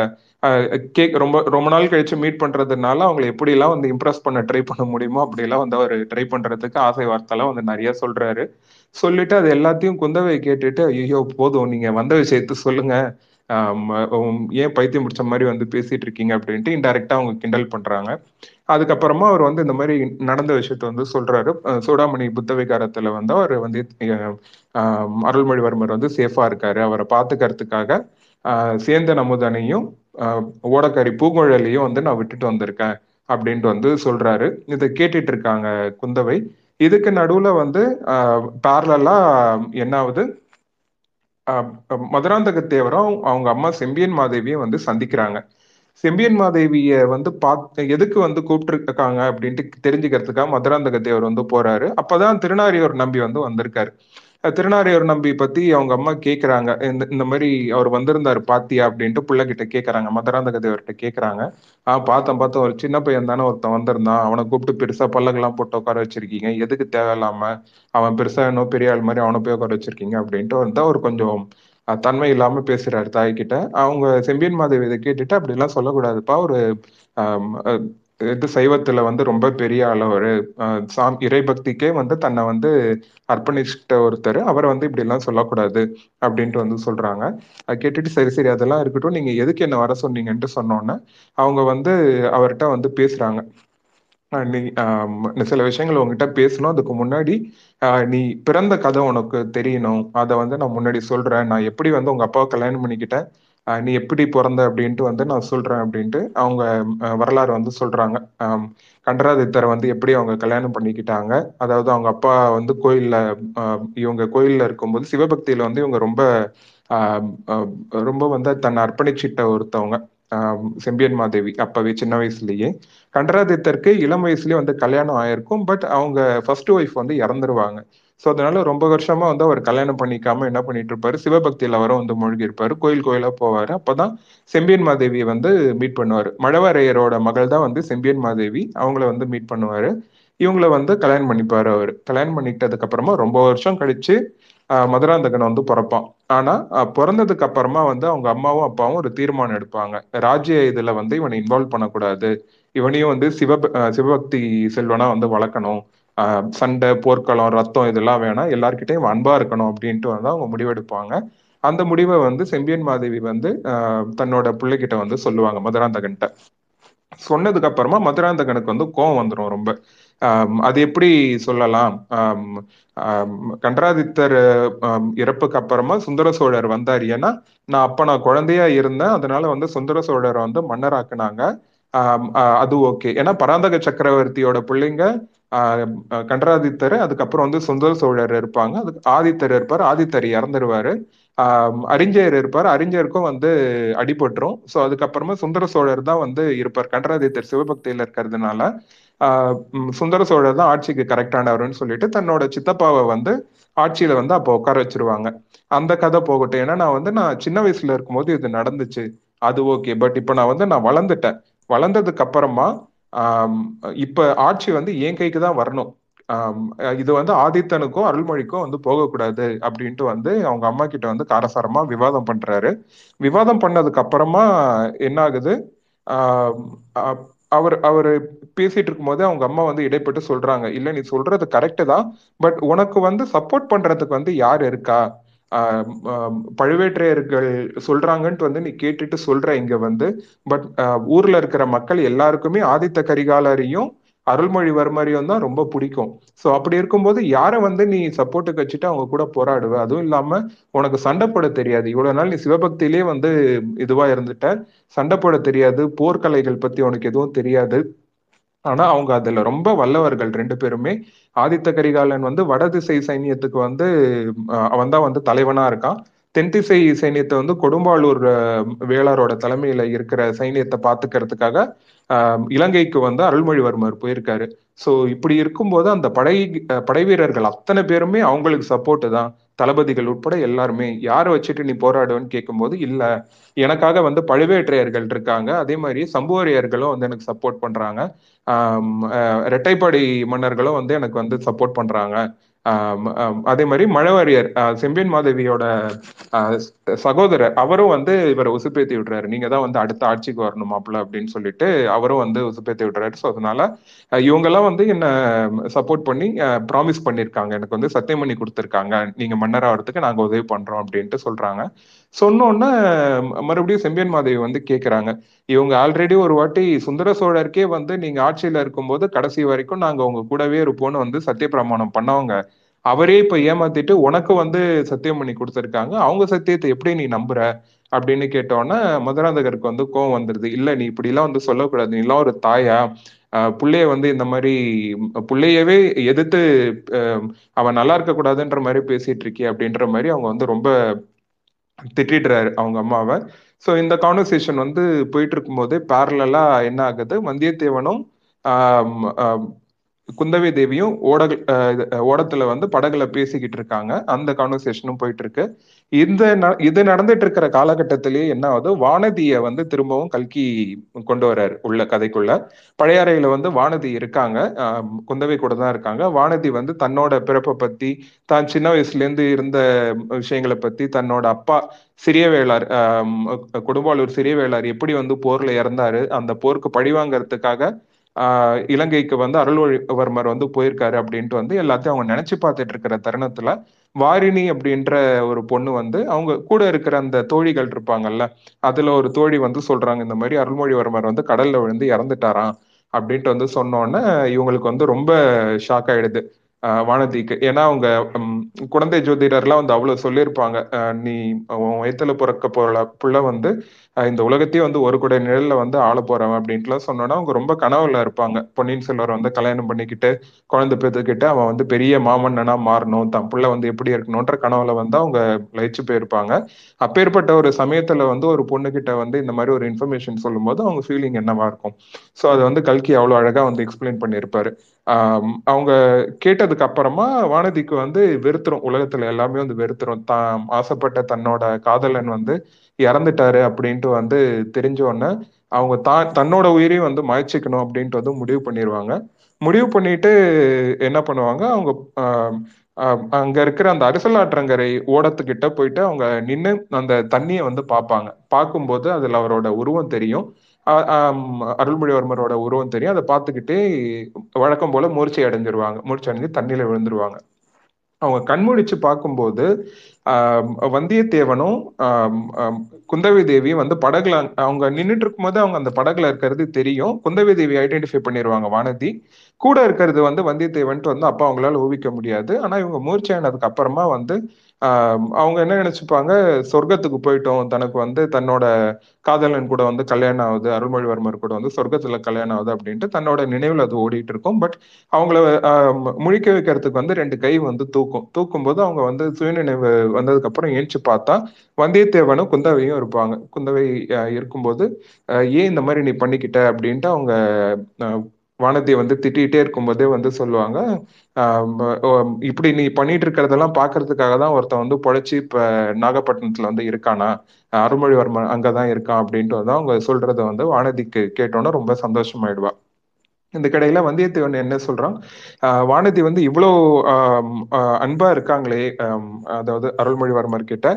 கேக் ரொம்ப ரொம்ப நாள் கழிச்சு மீட் பண்றதுனால அவங்களை எப்படி எல்லாம் வந்து இம்ப்ரெஸ் பண்ண ட்ரை பண்ண முடியுமோ அப்படி எல்லாம் வந்து அவர் ட்ரை பண்றதுக்கு ஆசை வார்த்தைலாம் வந்து நிறைய சொல்றாரு. சொல்லிட்டு அது எல்லாத்தையும் குந்தவை கேட்டுட்டு, ஐயோ போதும், நீங்க வந்த விஷயத்த சொல்லுங்க, ஏன் பைத்தியம் பிடிச்ச மாதிரி வந்து பேசிட்டு இருக்கீங்க அப்படின்ட்டு இன்டைரக்டா அவங்க கிண்டல் பண்றாங்க. அதுக்கப்புறமா அவர் வந்து இந்த மாதிரி நடந்த விஷயத்த வந்து சொல்றாரு. சூடாமணி புத்த விகாரத்துல வந்து அவர் வந்து ஆஹ் அருள்மொழிவர்மர் வந்து சேஃபா இருக்காரு, அவரை பாத்துக்கிறதுக்காக ஆஹ் சேந்த நமுதனையும் ஆஹ் ஓடக்காரி பூங்குழலியும் வந்து நான் விட்டுட்டு வந்திருக்கேன் அப்படின்ட்டு வந்து சொல்றாரு. இதை கேட்டுட்டு இருக்காங்க குந்தவை. இதுக்கு நடுவுல வந்து ஆஹ் பேரலா என்னாவது மதுராந்தகத்தேவரும் அவங்க அம்மா செம்பியன் மாதேவியும் வந்து சந்திக்கிறாங்க. செம்பியன் மாதேவிய வந்து பார்த்து எதுக்கு வந்து கூப்பிட்டு இருக்காங்க அப்படின்ட்டு தெரிஞ்சுக்கிறதுக்காக மதுராந்தகத்தேவர் வந்து போறாரு. அப்பதான் திருநாரையூர் நம்பி வந்து வந்திருக்காரு. திருநாரையூர் நம்பி பத்தி அவங்க அம்மா கேட்கறாங்க, இந்த இந்த மாதிரி அவர் வந்திருந்தாரு பாத்தியா அப்படின்ட்டு பிள்ளைகிட்ட கேட்கறாங்க, மதுராந்தகத்தேவர்கிட்ட கேட்கறாங்க. ஆஹ் பார்த்தேன் பார்த்தேன் ஒரு சின்ன பையன் தானே ஒருத்தன் வந்திருந்தான், அவனை கூப்பிட்டு பெருசா பல்லக்கெல்லாம் போட்டு உட்கார வச்சிருக்கீங்க, எதுக்கு தேவையில்லாம, அவன் பெருசா இன்னும் பெரிய ஆள் மாதிரி அவனை போய் உட்கார வச்சிருக்கீங்க அப்படின்ட்டு வந்து அவர் கொஞ்சம் தன்மை இல்லாம பேசுறாரு தாய்கிட்ட. அவங்க செம்பியன் மாதேவி இதை கேட்டுட்டு, அப்படி எல்லாம் சொல்லக்கூடாதுப்பா, ஒரு ஆஹ் இது சைவத்துல வந்து ரொம்ப பெரிய ஆள், ஒரு சாம் இறைபக்திக்கே வந்து தன்னை வந்து அர்ப்பணிச்சுட்ட ஒருத்தர், அவரை வந்து இப்படி எல்லாம் சொல்லக்கூடாது அப்படின்ட்டு வந்து சொல்றாங்க. அதை கேட்டுட்டு சரி சரி அதெல்லாம் இருக்கட்டும், நீங்க எதுக்கு என்ன வர சொன்னீங்கன்ட்டு சொன்னோன்னே அவங்க வந்து அவர்கிட்ட வந்து பேசுறாங்க. நீ ஆஹ் சில விஷயங்கள் உங்ககிட்ட பேசணும், அதுக்கு முன்னாடி ஆஹ் நீ பிறந்த கதை உனக்கு தெரியணும், அதை வந்து நான் முன்னாடி சொல்றேன், நான் எப்படி வந்து உங்க அப்பாவை கல்யாணம் பண்ணிக்கிட்டேன், நீ எப்படி பிறந்த அப்படின்ட்டு வந்து நான் சொல்றேன் அப்படின்ட்டு அவங்க வரலாறு வந்து சொல்றாங்க. ஆஹ் கண்டராதித்தரை வந்து எப்படி அவங்க கல்யாணம் பண்ணிக்கிட்டாங்க, அதாவது அவங்க அப்பா வந்து கோயில்ல ஆஹ் இவங்க கோயில்ல இருக்கும்போது சிவபக்தியில வந்து இவங்க ரொம்ப ஆஹ் ரொம்ப வந்து தன்னை அர்ப்பணிச்சிட்ட ஒருத்தவங்க செம்பியன் மாதேவி. அப்பவே சின்ன வயசுலயே கண்டராதித்தருக்கு இளம் வயசுலயே வந்து கல்யாணம் ஆயிருக்கும். பட் அவங்க ஃபர்ஸ்ட் ஒய்ஃப் வந்து இறந்துருவாங்க. ஸோ அதனால ரொம்ப வருஷமா வந்து அவர் கல்யாணம் பண்ணிக்காம என்ன பண்ணிட்டு இருப்பாரு, சிவபக்தியில அவரும் வந்து மூழ்கி இருப்பாரு, கோயில் கோயிலா போவாரு. அப்பதான் செம்பியன் மாதேவியை வந்து மீட் பண்ணுவாரு. மழவரையரோட மகள் தான் வந்து செம்பியன் மாதேவி. அவங்கள வந்து மீட் பண்ணுவாரு. இவங்கள வந்து கல்யாணம் பண்ணிப்பாரு. அவர் கல்யாணம் பண்ணிக்கிட்டதுக்கு அப்புறமா ரொம்ப வருஷம் கழிச்சு ஆஹ் மதுராந்தகன் வந்து பிறப்பான். ஆனா பிறந்ததுக்கு அப்புறமா வந்து அவங்க அம்மாவும் அப்பாவும் ஒரு தீர்மானம் எடுப்பாங்க, ராஜ்ய இதுல வந்து இவனை இன்வால்வ் பண்ணக்கூடாது, இவனையும் வந்து சிவ சிவபக்தி செல்வனா வந்து வளர்க்கணும் ஆஹ் சண்டை, போர்க்களம், ரத்தம் இதெல்லாம் வேணாம், எல்லாருக்கிட்டையும் அன்பா இருக்கணும் அப்படின்ட்டு வந்து அவங்க முடிவெடுப்பாங்க. அந்த முடிவை வந்து செம்பியன் மாதேவி வந்து ஆஹ் தன்னோட பிள்ளைகிட்ட வந்து சொல்லுவாங்க, மதுராந்தகன்கிட்ட. சொன்னதுக்கு அப்புறமா மதுராந்தகனுக்கு வந்து கோவம் வந்துடும் ரொம்ப. ஆஹ் அது எப்படி சொல்லலாம், கண்டராதித்தர் இறப்புக்கு அப்புறமா சுந்தர சோழர் வந்தார், ஏன்னா நான் அப்ப நான் குழந்தையா இருந்தேன், அதனால வந்து சுந்தர சோழரை வந்து மன்னராக்குனாங்க, ஆஹ் அது ஓகே. ஏன்னா பராந்தக சக்கரவர்த்தியோட பிள்ளைங்க ஆஹ் கண்டராதித்தர், அதுக்கப்புறம் வந்து சுந்தர சோழர் இருப்பாங்க, அதுக்கு ஆதித்தர் இருப்பார், ஆதித்தர் இறந்துருவாரு, ஆஹ் அறிஞர் இருப்பார், அறிஞருக்கும் வந்து அடிபட்டுரும். ஸோ அதுக்கப்புறமா சுந்தர சோழர் தான் வந்து இருப்பார், கண்டராதித்தர் சிவபக்தியில இருக்கிறதுனால ஆஹ் சுந்தர சோழர் தான் ஆட்சிக்கு கரெக்டானவர்னு சொல்லிட்டு தன்னோட சித்தப்பாவை வந்து ஆட்சியில வந்து அப்போ உட்கார வச்சிருவாங்க. அந்த கதை போகட்டும், ஏன்னா நான் வந்து நான் சின்ன வயசுல இருக்கும்போது இது நடந்துச்சு, அது ஓகே. பட் இப்போ நான் வந்து நான் வளர்ந்துட்டேன், வளர்ந்ததுக்கு அப்புறமா ஆஹ் இப்ப ஆட்சி வந்து என் கைக்கு தான் வரணும், இது வந்து ஆதித்தனுக்கும் அருள்மொழிக்கும் வந்து போகக்கூடாது அப்படின்ட்டு வந்து அவங்க அம்மா கிட்ட வந்து காரசாரமா விவாதம் பண்றாரு. விவாதம் பண்ணதுக்கு அப்புறமா என்ன ஆகுது, ஆஹ் அவர் அவர் பேசிட்டு இருக்கும் போது அவங்க அம்மா வந்து இடைப்பட்டு சொல்றாங்க, இல்ல நீ சொல்றது கரெக்டு தான், பட் உனக்கு வந்து சப்போர்ட் பண்றதுக்கு வந்து யார் இருக்கா, பழுவேற்றையர்கள் சொல்றாங்கன்ட்டு வந்து நீ கேட்டுட்டு சொல்ற இங்க வந்து, பட் ஊர்ல இருக்கிற மக்கள் எல்லாருக்குமே ஆதித்த கரிகாலரையும் அருள்மொழிவர்மரையும் தான் ரொம்ப பிடிக்கும். ஸோ அப்படி இருக்கும்போது யாரை வந்து நீ சப்போர்ட்டுக்கு வச்சுட்டு அவங்க கூட போராடுவ, அதுவும் இல்லாம உனக்கு சண்டை போட தெரியாது, இவ்வளவு நாள் நீ சிவபக்தியிலேயே வந்து இதுவா இருந்துட்ட, சண்டை போட தெரியாது, போர்க்கலைகள் பத்தி உனக்கு எதுவும் தெரியாது. ஆனா அவங்க அதுல ரொம்ப வல்லவர்கள் ரெண்டு பேருமே. ஆதித்த கரிகாலன் வந்து வடதிசை சைன்யத்துக்கு வந்து அவன் தான் வந்து தலைவனா இருக்கான், தென்திசை சைன்யத்தை வந்து கொடும்பாளூர் வேளாரோட தலைமையில இருக்கிற சைன்யத்தை பாத்துக்கிறதுக்காக ஆஹ் இலங்கைக்கு வந்து அருள்மொழிவர்மர் போயிருக்காரு. ஸோ இப்படி இருக்கும்போது அந்த படை படை வீரர்கள் அத்தனை பேருமே அவங்களுக்கு சப்போர்ட்டு தான், தளபதிகள் உட்பட எல்லாருமே. யாரை வச்சுட்டு நீ போராடுவன்னு கேட்கும்போது, இல்லை எனக்காக வந்து பழுவேற்றையர்கள் இருக்காங்க, அதே மாதிரி சம்புவரையர்களும் வந்து எனக்கு சப்போர்ட் பண்றாங்க, ஆஹ் இரட்டைப்படை மன்னர்களும் வந்து எனக்கு வந்து சப்போர்ட் பண்றாங்க, அதே மாதிரி மழவரையர் செம்பியன் மாதேவியோட சகோதரர் அவரும் வந்து இவரை உசுப்பேத்தி விடுறாரு, நீங்க தான் வந்து அடுத்த ஆட்சிக்கு வரணும் மாப்பிள்ள அப்படின்னு சொல்லிட்டு அவரும் வந்து உசுப்பேத்தி விடுறாரு. ஸோ அதனால இவங்கெல்லாம் வந்து என்ன சப்போர்ட் பண்ணி ப்ராமிஸ் பண்ணியிருக்காங்க, எனக்கு வந்து சத்தியம் பண்ணி கொடுத்துருக்காங்க, நீங்க மன்னர் ஆகிறதுக்கு நாங்க உதவி பண்றோம் அப்படின்ட்டு சொல்றாங்க. சொன்னோன்னா மறுபடியும் செம்பியன் மாதேவி வந்து கேட்குறாங்க, இவங்க ஆல்ரெடி ஒரு வாட்டி சுந்தர சோழருக்கே வந்து நீங்க ஆட்சியில இருக்கும்போது கடைசி வரைக்கும் நாங்க உங்க கூடவே இருப்போம்னு வந்து சத்திய பிரமாணம் பண்ணவங்க, அவரே இப்ப ஏமாத்திட்டு உனக்கு வந்து சத்தியம் பண்ணி கொடுத்துருக்காங்க, அவங்க சத்தியத்தை எப்படி நீ நம்புற அப்படின்னு கேட்டோன்னா மதுராந்தகருக்கு வந்து கோவம் வந்துடுது. இல்ல நீ இப்படி எல்லாம் வந்து சொல்லக்கூடாது, நீ எல்லாம் ஒரு தாயா, ஆஹ் பிள்ளைய வந்து இந்த மாதிரி பிள்ளையவே எதிர்த்து அவன் நல்லா இருக்க கூடாதுன்ற மாதிரி பேசிட்டு இருக்கே அப்படின்ற மாதிரி அவங்க வந்து ரொம்ப திட்டிடுறாரு அவங்க அம்மாவை. ஸோ இந்த கான்வர்சேஷன் வந்து போயிட்டு இருக்கும்போது பேரலா என்ன ஆகுது, வந்தியத்தேவனும் ஆஹ் குந்தவை தேவியும் ஓட ஓடத்துல வந்து படகுல பேசிக்கிட்டு இருக்காங்க. அந்த கான்வர்சேஷனும் போயிட்டு இருக்கு. இந்த இது நடந்துட்டு இருக்கிற காலகட்டத்திலேயே என்ன ஆகுது, வானதியை வந்து திரும்பவும் கல்கி கொண்டு வர்றாரு உள்ள கதைக்குள்ள. பழையாறையில வந்து வானதி இருக்காங்க, ஆஹ் குந்தவை கூட தான் இருக்காங்க. வானதி வந்து தன்னோட பிறப்பை பத்தி, தான் சின்ன வயசுல இருந்து இருந்த விஷயங்களை பத்தி, தன்னோட அப்பா சிறிய வேளார் ஆஹ் கொடும்பாளூர் சிறிய வேளார் எப்படி வந்து போர்ல இறந்தாரு, அந்த போருக்கு பழிவாங்கிறதுக்காக ஆஹ் இலங்கைக்கு வந்து அருள்மொழிவர்மர் வந்து போயிருக்காரு அப்படின்ட்டு வந்து எல்லாத்தையும் அவங்க நினைச்சு பார்த்துட்டு இருக்கிற தருணத்துல வாரிணி அப்படின்ற ஒரு பொண்ணு வந்து அவங்க கூட இருக்கிற அந்த தோழிகள் இருப்பாங்கல்ல, அதுல ஒரு தோழி வந்து சொல்றாங்க, இந்த மாதிரி அருள்மொழிவர்மர் வந்து கடல்ல விழுந்து இறந்துட்டாராம் அப்படின்ட்டு வந்து சொன்னோன்னே இவங்களுக்கு வந்து ரொம்ப ஷாக் ஆயிடுது வானதிக்கு. ஏன்னா அவங்க குழந்தை ஜோதிடர்லாம் வந்து அவ்வளவு சொல்லியிருப்பாங்க, நீ உன் வயத்துல பிறக்க போற புள்ள வந்து இந்த உலகத்தையே வந்து ஒரு கூட நிழல்ல வந்து ஆள போறவன் அப்படின்ட்டுலாம் சொன்னோன்னா அவங்க ரொம்ப கனவுல இருப்பாங்க. பொன்னியின் செல்வர் வந்து கல்யாணம் பண்ணிக்கிட்டு குழந்தை பெற்றுக்கிட்டு அவன் வந்து பெரிய மாமன்னனா மாறணும், தன் புள்ள வந்து எப்படி இருக்கணும்ன்ற கனவுல வந்து அவங்க லயிச்சு போயிருப்பாங்க. அப்பேற்பட்ட ஒரு சமயத்துல வந்து ஒரு பொண்ணுகிட்ட வந்து இந்த மாதிரி ஒரு இன்ஃபர்மேஷன் சொல்லும் போது அவங்க ஃபீலிங் என்னவா இருக்கும், ஸோ அது வந்து கல்கி அவ்வளோ அழகா வந்து எக்ஸ்பிளைன் பண்ணியிருப்பாரு. ஆஹ் அவங்க கேட்டதுக்கு அப்புறமா வானதிக்கு வந்து வெறுத்துரும், உலகத்துல எல்லாமே வந்து வெறுத்துரும். தான் ஆசைப்பட்ட தன்னோட காதலன் வந்து இறந்துட்டாரு அப்படின்ட்டு வந்து தெரிஞ்சோடனே அவங்க தான் தன்னோட உயிரையும் வந்து மாய்ச்சிக்கணும் அப்படின்ட்டு வந்து முடிவு பண்ணிடுவாங்க. முடிவு பண்ணிட்டு என்ன பண்ணுவாங்க, அவங்க ஆஹ் ஆஹ் அங்க இருக்கிற அந்த அரசலாற்றங்கரை ஓடத்துக்கிட்ட போயிட்டு அவங்க நின்று அந்த தண்ணியை வந்து பார்ப்பாங்க. பார்க்கும்போது அதுல அவரோட உருவம் தெரியும். அருள்மொழிவர்மரோட உருவம் தெரியும். அதை பார்த்துக்கிட்டே வழக்கம் போல மூர்ச்சை அடைஞ்சிருவாங்க. மூர்ச்சை அடைஞ்சு தண்ணியில விழுந்துருவாங்க. அவங்க கண்முழிச்சு பார்க்கும்போது ஆஹ் வந்தியத்தேவனும் ஆஹ் குந்தவை தேவியும் வந்து படகுல அவங்க நின்றுட்டு இருக்கும் போது அவங்க அந்த படகுல இருக்கிறது தெரியும். குந்தவை தேவி ஐடென்டிஃபை பண்ணிடுவாங்க வானதி. கூட இருக்கிறது வந்து வந்தியத்தேவன்ட்டு வந்து அப்பா அவங்களால ஊகிக்க முடியாது. ஆனா இவங்க மூர்ச்சையானதுக்கு அப்புறமா வந்து ஆஹ் அவங்க என்ன நினைச்சுப்பாங்க, சொர்க்கத்துக்கு போயிட்டோம், தனக்கு வந்து தன்னோட காதலன் கூட வந்து கல்யாணம் ஆகுது, அருள்மொழிவர்மர் கூட வந்து சொர்க்கத்துல கல்யாணம் ஆகுது அப்படின்ட்டு தன்னோட நினைவுல அது ஓடிட்டு இருக்கும். பட் அவங்கள முழிக்க வைக்கிறதுக்கு வந்து ரெண்டு கை வந்து தூக்கும் தூக்கும் போது அவங்க வந்து சுயநினைவு வந்ததுக்கு அப்புறம் ஏஞ்சி பார்த்தா வந்தியத்தேவனும் குந்தவையும் இருப்பாங்க. குந்தவை இருக்கும்போது ஏன் இந்த மாதிரி நீ பண்ணிக்கிட்ட அப்படின்ட்டு அவங்க வானதியை வந்து திட்டிகிட்டே இருக்கும்போதே வந்து சொல்லுவாங்க, இப்படி நீ பண்ணிட்டு இருக்கிறதெல்லாம் பாக்குறதுக்காக தான் ஒருத்தன் வந்து பொழைச்சி இப்ப நாகப்பட்டினத்துல வந்து இருக்கானா, அருள்மொழிவர்மன் அங்கதான் இருக்கான் அப்படின்ட்டு வந்து அவங்க சொல்றத வந்து வானதிக்கு கேட்டோன்னா ரொம்ப சந்தோஷமாயிடுவா. இந்த கடையில வந்தியத்தேவன் என்ன சொல்றான், ஆஹ் வானதி வந்து இவ்வளோ ஆஹ் அன்பா இருக்காங்களே, அதாவது அருள்மொழிவர்மர் கிட்ட,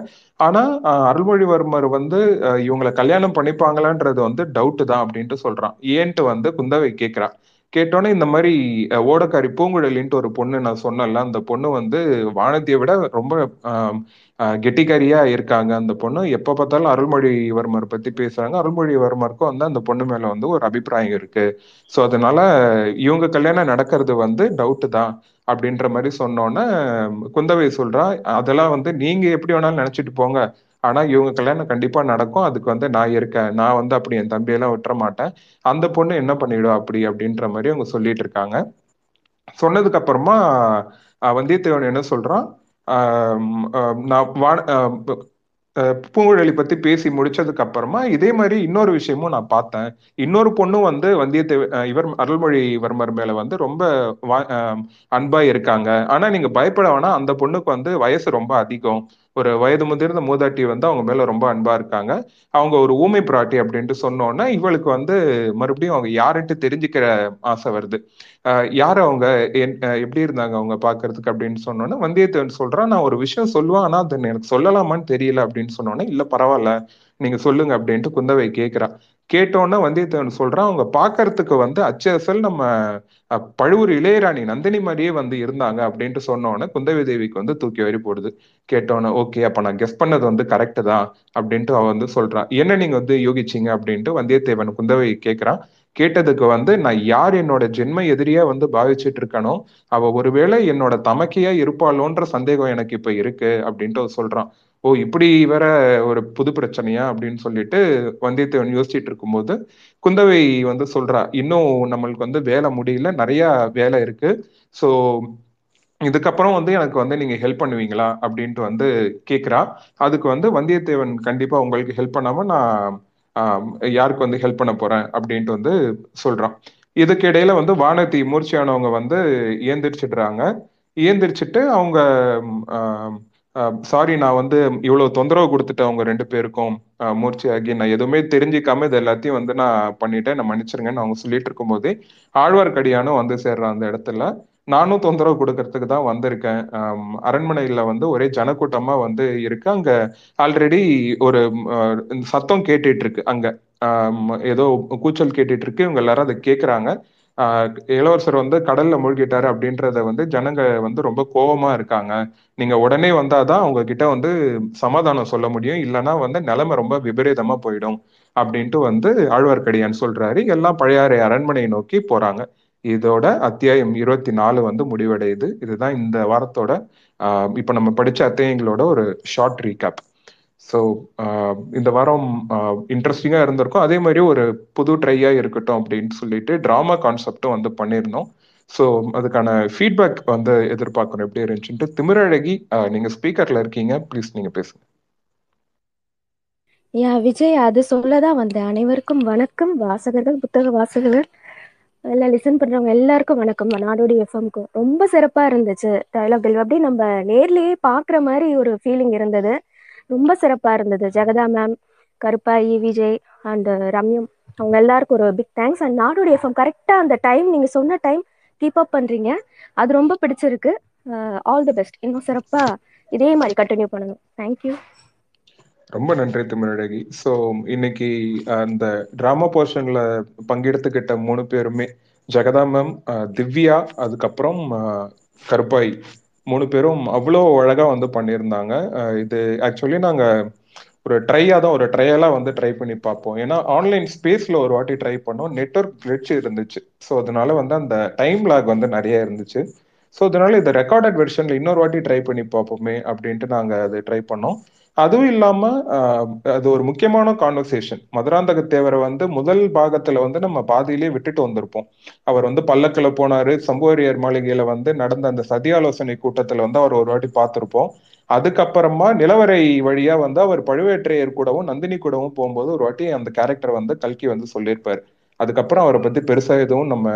ஆனா அருள்மொழிவர்மர் வந்து இவங்களை கல்யாணம் பண்ணிப்பாங்களான்றது வந்து டவுட்டு தான் அப்படின்ட்டு சொல்றான். ஏன்ட்டு வந்து குந்தவை கேட்கிறான். கேட்டோன்னே இந்த மாதிரி ஓடக்காரி பூங்குழலின்ட்டு ஒரு பொண்ணு நான் சொன்னல, அந்த பொண்ணு வந்து வானதியை விட ரொம்ப கெட்டிக்காரியா இருக்காங்க, அந்த பொண்ணு எப்போ பார்த்தாலும் அருள்மொழிவர்மர் பத்தி பேசுறாங்க, அருள்மொழிவர்மருக்கும் வந்து அந்த பொண்ணு மேல வந்து ஒரு அபிப்பிராயம் இருக்கு, ஸோ அதனால இவங்க கல்யாணம் நடக்கிறது வந்து டவுட்டு தான் அப்படின்ற மாதிரி சொன்னோன்னே குந்தவை சொல்றா, அதெல்லாம் வந்து நீங்க எப்படி வேணாலும் நினைச்சிட்டு போங்க, ஆனா இவங்க கல்யாணம் கண்டிப்பா நடக்கும், அதுக்கு வந்து நான் இருக்கேன், நான் வந்து அப்படி என் தம்பியெல்லாம் விட்டுற மாட்டேன், அந்த பொண்ணு என்ன பண்ணிடுவா அப்படி அப்படின்ற மாதிரி அவங்க சொல்லிட்டு இருக்காங்க. சொன்னதுக்கு அப்புறமா வந்தியத்தேவன் என்ன சொல்றான், ஆஹ் நான் வா பூங்குழலி பத்தி பேசி முடிச்சதுக்கு அப்புறமா இதே மாதிரி இன்னொரு விஷயமும் நான் பார்த்தேன், இன்னொரு பொண்ணும் வந்து வந்தியத்தேவன் இவர் அருள்மொழிவர்மர் மேல வந்து ரொம்ப அன்பா இருக்காங்க, ஆனா நீங்க பயப்பட வேணா, அந்த பொண்ணுக்கு வந்து வயசு ரொம்ப அதிகம், ஒரு வயது முதிர்ந்த மூதாட்டி வந்து அவங்க மேல ரொம்ப அன்பா இருக்காங்க, அவங்க ஒரு ஊமை பிராட்டி அப்படின்ட்டு சொன்னோன்னா இவளுக்கு வந்து மறுபடியும் அவங்க யாருன்ட்டு தெரிஞ்சுக்கிற ஆசை வருது, ஆஹ் யார் அவங்க எப்படி இருந்தாங்க அவங்க பாக்குறதுக்கு அப்படின்னு சொன்னோன்னா வந்தியத்தேவன் சொல்றான், நான் ஒரு விஷயம் சொல்லுவேன் ஆனா அது எனக்கு சொல்லலாமான்னு தெரியல அப்படின்னு சொன்னோன்னே இல்ல பரவாயில்ல நீங்க சொல்லுங்க அப்படின்ட்டு குந்தவை கேட்கிறா. கேட்டோன்னா வந்தியத்தேவன் சொல்றான், அவங்க பாக்குறதுக்கு வந்து அச்சு அசல் நம்ம பழுவூர் இளையராணி நந்தினி மாதிரியே வந்து இருந்தாங்க அப்படின்ட்டு சொன்னோன்னே குந்தவை தேவிக்கு வந்து தூக்கி வரி போடுது. கேட்டோன்னே ஓகே அப்ப நான் கெஸ் பண்ணது வந்து கரெக்ட் தான் அப்படின்ட்டு அவ வந்து சொல்றான். என்ன நீங்க வந்து யோகிச்சிங்க அப்படின்ட்டு வந்தியத்தேவன் குந்தவை கேட்கிறான். கேட்டதுக்கு வந்து நான் யார் என்னோட ஜென்ம எதிரியா வந்து பாவிச்சுட்டு இருக்கனோ அவ ஒருவேளை என்னோட தமக்கையா இருப்பாளோன்ற சந்தேகம் எனக்கு இப்ப இருக்கு அப்படின்ட்டு அவ சொல்றான். ஓ இப்படி வேற ஒரு புது பிரச்சனையா அப்படின்னு சொல்லிட்டு வந்தியத்தேவன் யோசிச்சுட்டு இருக்கும்போது குந்தவை வந்து சொல்றா, இன்னும் நம்மளுக்கு வந்து வேலை முடியல, நிறைய வேலை இருக்கு, ஸோ இதுக்கப்புறம் வந்து எனக்கு வந்து நீங்க ஹெல்ப் பண்ணுவீங்களா அப்படின்ட்டு வந்து கேட்கிறா. அதுக்கு வந்து வந்தியத்தேவன் கண்டிப்பா உங்களுக்கு ஹெல்ப் பண்ணாம நான் ஆஹ் யாருக்கு வந்து ஹெல்ப் பண்ண போறேன் அப்படின்ட்டு வந்து சொல்றான். இதுக்கு இடையில வந்து வானதி மூர்ச்சியானவங்க வந்து ஏந்திரிச்சிடுறாங்க. ஏந்திரிச்சிட்டு அவங்க ஆஹ் சாரி நான் வந்து இவ்வளவு தொந்தரவு கொடுத்துட்டேன் அவங்க ரெண்டு பேருக்கும், மூர்ச்சியாகி நான் எதுவுமே தெரிஞ்சிக்காம இது எல்லாத்தையும் வந்து நான் பண்ணிட்டேன், நான் மன்னிச்சிருங்கன்னு அவங்க சொல்லிட்டு இருக்கும் போதே ஆழ்வார்க்கடியானும் வந்து சேர்றான். அந்த இடத்துல நானும் தொந்தரவு கொடுக்கறதுக்கு தான் வந்திருக்கேன், அரண்மனையில வந்து ஒரே ஜனக்கூட்டமா வந்து இருக்கு, அங்க ஆல்ரெடி ஒரு சத்தம் கேட்டுட்டு இருக்கு, அங்க ஏதோ கூச்சல் கேட்டுட்டு இருக்கு, இவங்க எல்லாரும் அதை கேட்கறாங்க, ஆஹ் இளவரசர் வந்து கடல்ல மூழ்கிட்டாரு அப்படின்றத வந்து ஜனங்க வந்து ரொம்ப கோபமா இருக்காங்க, நீங்க உடனே வந்தாதான் அவங்க கிட்ட வந்து சமாதானம் சொல்ல முடியும், இல்லைன்னா வந்து நிலைமை ரொம்ப விபரீதமா போயிடும் அப்படின்ட்டு வந்து ஆழ்வார்க்கடியான் சொல்றாரு. எல்லாம் பழையாறை அரண்மனையை நோக்கி போறாங்க. இதோட அத்தியாயம் இருபத்தி நாலு வந்து முடிவடையுது. இதுதான் இந்த வாரத்தோட ஆஹ் இப்ப நம்ம படிச்ச அத்தியாயங்களோட ஒரு ஷார்ட் ரீகேப். ஸோ இந்த வாரம் இன்ட்ரெஸ்டிங்காக இருந்திருக்கும், அதே மாதிரி ஒரு புது ட்ரையாக இருக்கட்டும் அப்படின்னு சொல்லிட்டு ட்ராமா கான்செப்டும் வந்து பண்ணியிருந்தோம். ஸோ அதுக்கான ஃபீட்பேக் வந்து எதிர்பார்க்கணும் எப்படி இருந்துச்சுன்ட்டு. திமிரழகி நீங்கள் ஸ்பீக்கரில் இருக்கீங்க, ப்ளீஸ் நீங்கள் பேசுங்க. யா விஜய் அது சொல்லதான் வந்தேன். அனைவருக்கும் வணக்கம் வாசகர்கள், புத்தக வாசகர்கள், எல்லாம் லிசன் பண்றவங்க எல்லாருக்கும் வணக்கம். நாடோடி எஃப்எம்க்கும் ரொம்ப சிறப்பாக இருந்துச்சு டயலாக்கள், அப்படி நம்ம நேர்லேயே பார்க்குற மாதிரி ஒரு ஃபீலிங் இருந்தது, ரொம்ப சிறப்பா இருந்தது. ஜெகதா மேம், கருப்பாயி, விஜய் அண்ட் ரம்யம் அவங்க எல்லாருக்கும் ஒரு big thanks. And Nadodi FM கரெக்டா அந்த டைம் நீங்க சொன்ன டைம் கீப் அப் பண்றீங்க, அது ரொம்ப பிடிச்சிருக்கு. ஆல் தி பெஸ்ட், இன்னும் சிறப்பா இதே மாதிரி கண்டினியூ பண்ணணும். தேங்க்யூ. ரொம்ப நன்றி தமிழகி. ஸோ இன்னைக்கு அந்த டிராமா போர்ஷன்ல பங்கெடுத்துக்கிட்ட மூணு பேருமே ஜெகதா மேம், திவ்யா, அதுக்கப்புறம் கருப்பாய், மூணு பேரும் அவ்வளோ அழகா வந்து பண்ணியிருந்தாங்க. இது ஆக்சுவலி நாங்க ஒரு ட்ரையா தான் ஒரு ட்ரையலா வந்து ட்ரை பண்ணி பார்ப்போம். ஏன்னா ஆன்லைன் ஸ்பேஸ்ல ஒரு வாட்டி ட்ரை பண்ணோம், நெட்வொர்க் கிளிட்ச் இருந்துச்சு. ஸோ அதனால வந்து அந்த டைம் லாக் வந்து நிறைய இருந்துச்சு. ஸோ அதனால இதை ரெக்கார்டட் வெர்ஷன்ல இன்னொரு வாட்டி ட்ரை பண்ணி பார்ப்போமே அப்படின்ட்டு நாங்கள் அதை ட்ரை பண்ணோம். அதுவும் இல்லாம அது ஒரு முக்கியமான கான்வர்சேஷன். மதுராந்தக தேவரை வந்து முதல் பாகத்துல வந்து நம்ம பாதியிலேயே விட்டுட்டு வந்திருப்போம். அவர் வந்து பல்லக்கில் போனாரு, சம்போரியார் மாளிகையில வந்து நடந்த அந்த சதி ஆலோசனை கூட்டத்துல வந்து அவர் ஒரு வாட்டி பார்த்திருப்போம். அதுக்கப்புறமா நிலவரை வழியா வந்து அவர் பழுவேற்றையர் கூடவும் நந்தினி கூடவும் போகும்போது ஒரு வாட்டி அந்த கேரக்டர் வந்து கல்கி வந்து சொல்லியிருப்பாரு. அதுக்கப்புறம் அவரை பத்தி பெருசா எதுவும் நம்ம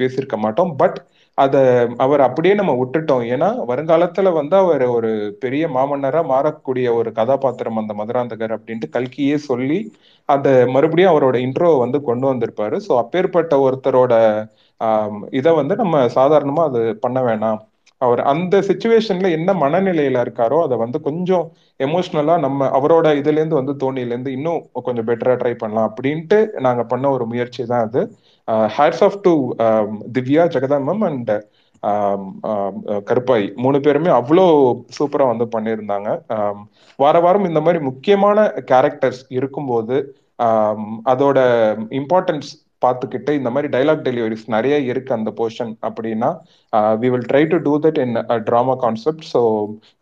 பேசியிருக்க மாட்டோம். பட் அதை அவர் அப்படியே நம்ம விட்டுட்டோம். ஏன்னா வருங்காலத்துல வந்து அவர் ஒரு பெரிய மாமன்னரா மாறக்கூடிய ஒரு கதாபாத்திரம் அந்த மதுராந்தகர் அப்படின்ட்டு கல்கியே சொல்லி அதை மறுபடியும் அவரோட இன்ட்ரோவை வந்து கொண்டு வந்திருப்பாரு. ஸோ அப்பேற்பட்ட ஒருத்தரோட ஆஹ் இதை வந்து நம்ம சாதாரணமா அது பண்ண வேணாம். அவர் அந்த சிச்சுவேஷன்ல என்ன மனநிலையில இருக்காரோ அதை வந்து கொஞ்சம் எமோஷ்னலா நம்ம அவரோட இதுல இருந்து வந்து தோணியிலேருந்து இன்னும் கொஞ்சம் பெட்டரா ட்ரை பண்ணலாம் அப்படின்ட்டு நாங்க பண்ண ஒரு முயற்சி தான் அது. Hats off to Divya, Jagatha ma'am and Karuppai, மூணு பேருமே அவ்வளோ சூப்பரா வந்து பண்ணியிருந்தாங்க. வார வாரம் இந்த மாதிரி முக்கியமான கேரக்டர்ஸ் இருக்கும்போது அதோட இம்பார்ட்டன்ஸ் பார்த்துக்கிட்டு இந்த மாதிரி டைலாக் டெலிவரிஸ் நிறைய இருக்கு அந்த போர்ஷன் அப்படின்னா we will try to do that in drama concept. So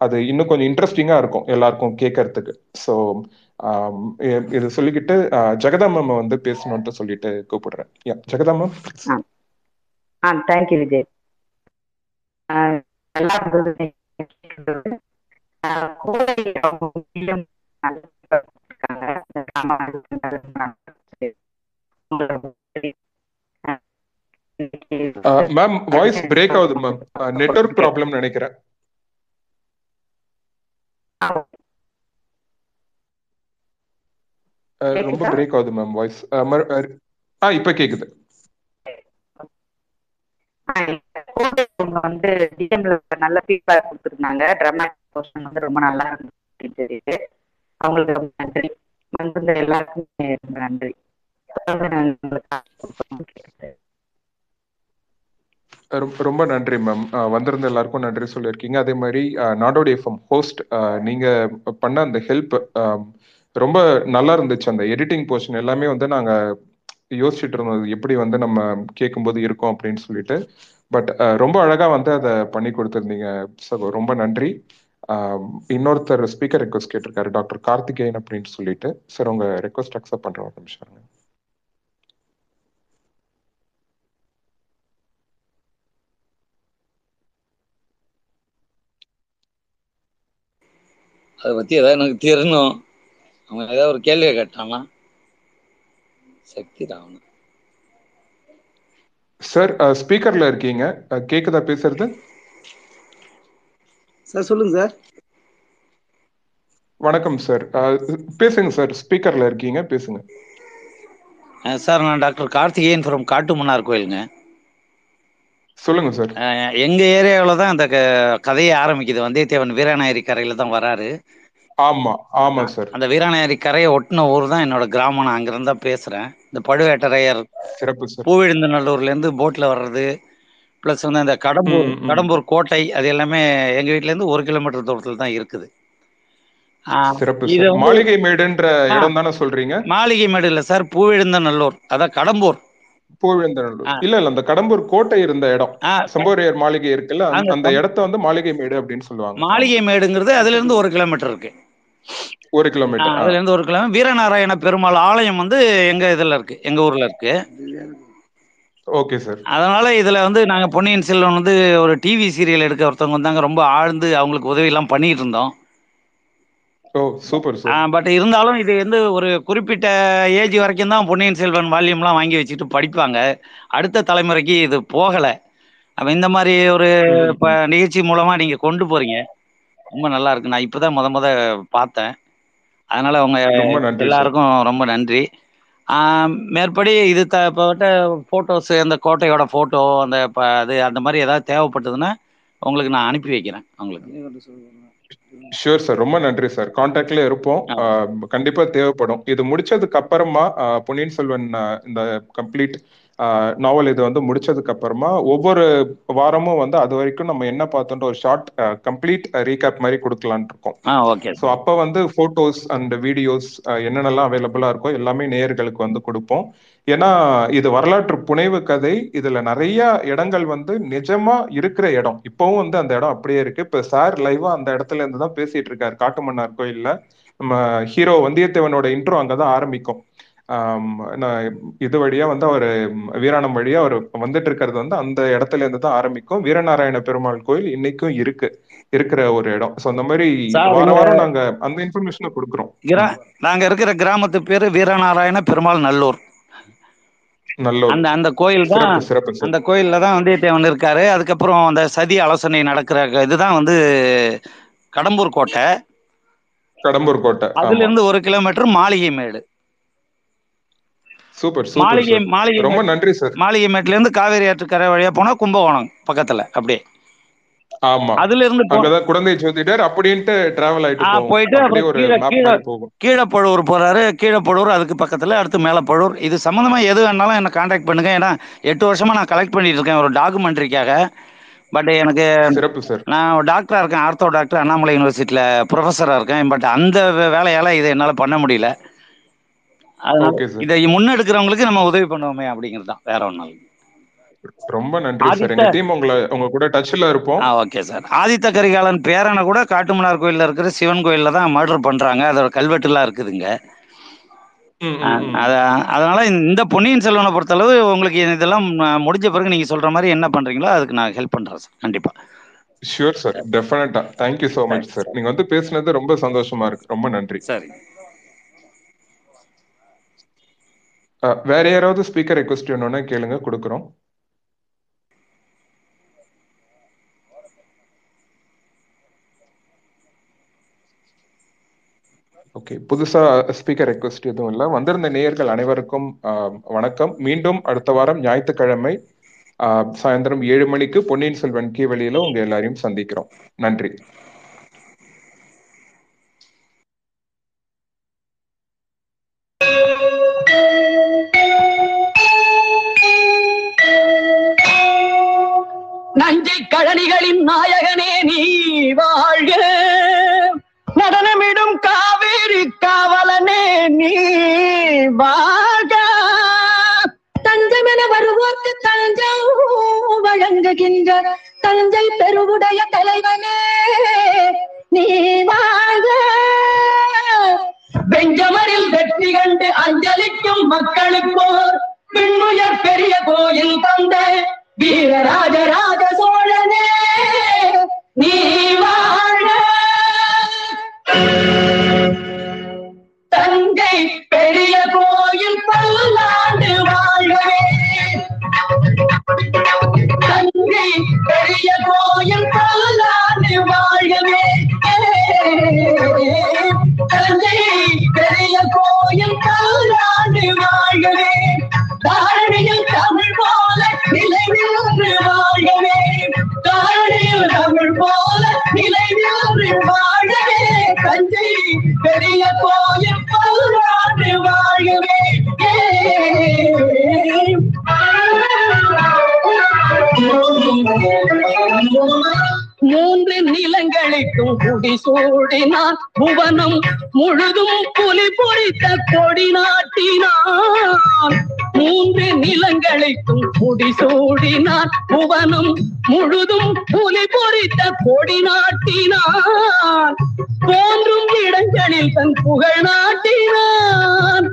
அது இன்னும் கொஞ்சம் இன்ட்ரெஸ்டிங்காக இருக்கும் எல்லாருக்கும் கேட்கறதுக்கு. ஸோ இது சொல்லிக்கிட்டு ஜெகதா மேம் வந்து பேசணும்னு சொல்லிட்டு கூப்பிடுறேன். ஜெகதா மேம். ஆ thank you Vijay. Ma'am voice break ஆகுது மேம், நெட்வொர்க் ப்ராப்ளம் நினைக்கிறேன். ரொம்ப பிரேக் ஆகுது மேம் வாய்ஸ். ஆ இப்ப கேக்குது. கோடைல வந்து டிஎம்ல நல்ல ஃபீட்பேக் கொடுத்திருந்தாங்க. டிராமாட்டிக் போர்ஷன் வந்து ரொம்ப நல்லா இருந்துச்சு. அவங்களுக்கு ரொம்ப நன்றி. வந்திருந்த எல்லாருக்குமே ரொம்ப நன்றி. ரொம்ப நன்றி மேம், வந்திருந்த எல்லாருக்கும் நன்றி சொல்லியிருக்கீங்க. அதே மாதிரி நாடோடி எஃப்எம் ஹோஸ்ட் நீங்க பண்ண அந்த ஹெல்ப் ரொம்ப நல்லா இருந்துச்சு. அந்த எடிட்டிங் போர்ஷன் எல்லாமே வந்து நாங்கள் யோசிச்சுட்டு இருந்தோம் எப்படி வந்து நம்ம கேட்கும்போது இருக்கோம் அப்படின்னு சொல்லிட்டு. பட் ரொம்ப அழகாக வந்து அதை பண்ணி கொடுத்துருந்தீங்க. ஸோ ரொம்ப நன்றி. இன்னொருத்தர் ஸ்பீக்கர் ரெக்வஸ்ட் கேட்டிருக்காரு, டாக்டர் கார்த்திகேயன் அப்படின்னு சொல்லிட்டு. சார் உங்க ரெக்வஸ்ட் அக்செப்ட் பண்ற ஒரு நிமிஷம். அதை பத்தி ஏதாவது எனக்கு தெரியணும். அவன் ஏதாவது ஒரு கேள்வியை கேட்டானா? சக்தி ராவணன் சார் ஸ்பீக்கர்ல இருக்கீங்க, கேக்குதா பேசுறது? சார் சொல்லுங்க சார். வணக்கம் சார், பேசுங்க சார், ஸ்பீக்கர்ல இருக்கீங்க, பேசுங்க சார். நான் டாக்டர் கார்த்திகேயன் ஃப்ரம் காட்டுமன்னார் கோயிலுங்க. சொல்லுங்க சார். எங்க ஏரியாவில தான் அந்த கதையை ஆரம்பிக்குது. வந்தியத்தேவன் வீரநாயகி கரையில தான் வராரு. ஆமா ஆமா சார். அந்த வீரநாயகி கரையை ஒட்டின ஊர் தான் என்னோட கிராமம். நான் அங்கிருந்து தான் பேசுறேன். இந்த பழுவேட்டரையர் பூவிழுந்தநல்லூர்ல இருந்து போட்ல வர்றது பிளஸ் வந்து அந்த கடம்பூர் கடம்பூர் கோட்டை அது எல்லாமே எங்க வீட்டுல இருந்து ஒரு கிலோமீட்டர் தூரத்துல தான் இருக்குது. மாளிகை மேடுன்ற இடம் தானே சொல்றீங்க? மாளிகை மேடு இல்ல சார், பூவிழுந்தநல்லூர். அதான் கடம்பூர் பூவிழுந்தநல்லூர் இல்ல இல்ல அந்த கடம்பூர் கோட்டை இருந்த இடம், சம்போரையர் மாளிகை இருக்குல்ல, அந்த இடத்தை வந்து மாளிகை மேடு அப்படின்னு சொல்லுவாங்க. மாளிகை மேடுங்கிறது அதுல இருந்து ஒரு கிலோமீட்டர் இருக்கு. ஒரு கிலோமீட்டர் அதுல இருந்து ஒரு கிலோமீட்டர். வீரநாராயண பெருமாள் ஆலயம் வந்து எங்க இதுல இருக்கு, எங்க ஊர்ல இருக்கு. Okay sir. அதனால இதுல வந்து நாங்க பொன்னியின் செல்வன் வந்து ஒரு டிவி சீரியல் எடுக்க ஒருத்தவங்க வந்தாங்க. ரொம்ப ஆழ்ந்து அவங்களுக்கு உதவி எல்லாம் பண்ணிட்டு இருந்தோம். ஓ சூப்பர் சார். பட் இருந்தாலும் இது வந்து ஒரு குறிப்பிட்ட ஏஜ் வரைக்கும் தான் பொன்னியின் செல்வன் வால்யூம்லாம் வாங்கி வச்சுட்டு படிப்பாங்க. அடுத்த தலைமுறைக்கு இது போகலை. அப்போ இந்த மாதிரி ஒரு இப்போ நிகழ்ச்சி மூலமாக நீங்கள் கொண்டு போறீங்க, ரொம்ப நல்லா இருக்கு. நான் இப்போ தான் முத முத பார்த்தேன். அதனால அவங்க எல்லாருக்கும் ரொம்ப நன்றி. மேற்படி இது த இப்போ ஃபோட்டோஸ், அந்த கோட்டையோட ஃபோட்டோ, அந்த இப்போ அது அந்த மாதிரி ஏதாவது தேவைப்பட்டதுன்னா உங்களுக்கு நான் அனுப்பி வைக்கிறேன். அவங்களுக்கு ஷூர் சார், ரொம்ப நன்றி சார். கான்டாக்ட்ல இருப்போம், கண்டிப்பா தேவைப்படும். இது முடிச்சதுக்கு அப்புறமா பொன்னியின் செல்வன் இந்த கம்ப்ளீட் நாவல் இது வந்து முடிச்சதுக்கு அப்புறமா ஒவ்வொரு வாரமும் வந்து அது வரைக்கும் நம்ம என்ன பார்த்தோம்ன்ற ஒரு ஷார்ட் கம்ப்ளீட் ரீகேப் மாதிரி கொடுக்கலான்னு இருக்கோம். ஸோ அப்போ வந்து போட்டோஸ் அண்ட் வீடியோஸ் என்னென்னலாம் அவைலபிளா இருக்கோ எல்லாமே நேயர்களுக்கு வந்து கொடுப்போம். ஏன்னா இது வரலாற்று புனைவு கதை, இதுல நிறைய இடங்கள் வந்து நிஜமா இருக்கிற இடம், இப்பவும் வந்து அந்த இடம் அப்படியே இருக்கு. இப்ப சார் லைவா அந்த இடத்துல இருந்து தான் பேசிட்டு இருக்காரு, காட்டுமன்னார் கோயில்ல. நம்ம ஹீரோ வந்தியத்தேவனோட இன்ட்ரோ அங்கதான் ஆரம்பிக்கும். இது வழியா வந்து அவர் வீராணம் வழியா அவர் வந்துட்டு இருக்கிறது வந்து அந்த இடத்துல இருந்து தான் ஆரம்பிக்கும். வீரநாராயண பெருமாள் கோயில் இன்னைக்கும் இருக்கு, இருக்கிற ஒரு இடம். சோ அந்த மாதிரி வாரம் வாரம் நாங்க அந்த இன்ஃபர்மேஷனை கொடுக்குறோம். நாங்க இருக்கிற கிராமத்து பேரு வீரநாராயண பெருமாள் நல்லூர். அந்த அந்த கோயில் தான், அந்த கோயில்ல தான் வந்தியத்தேவன் இருக்காரு. அதுக்கப்புறம் அந்த சதி ஆலோசனை நடக்கிற இதுதான் வந்து கடம்பூர் கோட்டை. கடம்பூர் கோட்டை அதுல இருந்து ஒரு கிலோமீட்டர் மாளிகை மேடு. சூப்பர். மாளிகை மாளிகை ரொம்ப நன்றி சார். மாளிகை மேட்ல இருந்து காவேரி ஆற்றுக்கரை வழியா போனா கும்பகோணம் பக்கத்துல அப்படியே. ஆமா, அதுல இருந்து அங்கதான் குடந்தை ஜோதிடர் அப்படின்ட்டு டிராவல் ஆயிட்டு போயிட்டு அப்படியே கீழப்பழூர் போறாரு. கீழப்பழூர் அதுக்கு பக்கத்துல அடுத்து மேலப்பழூர். இது சம்பந்தமா எது வேணாலும் என்ன கான்டாக்ட் பண்ணுங்க. ஏன்னா எட்டு வருஷமா நான் கலெக்ட் பண்ணிட்டு இருக்கேன் ஒரு டாக்குமெண்ட்ரிக்காக. பட் எனக்கு நான் டாக்டரா இருக்கேன், ஆர்த்தோ டாக்டர், அண்ணாமலை யூனிவர்சிட்டியில ப்ரொஃபஸரா இருக்கேன். பட் அந்த வேலையால இதை என்னால பண்ண முடியல. இதை முன்னெடுக்கிறவங்களுக்கு நம்ம உதவி பண்ணுவோமே அப்படிங்கிறது தான், வேற ஒன்றும் இல்லை. ரொம்ப நன்றி சார். எங்க டீம் உங்களை உங்க கூட டச்ல இருப்போம். Okay sir. ஆதித்த கரிகாலன் பேரனை கூட காட்டுமன்னார் கோயில்ல இருக்கிற சிவன் கோயில்ல தான் மர்டர் பண்றாங்க. அதோட கல்வெட்டுலாம் இருக்குதுங்க. அதனால இந்த பொன்னியின் செல்வனை பொறுத்தளவு உங்களுக்கு இதெல்லாம் முடிஞ்ச பிறகு நீங்க சொல்ற மாதிரி என்ன பண்றீங்களோ அதுக்கு நான் ஹெல்ப் பண்றேன் சார், கண்டிப்பா. ஷூர் சார், டெஃபினட்டா. தேங்க்யூ சோ மச் சார், நீங்க வந்து பேசினது ரொம்ப சந்தோஷமா இருக்கு. ரொம்ப நன்றி. சரி, வேற யாராவது ஸ்பீக்கர் ரெக்வெஸ்ட் வேணும்னா கேளுங்க, கொடுக்குறோம். ஓகே, புதுசா ஸ்பீக்கர் ரெக்வெஸ்ட் எதுவும் இல்லை. வந்திருந்த நேயர்கள் அனைவருக்கும் வணக்கம். மீண்டும் அடுத்த வாரம் ஞாயிற்றுக்கிழமை சாயந்தரம் ஏழு மணிக்கு பொன்னியின் செல்வன் கீ வெளியில உங்க எல்லாரையும் சந்திக்கிறோம். நன்றி. நஞ்சை கழனிகளின் நாயகனே நீ வாழ்க, நடனமிடும் காவேரி காவலனே நீ வாழ்க, தஞ்சமென வருவோர்க்கு தஞ்சம் வழங்குகின்ற தஞ்சை பெருவுடைய தலைவனே நீ வாழ்க, வெஞ்சமரில் வெற்றி கண்டு அஞ்சலிக்கும் மக்களுக்கோர் பின்னுயர் பெரிய கோயில் தந்த வீரராஜராஜ சோழனே நீ வாழ்க, தங்கை பெரிய கோயில் பல்லாண்டு வாழ்வே, தங்கை பெரிய கோயில் பல்லாண்டு வாழ்வே, தங்கை பெரிய கோயில் பல்லாண்டு வாழ்வே, தாரணியில் தமிழ் போல நிலைநின்று வாழ்வே, தாரணியில் தமிழ் போல நிலைநின்று வாழ்வே, தஞ்சை பெரிய கோயில் பல்லாண்டு வாழ்வே. மூன்று நிலங்களுக்கும் குடி சூடினான், புவனம் முழுதும் புலி பொறித்த கொடி நாட்டினான், மூன்று நிலங்களுக்கும் குடி சூடினான், புவனம் முழுதும் புலி பொறித்த கொடி நாட்டினான், தோன்றும் இடங்களில் தன் புகழ் நாட்டினான்,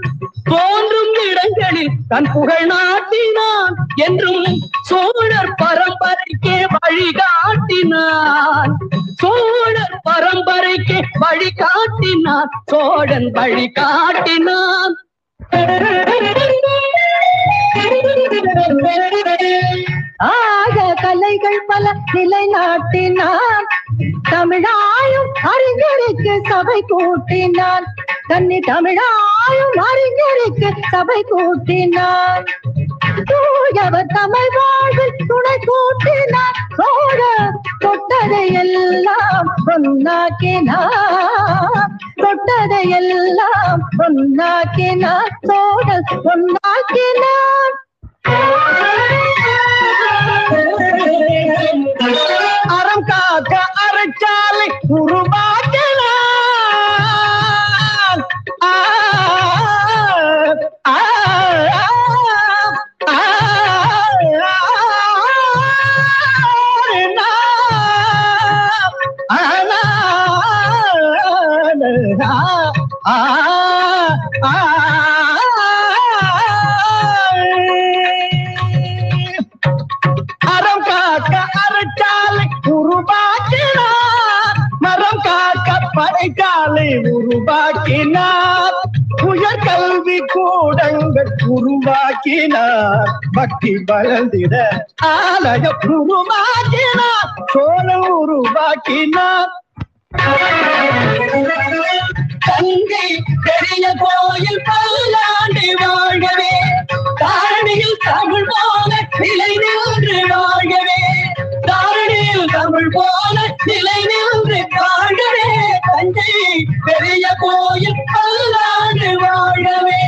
தோன்றும் இடங்களில் தன் புகழ் நாட்டினான், என்றும் சோழர் பரம்பரைக்கே வழிகாட்டினான், சோழர் பரம்பரைக்கே வழிகாட்டினான், சோழன் வழிகாட்டினான். ஆக கலைகள் பல நிலைநாட்டினான், தமிழாயும் அறிஞருக்கு சபை கூட்டினான், தன்னை தமிழாயும் அறிஞருக்கு சபை கூட்டினான், தூயவர் தமிழ் வாழ்வில் துணை கூட்டினார், சோழ தொட்டதையெல்லாம் பொன்னாக்கினார், தொட்டதையெல்லாம் பொன்னாக்கினார், சோழ பொன்னாக்கினார். அறம் காக்க அறச்சாலை உருவாக்கினார், அறம் காக்க அறச்சாலை உருவாக்கினார், மரம் காக்க படைச்சாலை உருவாக்கினார், உயர் கல்வி கூடங்கள் உருவாக்கினார், பக்தி வளர்ந்திட ஆலயம் உருவாக்கினார், சோழம் உருவாக்கினார். தங்கை பெரிய கோயில் பல்லாண்டு வாழவே, தாரணியில் தமிழ் போல நிலை நின்று வாழவே, தாரணியில் தமிழ் போல நிலை நின்று வாழவே, தங்கை பெரிய கோயில் பல்லாண்டு வாழவே.